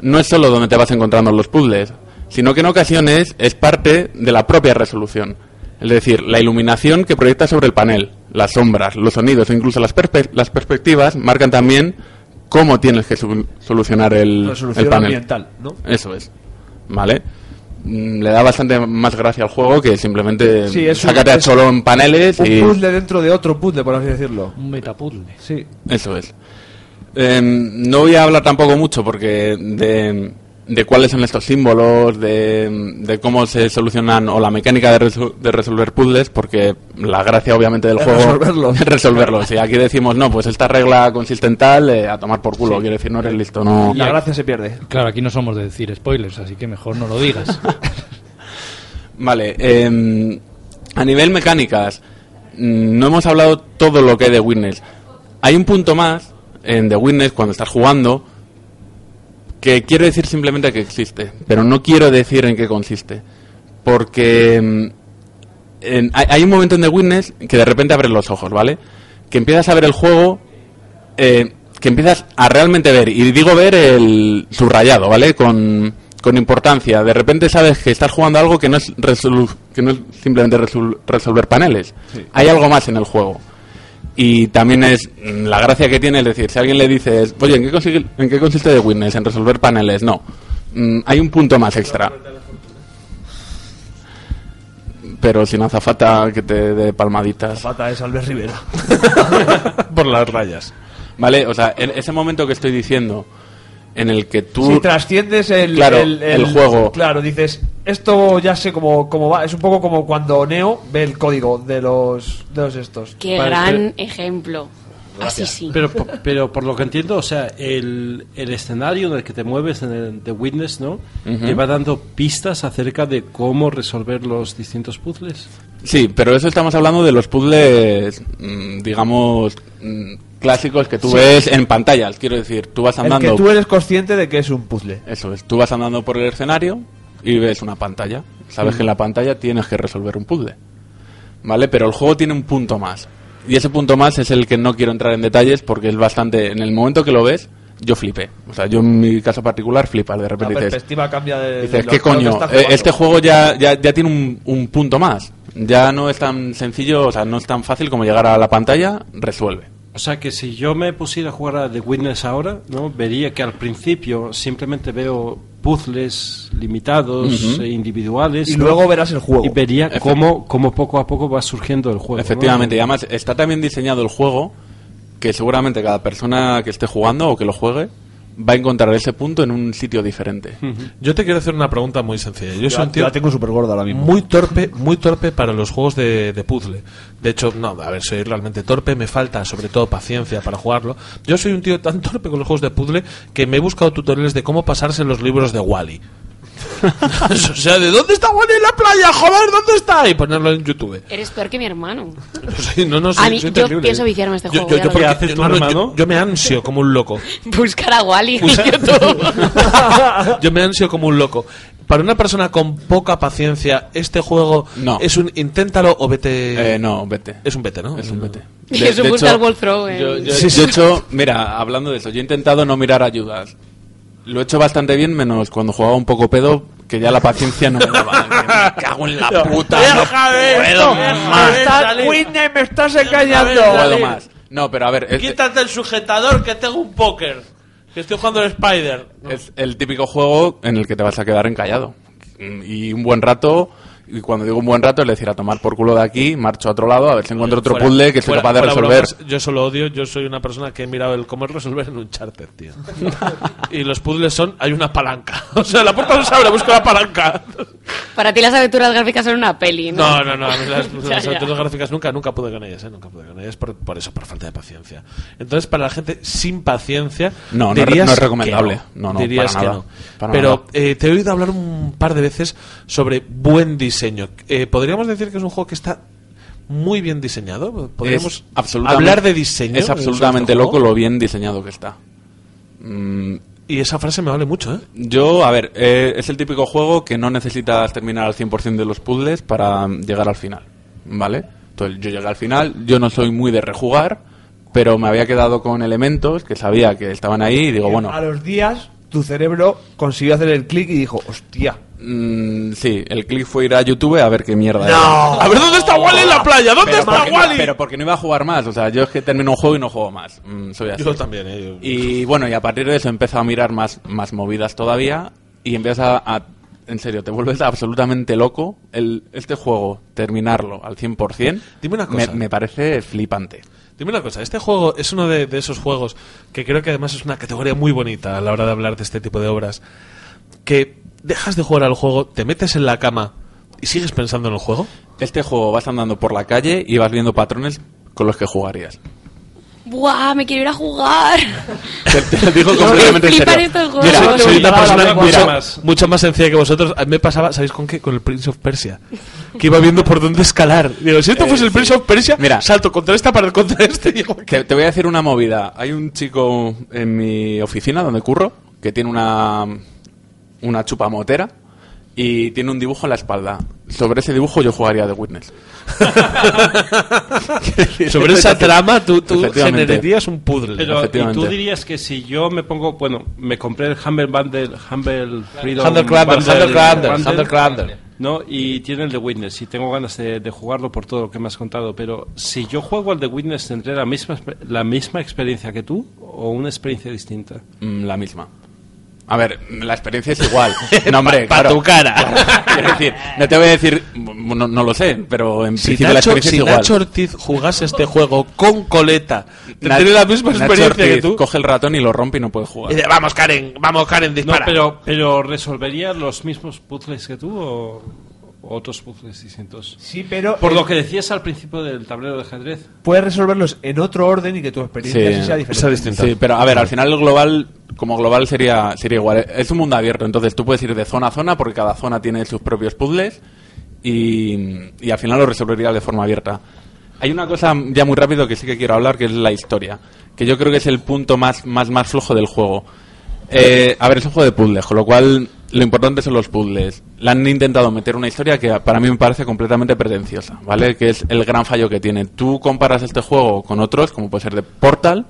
no es solo donde te vas encontrando los puzzles, sino que en ocasiones es parte de la propia resolución. Es decir, la iluminación que proyecta sobre el panel, las sombras, los sonidos o incluso las, perspe- las perspectivas marcan también cómo tienes que sub- solucionar el, el panel. Resolución ambiental, ¿no? Eso es. ¿vale? Le da bastante más gracia al juego que simplemente sí, un, sácate a Cholo en paneles. Un y... puzzle dentro de otro puzzle, por así decirlo. Un metapuzzle. Sí. Eso es. Eh, no voy a hablar tampoco mucho porque de, de cuáles son estos símbolos, de, de cómo se solucionan o la mecánica de, resu- de resolver puzzles, porque la gracia obviamente del es juego resolverlos. es resolverlos. Y aquí decimos, no, pues esta regla consiste en tal, eh, a tomar por culo, sí. Quiero decir, no eres listo. No. La gracia se pierde. Claro, aquí no somos de decir spoilers, así que mejor no lo digas. Vale, eh, a nivel mecánicas, no hemos hablado todo lo que hay de Witness. Hay un punto más en The Witness cuando estás jugando que quiero decir simplemente que existe, pero no quiero decir en qué consiste, porque en, hay un momento en The Witness que de repente abres los ojos, ¿vale? Que empiezas a ver el juego, eh, que empiezas a realmente ver, y digo ver el subrayado, ¿vale? Con, con importancia. De repente sabes que estás jugando algo que no es, resolu- que no es simplemente resol- resolver paneles. Sí. Hay algo más en el juego. Y también es la gracia que tiene, es decir, si alguien le dices, oye, ¿en qué, consigue, ¿en qué consiste The Witness? ¿En resolver paneles? No. Mm, hay un punto más extra. Pero sin azafata que te dé palmaditas. Azafata es Albert Rivera. Por las rayas. Vale, o sea, en ese momento que estoy diciendo, en el que tú... Si trasciendes el, claro, el, el, el juego. Claro, dices, esto ya sé cómo, cómo va. Es un poco como cuando Neo ve el código de los de los estos. Qué Parece. gran ejemplo. Gracias. Así sí. Pero, pero por lo que entiendo, o sea, el, el escenario en el que te mueves, en el The Witness, ¿no? Uh-huh. Te va dando pistas acerca de cómo resolver los distintos puzzles. Sí, pero eso estamos hablando de los puzzles, digamos, clásicos que tú sí. ves en pantallas. Quiero decir, tú vas andando... El que tú eres consciente de que es un puzzle. Eso es, tú vas andando por el escenario y ves una pantalla. Sabes mm. que en la pantalla tienes que resolver un puzzle, ¿vale? Pero el juego tiene un punto más. Y ese punto más es el que no quiero entrar en detalles porque es bastante... En el momento que lo ves, yo flipé. O sea, yo en mi caso particular flipas. De repente la perspectiva dices, cambia de... Dices, de ¿qué coño? Este juego ya, ya, ya tiene un, un punto más. Ya no es tan sencillo, o sea, no es tan fácil como llegar a la pantalla, resuelve. O sea, que si yo me pusiera a jugar a The Witness ahora, ¿no? Vería que al principio simplemente veo puzzles limitados, uh-huh. e individuales. Y luego verás el juego. Y vería cómo, cómo poco a poco va surgiendo el juego. Efectivamente, ¿no? Y además está también diseñado el juego que seguramente cada persona que esté jugando o que lo juegue va a encontrar ese punto en un sitio diferente. Uh-huh. Yo te quiero hacer una pregunta muy sencilla. Yo soy un tío la tengo súper gorda ahora mismo. Muy torpe, muy torpe para los juegos de, de puzzle. De hecho, no, a ver, soy realmente torpe. Me falta, sobre todo, paciencia para jugarlo. Yo soy un tío tan torpe con los juegos de puzzle que me he buscado tutoriales de cómo pasarse los libros de Wall-E. O sea, ¿de dónde está Wall-E en la playa? ¡Joder, dónde está! Y ponerlo en YouTube. Eres peor que mi hermano. Sí, no, no, soy, a mí, soy yo terrible. Pienso viciarme este juego. Yo, yo, yo, porque, haces tu no, hermano? Yo, yo me ansio como un loco. Buscar a Wall-E en YouTube. Yo me ansio como un loco. Para una persona con poca paciencia, este juego no. es un inténtalo o vete. Eh, no, vete. Es un vete, ¿no? Es un vete. De, y eso busca el ball throw. Eh. Yo, yo, sí, sí. yo he hecho, mira, hablando de eso, yo he intentado no mirar ayudas. Lo he hecho bastante bien, menos cuando jugaba un poco pedo, que ya la paciencia no me daba. Me cago en la puta. ¡Deja de esto! ¡Me estás engañando! No, pero a ver... Quítate el sujetador que tengo un póker. Que estoy jugando al Spider. Es el típico juego en el que te vas a quedar encallado. Y un buen rato... Y cuando digo un buen rato es decir, a tomar por culo de aquí, marcho a otro lado, a ver si encuentro otro fuera, puzzle que soy capaz de resolver. Bromas, yo solo odio, yo soy una persona que he mirado el cómo resolver en Uncharted, tío. Y los puzzles son, hay una palanca. O sea, la puerta no se abre, busco la palanca. Para ti las aventuras gráficas son una peli, ¿no? No, no, no, las, las, las aventuras gráficas nunca, nunca pude con ellas, ¿eh? Nunca pude con ellas, por, por eso, por falta de paciencia. Entonces, para la gente sin paciencia, no, dirías no, no es recomendable. Que no, no, no dirías para nada, que no. Para Pero eh, te he oído hablar un par de veces sobre buen diseño. Diseño. Eh, podríamos decir que es un juego que está muy bien diseñado. Podríamos hablar de diseño. Es absolutamente loco lo bien diseñado que está. Mm, y esa frase me vale mucho, ¿eh? Yo, a ver, eh, es el típico juego que no necesitas terminar al cien por ciento de los puzzles para llegar al final, ¿vale? Entonces yo llegué al final, yo no soy muy de rejugar, pero me había quedado con elementos que sabía que estaban ahí y digo, bueno... A los días... Tu cerebro consiguió hacer el clic y dijo, hostia. Mm, sí, el clic fue ir a YouTube a ver qué mierda no. era. A ver, ¿dónde está Wally en la playa? ¿Dónde pero está Wally? No, pero porque no iba a jugar más. O sea, yo es que termino un juego y no juego más. Mm, soy así. Yo también, ¿eh? Yo... Y bueno, y a partir de eso he empezado a mirar más, más movidas todavía y empiezas a, a en serio, te vuelves absolutamente loco el, este juego, terminarlo al cien por ciento. Dime una cosa. Me, me parece flipante. Dime una cosa, este juego es uno de, de esos juegos que creo que además es una categoría muy bonita a la hora de hablar de este tipo de obras, que dejas de jugar al juego, te metes en la cama y sigues pensando en el juego. Este juego vas andando por la calle y vas viendo patrones con los que jugarías. ¡Buah! ¡Me quiero ir a jugar! Te, te lo digo completamente en serio. Mira, soy, soy una persona mucho más, mucho más sencilla que vosotros. A mí me pasaba, ¿sabéis con qué? Con el Prince of Persia. Que iba viendo por dónde escalar. Digo, si esto eh, fuese el Prince of Persia, mira, salto contra esta para contra este. Digo, te, te voy a decir una movida. Hay un chico en mi oficina donde curro que tiene una, una chupamotera y tiene un dibujo en la espalda. Sobre ese dibujo yo jugaría The Witness. Sobre esa trama tú, tú generarías un puzzle. Pero ¿y tú dirías que si yo me pongo, bueno, me compré el Humble Bundle, Humble Freedom, Humble Bundle, Humble, Humble, Humble, no, y tiene el The Witness y tengo ganas de, de jugarlo por todo lo que me has contado, pero si yo juego al The Witness, ¿tendré la misma la misma experiencia que tú o una experiencia distinta? Mm, la misma. A ver, la experiencia es igual. No, hombre, pa, pa claro, tu cara. Claro. Quiero decir, no te voy a decir, no, no lo sé, pero en si principio Nacho, la experiencia si es igual. Si Nacho Ortiz jugase este juego con coleta, tendría la misma Nacho experiencia Ortiz que tú. Coge el ratón y lo rompe y no puede jugar. Dice, vamos, Karen, vamos, Karen, dispara. No, pero, pero ¿resolvería los mismos puzzles que tú o...? Otros puzzles distintos. Sí, pero por lo que decías al principio del tablero de ajedrez, puedes resolverlos en otro orden y que tu experiencia sí sea diferente. Sea distinta. Sí, pero a ver, al final el global, como global sería sería igual. Es un mundo abierto, entonces tú puedes ir de zona a zona porque cada zona tiene sus propios puzzles y, y al final lo resolverías de forma abierta. Hay una cosa ya muy rápido que sí que quiero hablar, que es la historia, que yo creo que es el punto más más más flojo del juego. Eh, a ver, es un juego de puzzles, con lo cual lo importante son los puzzles. Le han intentado meter una historia que para mí me parece completamente pretenciosa, ¿vale? Que es el gran fallo que tiene. Tú comparas este juego con otros, como puede ser de Portal,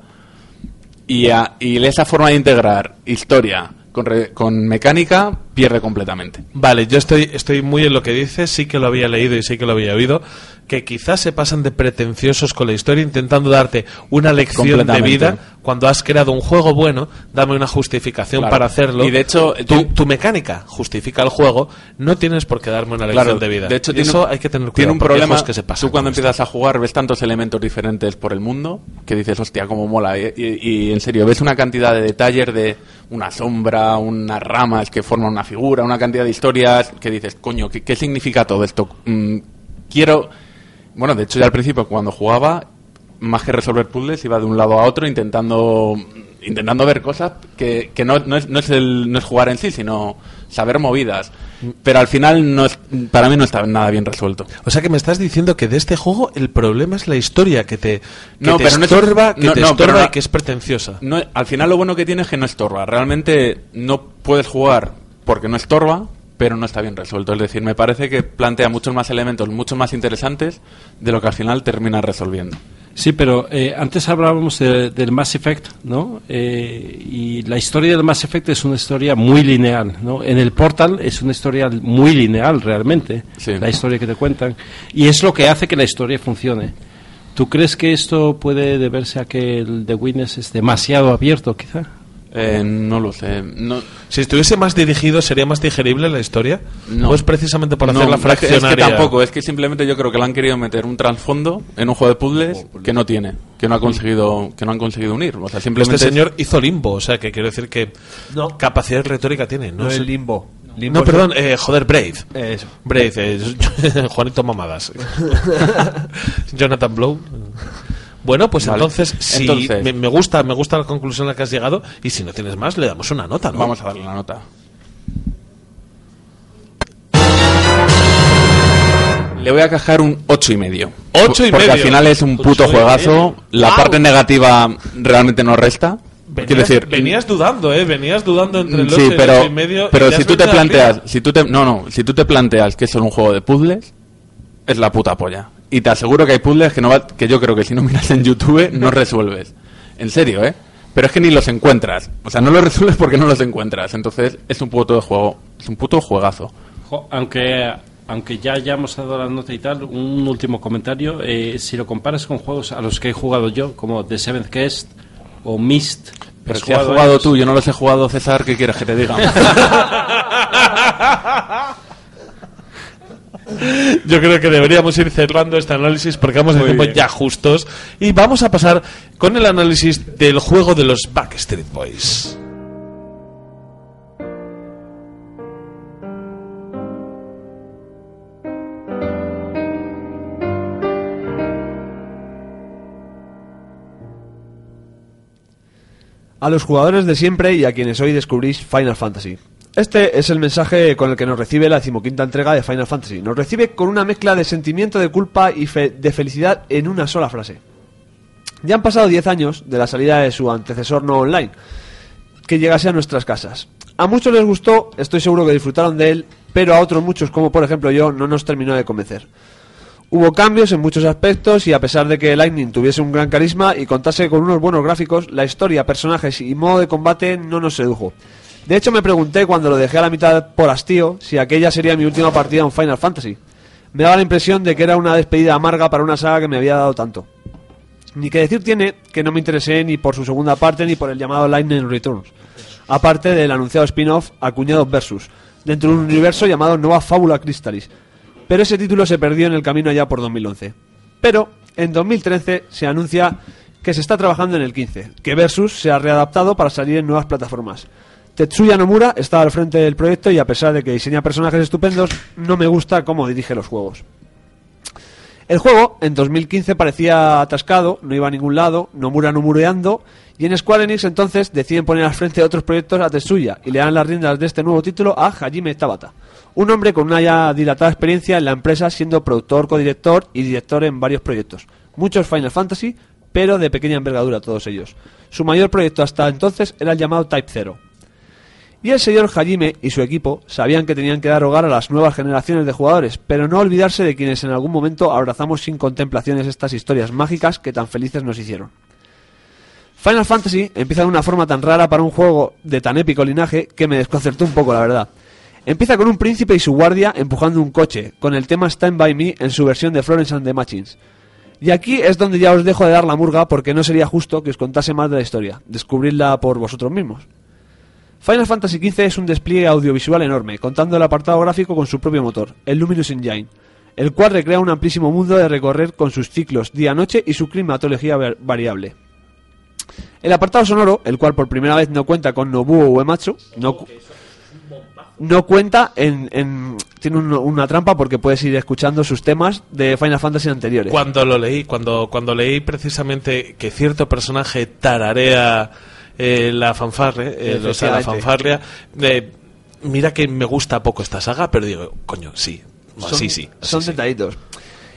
y, a, y esa forma de integrar historia con, re, con mecánica pierde completamente. Vale, yo estoy, estoy muy en lo que dices, sí que lo había leído y sí que lo había oído, que quizás se pasan de pretenciosos con la historia intentando darte una lección de vida cuando has creado un juego bueno. Dame una justificación, claro, para hacerlo. Y de hecho tu, tu mecánica justifica el juego, no tienes por qué darme una lección, claro, de vida. De hecho, tiene, eso hay que tener cuidado. Tiene un problema que se pasa. Tú cuando empiezas esto a jugar ves tantos elementos diferentes por el mundo que dices, hostia, cómo mola. Y, y, y en serio ves una cantidad de detalles de una sombra, unas ramas que forman una figura, una cantidad de historias que dices, coño, ¿qué, qué significa todo esto? Mm, quiero... Bueno, de hecho, ya al principio, cuando jugaba, más que resolver puzzles, iba de un lado a otro intentando intentando ver cosas que, que no, no, es, no, es el, no es jugar en sí, sino saber movidas. Pero al final, no es, para mí no está nada bien resuelto. O sea, que me estás diciendo que de este juego el problema es la historia, que te, que no, te estorba, no es, que no, te no, estorba no, y que es pretenciosa. No, al final lo bueno que tiene es que no estorba. Realmente no puedes jugar porque no estorba, pero no está bien resuelto. Es decir, me parece que plantea muchos más elementos, mucho más interesantes de lo que al final termina resolviendo. Sí, pero eh, antes hablábamos de, del Mass Effect, ¿no? Eh, y la historia del Mass Effect es una historia muy lineal, ¿no? En el Portal es una historia muy lineal, realmente, sí, la historia que te cuentan. Y es lo que hace que la historia funcione. ¿Tú crees que esto puede deberse a que el The Witness es demasiado abierto, quizá? Eh, no lo sé. No. Si estuviese más dirigido, ¿sería más digerible la historia? No. Pues precisamente por hacerla no, fraccionaria. Es que tampoco, es que simplemente yo creo que le han querido meter un trasfondo en un juego de puzzles que no tiene, que no ha conseguido, que no han conseguido unir. O sea, simplemente este señor hizo Limbo, o sea, que quiero decir que no, capacidad retórica tiene. No, no es Limbo. Limbo. No, perdón, eh, joder, Brave. Eso. Brave, eh, Juanito Mamadas. Jonathan Blow. Bueno, pues vale. entonces, si entonces, me, me gusta me gusta la conclusión a la que has llegado, y si no tienes más, le damos una nota, ¿no? Vamos a darle una nota. Le voy a cajar un ocho y medio. ocho y medio. Porque al final es un puto juegazo. La wow. parte negativa realmente no resta. Venías, Quiero decir, venías dudando, ¿eh? Venías dudando entre los sí, pero, y medio. Pero y si tú te planteas, si tú te no, no, si tú te planteas que es solo un juego de puzzles, es la puta polla. Y te aseguro que hay puzzles que no va, que yo creo que si no miras en YouTube no resuelves. En serio, ¿eh? Pero es que ni los encuentras. O sea, no los resuelves porque no los encuentras. Entonces, es un puto de juego. Es un puto juegazo. Aunque aunque ya hayamos dado la nota y tal, un último comentario. Eh, si lo comparas con juegos a los que he jugado yo, como The Seventh Guest o Myst... Pero si has jugado ellos? Tú, yo no los he jugado, César, ¿qué quieres que te diga? Yo creo que deberíamos ir cerrando este análisis porque vamos de tiempo ya justos. Y vamos a pasar con el análisis del juego de los Backstreet Boys. A los jugadores de siempre y a quienes hoy descubrís Final Fantasy. Este es el mensaje con el que nos recibe la decimoquinta entrega de Final Fantasy. Nos recibe con una mezcla de sentimiento de culpa y fe- de felicidad en una sola frase. Ya han pasado diez años de la salida de su antecesor no online, que llegase a nuestras casas. A muchos les gustó, estoy seguro que disfrutaron de él, pero a otros muchos, como por ejemplo yo, no nos terminó de convencer. Hubo cambios en muchos aspectos y a pesar de que Lightning tuviese un gran carisma y contase con unos buenos gráficos, la historia, personajes y modo de combate no nos sedujo. De hecho me pregunté cuando lo dejé a la mitad por hastío si aquella sería mi última partida en Final Fantasy. Me daba la impresión de que era una despedida amarga para una saga que me había dado tanto. Ni que decir tiene que no me interesé ni por su segunda parte ni por el llamado Lightning Returns, aparte del anunciado spin-off Acuñados Versus, dentro de un universo llamado Nueva Fábula Crystalis. Pero ese título se perdió en el camino allá por dos mil once. Pero en dos mil trece se anuncia que se está trabajando en el quince, que Versus se ha readaptado para salir en nuevas plataformas. Tetsuya Nomura está al frente del proyecto y a pesar de que diseña personajes estupendos, no me gusta cómo dirige los juegos. El juego en dos mil quince parecía atascado, no iba a ningún lado, Nomura no mureando, y en Square Enix entonces deciden poner al frente de otros proyectos a Tetsuya y le dan las riendas de este nuevo título a Hajime Tabata, un hombre con una ya dilatada experiencia en la empresa siendo productor, codirector y director en varios proyectos, muchos Final Fantasy, pero de pequeña envergadura todos ellos. Su mayor proyecto hasta entonces era el llamado Type Zero. Y el señor Hajime y su equipo sabían que tenían que dar hogar a las nuevas generaciones de jugadores, pero no olvidarse de quienes en algún momento abrazamos sin contemplaciones estas historias mágicas que tan felices nos hicieron. Final Fantasy empieza de una forma tan rara para un juego de tan épico linaje que me desconcertó un poco, la verdad. Empieza con un príncipe y su guardia empujando un coche, con el tema Stand By Me en su versión de Florence and the Machines. Y aquí es donde ya os dejo de dar la murga porque no sería justo que os contase más de la historia, descubridla por vosotros mismos. Final Fantasy quince es un despliegue audiovisual enorme, contando el apartado gráfico con su propio motor, el Luminous Engine, el cual recrea un amplísimo mundo de recorrer con sus ciclos día-noche y su climatología variable. El apartado sonoro, el cual por primera vez no cuenta con Nobuo Uematsu, no... Cu- No cuenta en... en tiene un, una trampa porque puedes ir escuchando sus temas de Final Fantasy anteriores. Cuando lo leí, cuando, cuando leí precisamente que cierto personaje tararea eh, la fanfarria, eh, o sea, la fanfarria, eh, mira que me gusta poco esta saga, pero digo, coño, sí, son, sí, sí. Así, son sí. Detallitos.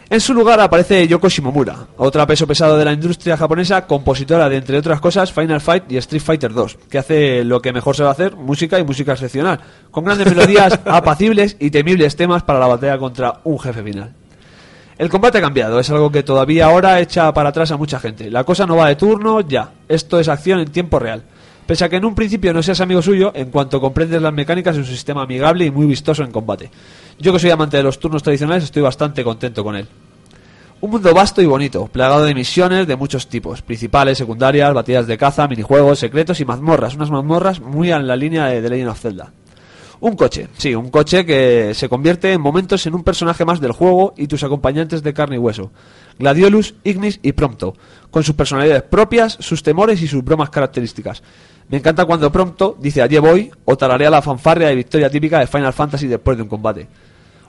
En su lugar aparece Yoko Shimomura, otra peso pesado de la industria japonesa, compositora de, entre otras cosas, Final Fight y Street Fighter dos, que hace lo que mejor se va a hacer, música y música excepcional, con grandes melodías apacibles y temibles temas para la batalla contra un jefe final. El combate ha cambiado, es algo que todavía ahora echa para atrás a mucha gente. La cosa no va de turno, ya. Esto es acción en tiempo real. Pese a que en un principio no seas amigo suyo, en cuanto comprendes las mecánicas es un sistema amigable y muy vistoso en combate. Yo que soy amante de los turnos tradicionales estoy bastante contento con él. Un mundo vasto y bonito, plagado de misiones de muchos tipos, principales, secundarias, batallas de caza, minijuegos, secretos y mazmorras, unas mazmorras muy en la línea de The Legend of Zelda. Un coche, sí, un coche que se convierte en momentos en un personaje más del juego y tus acompañantes de carne y hueso, Gladiolus, Ignis y Prompto, con sus personalidades propias, sus temores y sus bromas características. Me encanta cuando Prompto dice allí voy o tararea la fanfarria de victoria típica de Final Fantasy después de un combate.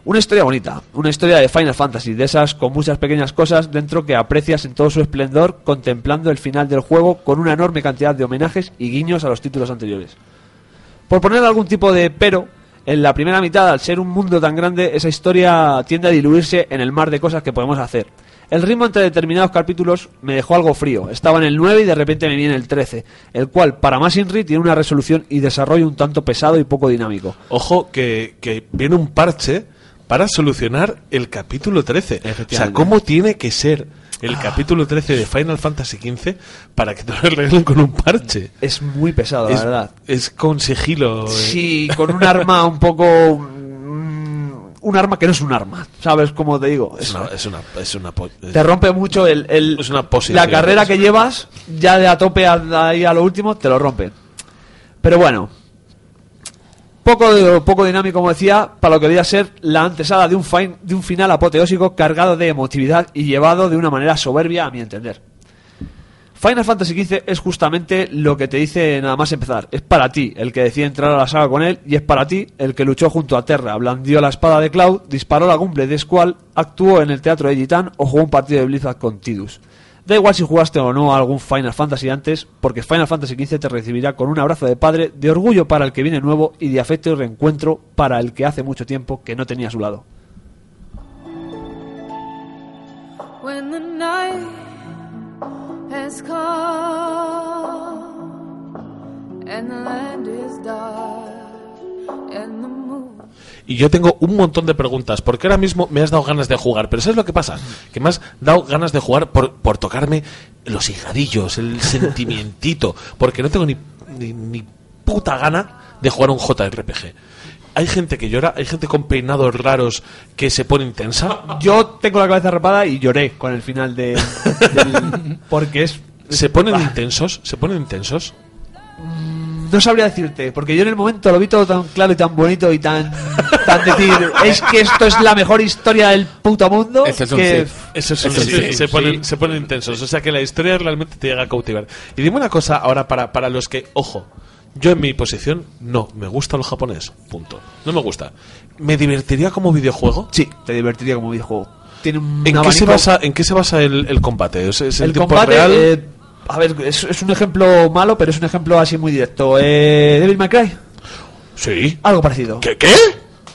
Una historia bonita, una historia de Final Fantasy, de esas con muchas pequeñas cosas dentro que aprecias en todo su esplendor contemplando el final del juego con una enorme cantidad de homenajes y guiños a los títulos anteriores. Por poner algún tipo de pero, en la primera mitad, al ser un mundo tan grande, esa historia tiende a diluirse en el mar de cosas que podemos hacer. El ritmo entre determinados capítulos me dejó algo frío. Estaba en el nueve y de repente me viene el trece, el cual, para más Inri, tiene una resolución y desarrollo un tanto pesado y poco dinámico. Ojo, que, que viene un parche para solucionar el capítulo trece. O sea, ¿cómo tiene que ser el ah. capítulo trece de Final Fantasy quince para que te lo arreglen con un parche? Es muy pesado, es, la verdad. Es con sigilo. Eh. Sí, con un arma un poco... un arma que no es un arma, ¿sabes? Como te digo, es, es, una, es, una, es una te rompe mucho el, el es una la carrera es. que llevas ya de a tope a, ahí a lo último te lo rompe. Pero bueno, poco poco dinámico, como decía, para lo que debía ser la antesala de un fin, de un final apoteósico cargado de emotividad y llevado de una manera soberbia, a mi entender. Final Fantasy quince es justamente lo que te dice nada más empezar. Es para ti el que decide entrar a la saga con él, y es para ti el que luchó junto a Terra, blandió la espada de Cloud, disparó la cumbre de Squall, actuó en el teatro de Gitán o jugó un partido de Blizzard con Tidus. Da igual si jugaste o no a algún Final Fantasy antes, porque Final Fantasy quince te recibirá con un abrazo de padre, de orgullo para el que viene nuevo y de afecto y reencuentro para el que hace mucho tiempo que no tenía a su lado. When the night has come, and the land is dark, and the moon. Y yo tengo un montón de preguntas, porque ahora mismo me has dado ganas de jugar, pero ¿sabes lo que pasa? Que me has dado ganas de jugar por, por tocarme los higadillos, el sentimientito, porque no tengo ni, ni, ni puta gana de jugar un J R P G. Hay gente que llora, hay gente con peinados raros que se pone intensa. Yo tengo la cabeza rapada y lloré con el final de... del, porque es... ¿Se ponen bah. intensos? ¿Se ponen intensos? No sabría decirte, porque yo en el momento lo vi todo tan claro y tan bonito y tan... tan decir, es que esto es la mejor historia del puto mundo. Eso es un que... Eso es un sí, sí, sí. Se ponen, sí. se ponen intensos, o sea que la historia realmente te llega a cautivar. Y dime una cosa ahora para, para los que... Ojo. Yo en mi posición, no, me gusta lo japonés, punto. No me gusta. ¿Me divertiría como videojuego? Sí, te divertiría como videojuego. Tiene un ¿En, qué se basa, ¿En qué se basa el, el combate? ¿Es, es el, el tipo combate, real? Eh, a ver, es, es un ejemplo malo, pero es un ejemplo así muy directo. Eh, ¿Devil May Cry? Sí. Algo parecido. ¿Qué? ¿Qué?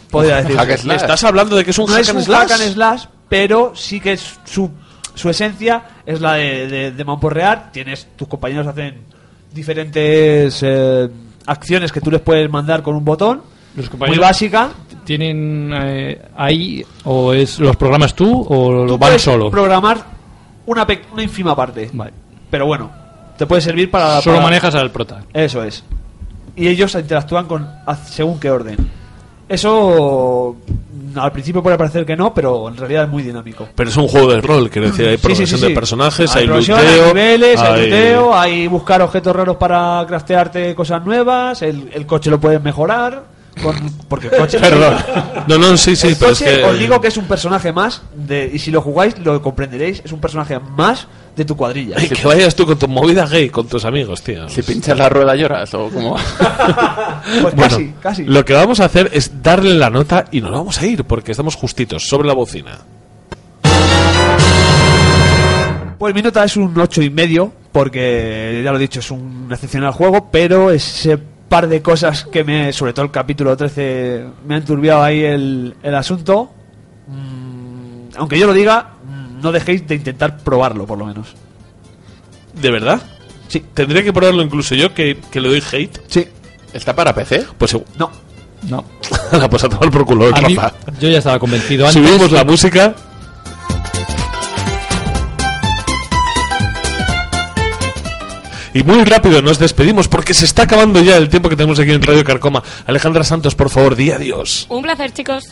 Podría decir. ¿Estás hablando de que es un, no hack, es and un slash? hack and slash? Pero sí que es su, su esencia es la de, de, de mamporrear. Tienes, tus compañeros hacen... diferentes eh, acciones que tú les puedes mandar con un botón, muy básica. ¿Tienen eh, ahí o es los programas tú o lo van solo? Programar una, pe- una ínfima parte, vale. Pero bueno, te puede servir para... Solo para... manejas al prota. Eso es. Y ellos interactúan con según qué orden. Eso al principio puede parecer que no, pero en realidad es muy dinámico. Pero es un juego de rol, quiero decir, hay progresión sí, sí, sí, sí. de personajes, hay, hay looteo, hay niveles, hay, hay looteo, hay buscar objetos raros para craftearte cosas nuevas, el, el coche lo puedes mejorar, con, porque el coche... Perdón. No, no, sí, sí, el pero coche, es que... Os digo que es un personaje más, de, y si lo jugáis lo comprenderéis, es un personaje más... de tu cuadrilla. Ay, que vayas tú con tus movidas gay con tus amigos, tío. Si pinchas la rueda lloras o como... Pues bueno, casi, casi. Lo que vamos a hacer es darle la nota y nos vamos a ir porque estamos justitos sobre la bocina. Pues mi nota es un ocho y medio porque ya lo he dicho, es un excepcional juego, pero ese par de cosas que me, sobre todo el capítulo trece, me han turbiado ahí el, el asunto. Mm, aunque yo lo diga, no dejéis de intentar probarlo, por lo menos. ¿De verdad? Sí. ¿Tendría que probarlo incluso yo, que, que le doy hate? Sí. ¿Está para P C? Pues no. No. Pues a tomar por culo, el mí, yo ya estaba convencido antes. Subimos la música. Y muy rápido nos despedimos porque se está acabando ya el tiempo que tenemos aquí en Radio Carcoma. Alejandra Santos, por favor, di adiós. Un placer, chicos.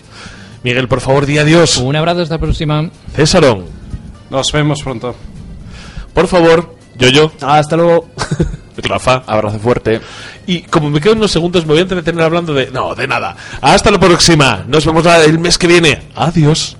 Miguel, por favor, di adiós. Un abrazo, hasta la próxima. Césarón. Nos vemos pronto. Por favor, Yoyo. Hasta luego. Rafa. Abrazo fuerte. Y como me quedan unos segundos, me voy a entretener hablando de... No, de nada. Hasta la próxima. Nos vemos el mes que viene. Adiós.